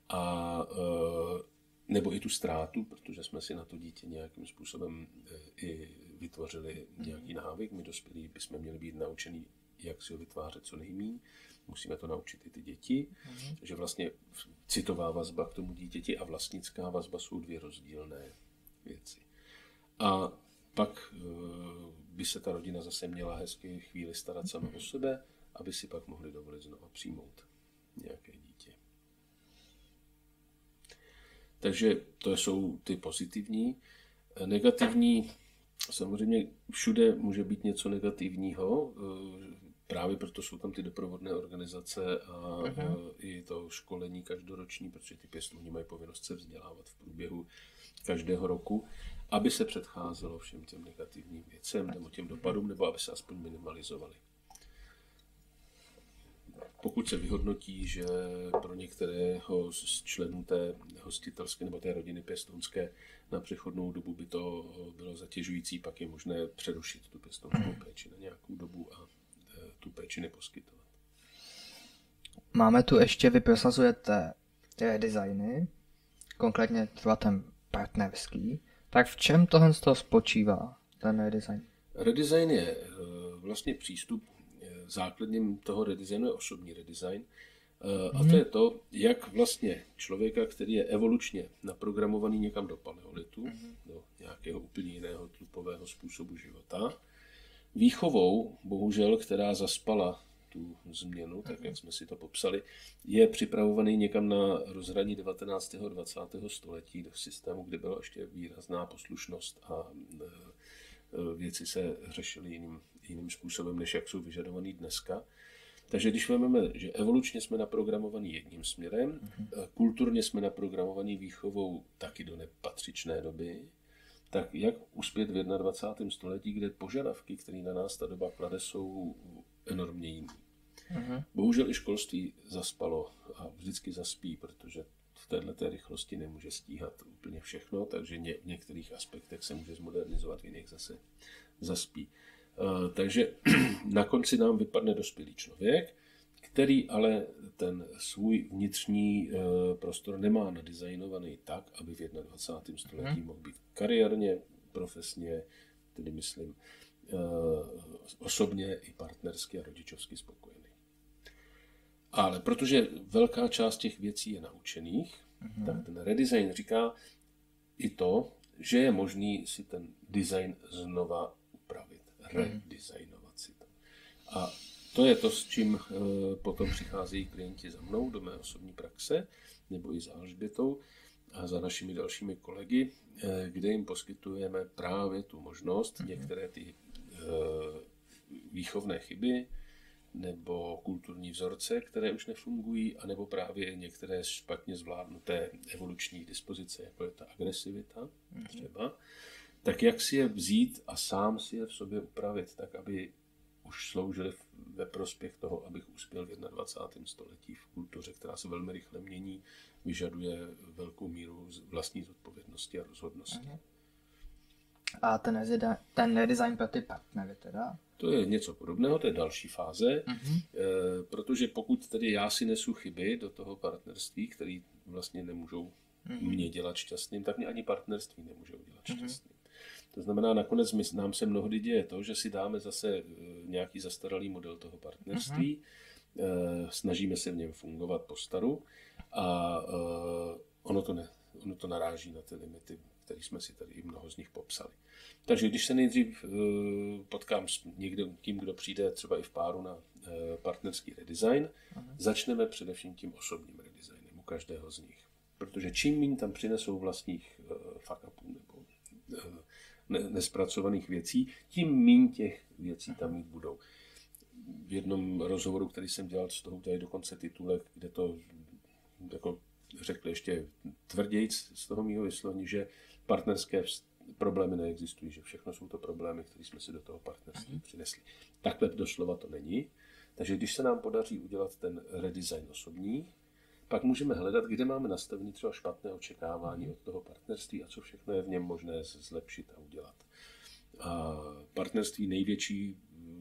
a uh, nebo i tu ztrátu, protože jsme si na to dítě nějakým způsobem i vytvořili nějaký návyk. My dospělí bychom měli být naučený, jak si ho vytvářet co nejméně. Musíme to naučit i ty děti, mm-hmm. že vlastně citová vazba k tomu dítěti a vlastnická vazba jsou dvě rozdílné věci. A pak by se ta rodina zase měla hezky chvíli starat sama mm-hmm. o sebe, aby si pak mohli dovolit znovu přijmout nějaké dítě. Takže to jsou ty pozitivní. Negativní, samozřejmě všude může být něco negativního, právě proto jsou tam ty doprovodné organizace a uh-huh. i to školení každoroční, protože ty pěstouni mají povinnost se vzdělávat v průběhu každého roku, aby se předcházelo všem těm negativním věcem nebo těm dopadům, nebo aby se aspoň minimalizovaly. Pokud se vyhodnotí, že pro některého z členů té hostitelské nebo té rodiny pěstounské na přechodnou dobu by to bylo zatěžující, pak je možné přerušit tu pěstounskou péči na nějakou dobu a tu péči neposkytovat. Máme tu ještě, vy prosazujete ty redesigny, konkrétně třeba ten partnerský, tak v čem tohle z toho spočívá ten redesign? Redesign je vlastně přístup. Základním toho redesignu je osobní redesign. A to je to, jak vlastně člověka, který je evolučně naprogramovaný někam do paleolitu, do nějakého úplně jiného tlupového způsobu života, výchovou, bohužel, která zaspala tu změnu, tak jak jsme si to popsali, je připravovaný někam na rozhraní devatenáctého a dvacátého století do systému, kde byla ještě výrazná poslušnost a věci se řešily jiným, jiným způsobem, než jak jsou vyžadovaný dneska. Takže když vezmeme, že evolučně jsme naprogramovaní jedním směrem, mm-hmm. kulturně jsme naprogramovaní výchovou taky do nepatřičné doby, tak jak uspět v dvacátém prvním století, kde požadavky, které na nás ta doba klade, jsou enormně jiný. Mm-hmm. Bohužel i školství zaspalo a vždycky zaspí, protože v této rychlosti nemůže stíhat úplně všechno, takže ně, v některých aspektech se může zmodernizovat, v jiných zase zaspí. Uh, takže na konci nám vypadne dospělý člověk, který ale ten svůj vnitřní uh, prostor nemá nadizajnovaný tak, aby v dvacátém prvním století mohl být kariérně, profesně, tedy myslím, uh, osobně i partnersky a rodičovsky spokojený. Ale protože velká část těch věcí je naučených, mm-hmm. tak ten redesign říká i to, že je možný si ten design znova upravit, redesignovat si to. A to je to, s čím potom přicházejí klienti za mnou do mé osobní praxe, nebo i za Alžbětou a za našimi dalšími kolegy, kde jim poskytujeme právě tu možnost mm-hmm. některé ty výchovné chyby, nebo kulturní vzorce, které už nefungují, anebo právě některé špatně zvládnuté evoluční dispozice, jako je ta agresivita třeba, tak jak si je vzít a sám si je v sobě upravit, tak aby už sloužily ve prospěch toho, abych uspěl v dvacátém prvním století v kultuře, která se velmi rychle mění, vyžaduje velkou míru vlastní zodpovědnosti a rozhodnosti. A ten, ten redesign pro ty partnery teda? To je něco podobného, to je další fáze, uh-huh. e, protože pokud tedy já si nesu chyby do toho partnerství, které vlastně nemůžou uh-huh. mě dělat šťastným, tak mě ani partnerství nemůžou dělat uh-huh. šťastným. To znamená, nakonec my, nám se mnohdy děje to, že si dáme zase nějaký zastaralý model toho partnerství, uh-huh. e, snažíme se v něm fungovat po staru a e, ono to ne, ono to naráží na ty limity který jsme si tady i mnoho z nich popsali. Takže když se nejdřív potkám s někdo, tím, kdo přijde třeba i v páru na partnerský redesign, aha, začneme především tím osobním redesignem u každého z nich. Protože čím méně tam přinesou vlastních fuck-upů nebo nespracovaných věcí, tím méně těch věcí tam mít budou. V jednom rozhovoru, který jsem dělal, z toho udělali dokonce titulek, kde to jako řekl ještě tvrdějc z toho mýho vyslovení, že partnerské problémy neexistují, že všechno jsou to problémy, které jsme si do toho partnerství přinesli. Takhle doslova to není. Takže když se nám podaří udělat ten redesign osobní, pak můžeme hledat, kde máme nastavené třeba špatné očekávání od toho partnerství a co všechno je v něm možné zlepšit a udělat. A partnerství největší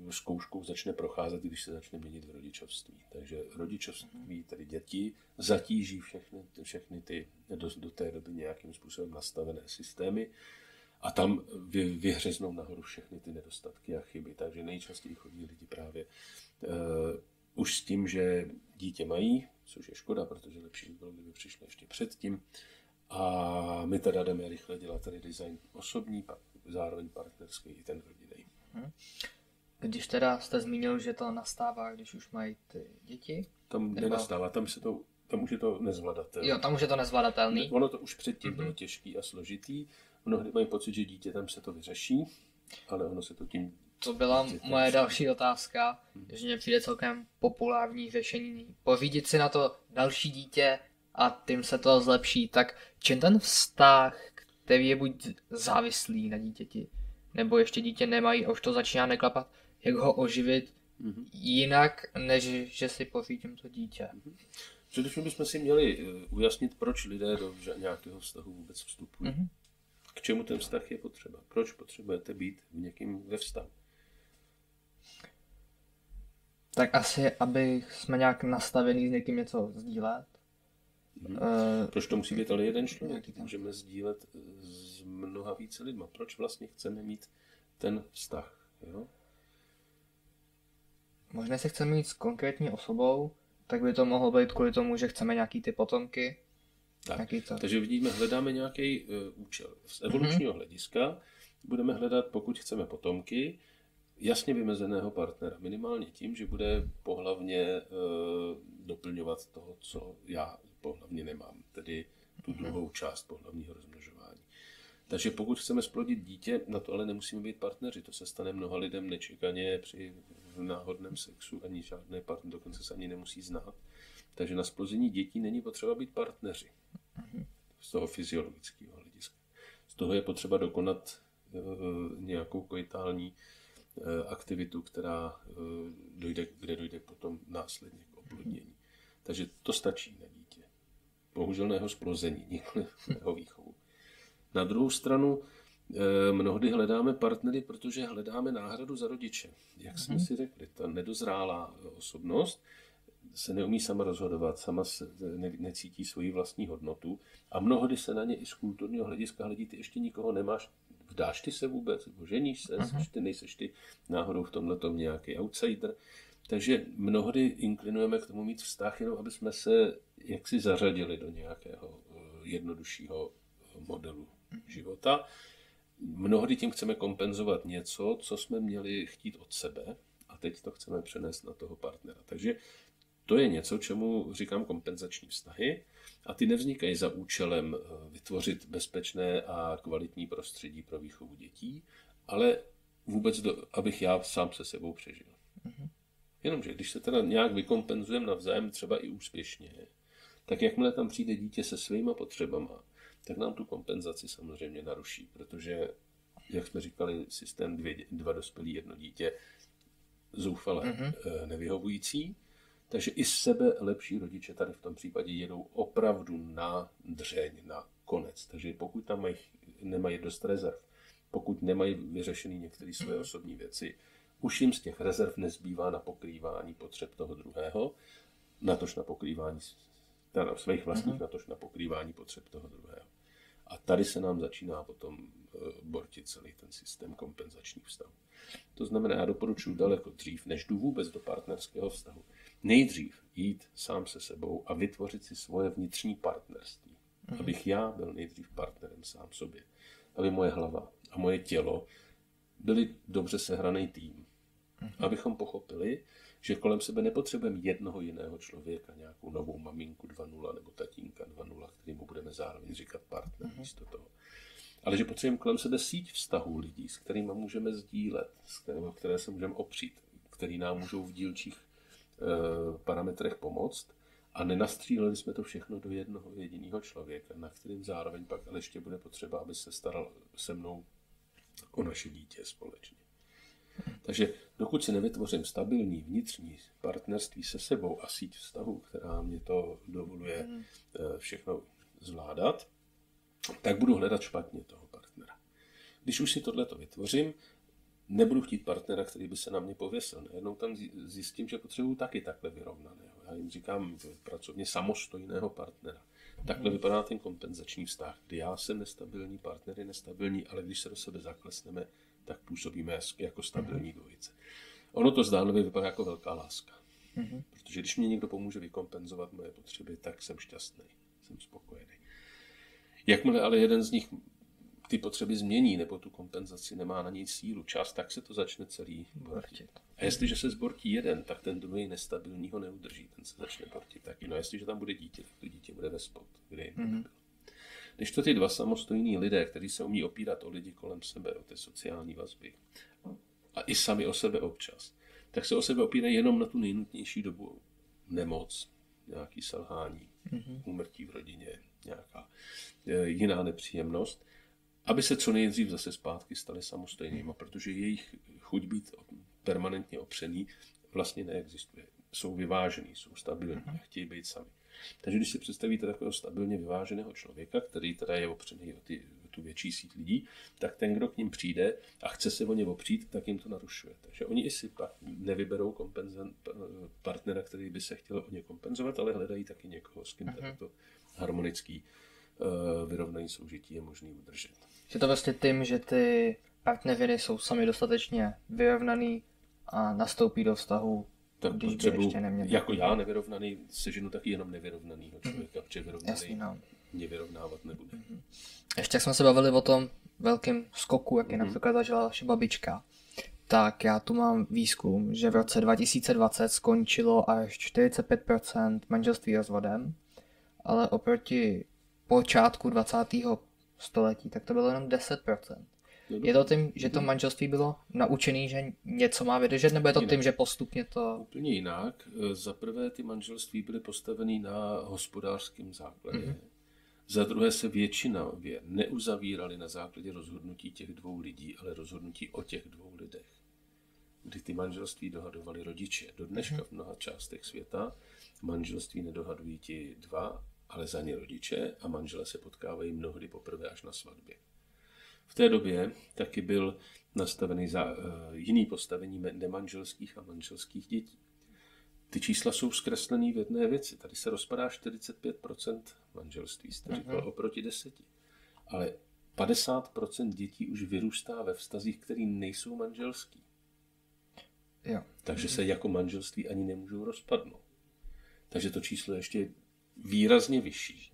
zkouškou začne procházet, když se začne měnit v rodičovství. Takže rodičovství, tedy děti, zatíží všechny, všechny ty do, do té doby nějakým způsobem nastavené systémy a tam vy, vyhřeznou nahoru všechny ty nedostatky a chyby. Takže nejčastěji chodí lidi právě uh, už s tím, že dítě mají, což je škoda, protože lepší by bylo, kdyby přišlo ještě předtím. A my teda jdeme rychle dělat tady design osobní, pak zároveň partnerský i ten rodinný. Když teda jste zmínil, že to nastává, když už mají ty děti? Tam nebo... nenastává, tam, se to, tam už je to nezvladatelné. Jo, tam už je to nezvladatelné. Ono to už předtím mm-hmm. bylo těžký a složitý. Mnohdy mají pocit, že dítě tam se to vyřeší, ale ono se to tím... To byla moje další otázka, mm-hmm. že mě přijde celkem populární řešení. Pořídit si na to další dítě a tím se to zlepší. Tak čím ten vztah, který je buď závislý na dítěti, nebo ještě dítě nemají a už to začíná neklapat, jak ho oživit mm-hmm. jinak, než že si pořídím to dítě. Mm-hmm. Především bychom si měli ujasnit, proč lidé do nějakého vztahu vůbec vstupují. Mm-hmm. K čemu ten vztah je potřeba? Proč potřebujete být v někým ve vztahu? Tak asi, aby jsme nějak nastavení s někým něco sdílet. Hmm. Uh, Proč to musí být ale jeden člověk? Můžeme sdílet s mnoha více lidma. Proč vlastně chceme mít ten vztah? Jo? Možná se chceme mít s konkrétní osobou, tak by to mohlo být kvůli tomu, že chceme nějaký ty potomky. Tak. To... Takže vidíme, hledáme nějaký uh, účel. Z evolučního mm-hmm. hlediska budeme hledat, pokud chceme potomky, jasně vymezeného partnera. Minimálně tím, že bude pohlavně uh, doplňovat toho, co já pohlavně nemám, tedy tu druhou část pohlavního rozmnožování. Takže pokud chceme splodit dítě, na to ale nemusíme být partneři, to se stane mnoha lidem nečekaně při náhodném sexu, ani žádné partner, dokonce se ani nemusí znát. Takže na splození dětí není potřeba být partneři, z toho fyziologického hlediska. Z toho je potřeba dokonat uh, nějakou koitální uh, aktivitu, která uh, dojde, kde dojde potom následně k oplodnění. Takže to stačí na dítě. Bohužel na jeho splození, nikoli na jeho výchovu. Na druhou stranu mnohdy hledáme partnery, protože hledáme náhradu za rodiče. Jak jsme si řekli, ta nedozrálá osobnost se neumí sama rozhodovat, sama se ne- necítí svoji vlastní hodnotu a mnohdy se na ně i z kulturního hlediska hledí, ty ještě nikoho nemáš, vdáš ty se vůbec, oženíš se, seš ty, nejseš ty náhodou v tomhletom nějaký outsider. Takže mnohdy inklinujeme k tomu mít vztah, jenom aby jsme se jaksi zařadili do nějakého jednoduššího modelu života. Mnohdy tím chceme kompenzovat něco, co jsme měli chtít od sebe a teď to chceme přenést na toho partnera. Takže to je něco, čemu říkám kompenzační vztahy a ty nevznikají za účelem vytvořit bezpečné a kvalitní prostředí pro výchovu dětí, ale vůbec, do, abych já sám se sebou přežil. Jenomže když se teda nějak vykompenzujeme navzájem, třeba i úspěšně, tak jakmile tam přijde dítě se svýma potřebama, tak nám tu kompenzaci samozřejmě naruší, protože, jak jsme říkali, systém dvě, dva dospělí, jedno dítě zoufale mm-hmm. nevyhovující, takže i sebe lepší rodiče tady v tom případě jedou opravdu na dřeň, na konec. Takže pokud tam mají, nemají dost rezerv, pokud nemají vyřešený některé své mm-hmm. osobní věci, už jim z těch rezerv nezbývá na pokrývání potřeb toho druhého, natož na pokrývání na svých vlastních, mm-hmm. natož na pokrývání potřeb toho druhého. A tady se nám začíná potom bortit celý ten systém kompenzačních vztahů. To znamená, já doporučuji daleko dřív, než jdu vůbec do partnerského vztahu, nejdřív jít sám se sebou a vytvořit si svoje vnitřní partnerství. Mm. Abych já byl nejdřív partnerem sám sobě. Aby moje hlava a moje tělo byly dobře sehraný tým. Mm. Abychom pochopili, že kolem sebe nepotřebujeme jednoho jiného člověka, nějakou novou maminku dva nula nebo tatínka dva nula, kterýmu budeme zároveň říkat partner mm. místo toho. Ale že potřebujeme kolem sebe síť vztahů lidí, s kterými můžeme sdílet, s kterými, které se můžeme opřít, který nám můžou v dílčích e, parametrech pomoct. A nenastříleli jsme to všechno do jednoho jediného člověka, na kterým zároveň pak ale ještě bude potřeba, aby se staral se mnou o naše dítě společně. Takže dokud si nevytvořím stabilní vnitřní partnerství se sebou a síť vztahu, která mě to dovoluje všechno zvládat, tak budu hledat špatně toho partnera. Když už si tohleto vytvořím, nebudu chtít partnera, který by se na mě pověsil. Najednou tam zjistím, že potřebuju taky takhle vyrovnaného. Já jim říkám pracovně samostojného partnera. Takhle vypadá ten kompenzační vztah, kdy já jsem nestabilní, partner je nestabilní, ale když se do sebe zaklesneme, tak působíme jako stabilní dvojice. Ono to zdánlivě vypadá jako velká láska. Protože když mě někdo pomůže vykompenzovat moje potřeby, tak jsem šťastný, jsem spokojený. Jakmile ale jeden z nich ty potřeby změní, nebo tu kompenzaci nemá na něj sílu, čas, tak se to začne celý bortit. A jestliže se zbortí jeden, tak ten druhý nestabilní ho neudrží, ten se začne bortit taky. No jestliže tam bude dítě, tak to dítě bude ve spod, kde jim mm-hmm. bylo. Když to ty dva samostojní lidé, kteří se umí opírat o lidi kolem sebe, o ty sociální vazby, a i sami o sebe občas, tak se o sebe opírají jenom na tu nejnutnější dobu. Nemoc, nějaký selhání, mm-hmm. úmrtí v rodině, nějaká e, jiná nepříjemnost, aby se co nejdřív zase zpátky staly samostejnými, protože jejich chuť být permanentně opřený vlastně neexistuje. Jsou vyvážený, jsou stabilní a chtějí být sami. Takže když si představíte takového stabilně vyváženého člověka, který teda je opřený o, ty, o tu větší síť lidí, tak ten, kdo k ním přijde a chce se o ně opřít, tak jim to narušuje. Takže oni i si pak nevyberou kompenzen, partnera, který by se chtěl o ně kompenzovat, ale hledají taky někoho, s kým to harmonický vyrovnaný soužití je možný udržet. Je to vlastně tím, že ty partneři jsou sami dostatečně vyrovnaný a nastoupí do vztahu, tak když by ještě neměli. Jako já nevyrovnaný seženu taky jenom nevyrovnanýho člověka, mm. protože vyrovnaný Jasný, no. mě vyrovnávat nebude. Mm. Ještě jak jsme se bavili o tom velkém skoku, jak je mm. například zažila naše babička, tak já tu mám výzkum, že v roce dva tisíce dvacet skončilo až čtyřicet pět procent manželství rozvodem, ale oproti počátku dvacátého století, tak to bylo jenom deset procent. Je to tím, že to manželství bylo naučený, že něco má vydržet, nebo je to jinak. Tím, že postupně to... Úplně jinak. Za prvé ty manželství byly postaveny na hospodářském základě. Mm-hmm. Za druhé se většina neuzavíraly na základě rozhodnutí těch dvou lidí, ale rozhodnutí o těch dvou lidech. Kdy ty manželství dohadovali rodiče. Do dneška mm-hmm. v mnoha částech světa manželství nedohadují ti dva, ale za ně rodiče a manželé se potkávají mnohdy poprvé až na svatbě. V té době taky byl nastavený za, uh, jiný postavení nemanželských a manželských dětí. Ty čísla jsou zkreslený v jedné věci. Tady se rozpadá čtyřicet pět procent manželství, jste říkal, oproti deseti. Ale padesát procent dětí už vyrůstá ve vztazích, které nejsou manželský. Jo. Takže se jako manželství ani nemůžou rozpadnout. Takže to číslo ještě výrazně vyšší,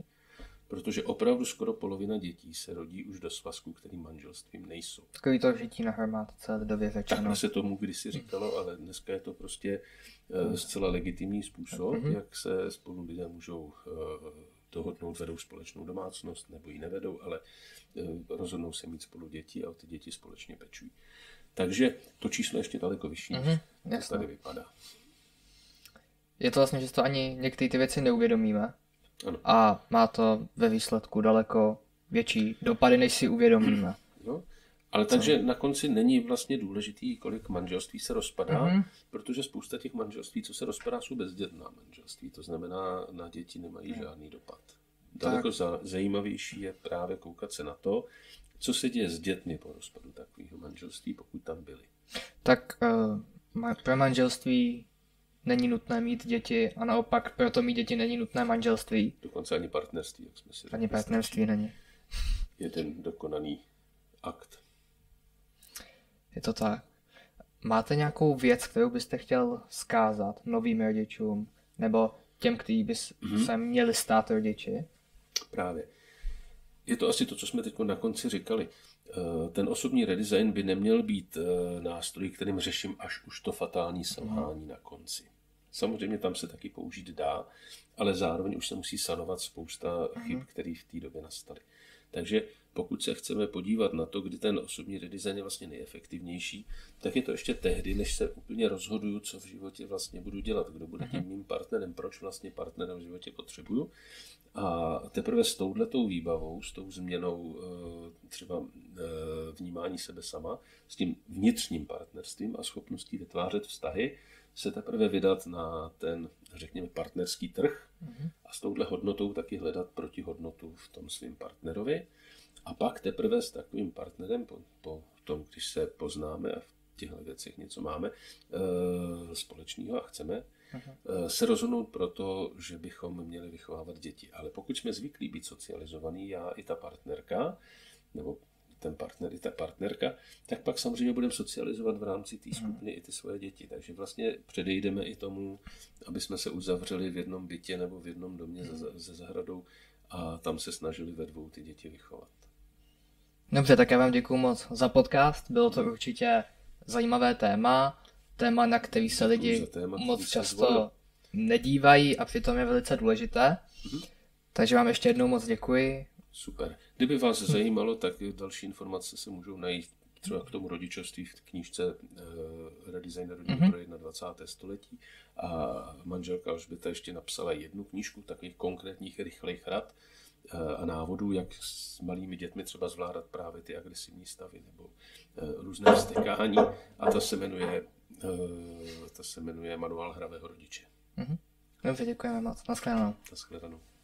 protože opravdu skoro polovina dětí se rodí už do svazků, který manželstvím nejsou. Takový to žití na hromádce době řečeno. Takhle se tomu kdysi říkalo, ale dneska je to prostě uh, zcela legitimní způsob, mm-hmm. jak se spolu lidé můžou uh, dohodnout, vedou společnou domácnost, nebo ji nevedou, ale uh, rozhodnou se mít spolu děti a o ty děti společně pečují. Takže to číslo ještě daleko vyšší, mm-hmm, než tady vypadá. Je to vlastně, že to ani některé ty věci neuvědomíme. Ano. A má to ve výsledku daleko větší dopady, než si uvědomíme. No, ale Co? takže na konci není vlastně důležitý, kolik manželství se rozpadá, mm-hmm. protože spousta těch manželství, co se rozpadá, jsou bezdětná manželství. To znamená, na děti nemají mm. žádný dopad. Daleko za, zajímavější je právě koukat se na to, co se děje s dětmi po rozpadu takového manželství, pokud tam byly. Tak uh, pro manželství není nutné mít děti a naopak proto mít děti není nutné manželství. Dokonce ani partnerství, jak jsme si řekli. Ani partnerství není. Je ten dokonaný akt. Je to tak. Máte nějakou věc, kterou byste chtěl zkázat novým rodičům nebo těm, kteří by mm-hmm. se měli stát rodiči? Právě. je to asi to, co jsme teď na konci říkali. Ten osobní redesign by neměl být nástroj, kterým řeším až už to fatální selhání na konci. Samozřejmě tam se taky použít dá, ale zároveň už se musí sanovat spousta chyb, které v té době nastaly. Takže pokud se chceme podívat na to, kdy ten osobní redesign je vlastně nejefektivnější, tak je to ještě tehdy, než se úplně rozhoduju, co v životě vlastně budu dělat, kdo bude tím mým partnerem, proč vlastně partnera v životě potřebuju. A teprve s touhletou výbavou, s tou změnou třeba vnímání sebe sama, s tím vnitřním partnerstvím a schopností vytvářet vztahy, se teprve vydat na ten, řekněme, partnerský trh a s touhle hodnotou taky hledat protihodnotu v tom svým partnerovi. A pak teprve s takovým partnerem, po, po tom, když se poznáme a v těchto věcech něco máme e, společného a chceme, e, se rozhodnout pro to, že bychom měli vychovávat děti. Ale pokud jsme zvyklí být socializovaní, já i ta partnerka, nebo ten partner i ta partnerka, tak pak samozřejmě budeme socializovat v rámci té skupiny i ty svoje děti. Takže vlastně předejdeme i tomu, aby jsme se uzavřeli v jednom bytě nebo v jednom domě za, ze zahradou a tam se snažili ve dvou ty děti vychovat. Dobře, tak já vám děkuju moc za podcast, bylo to určitě zajímavé téma, téma, na který se lidi téma, moc který často nedívají a přitom je velice důležité, mm-hmm. takže vám ještě jednou moc děkuji. Super, kdyby vás zajímalo, tak další informace se můžou najít třeba k tomu rodičovství v knížce uh, Redesign rodiny mm-hmm. pro dvacáté první století a manželka Alžběta ještě napsala jednu knížku takových konkrétních rychlejch rad, a návodů, jak s malými dětmi třeba zvládat právě ty agresivní stavy nebo různé vztekání. A ta se jmenuje, ta se jmenuje Manuál hravého rodiče. Mm-hmm. Dobře, děkujeme moc. Naschledanou. Naschledanou.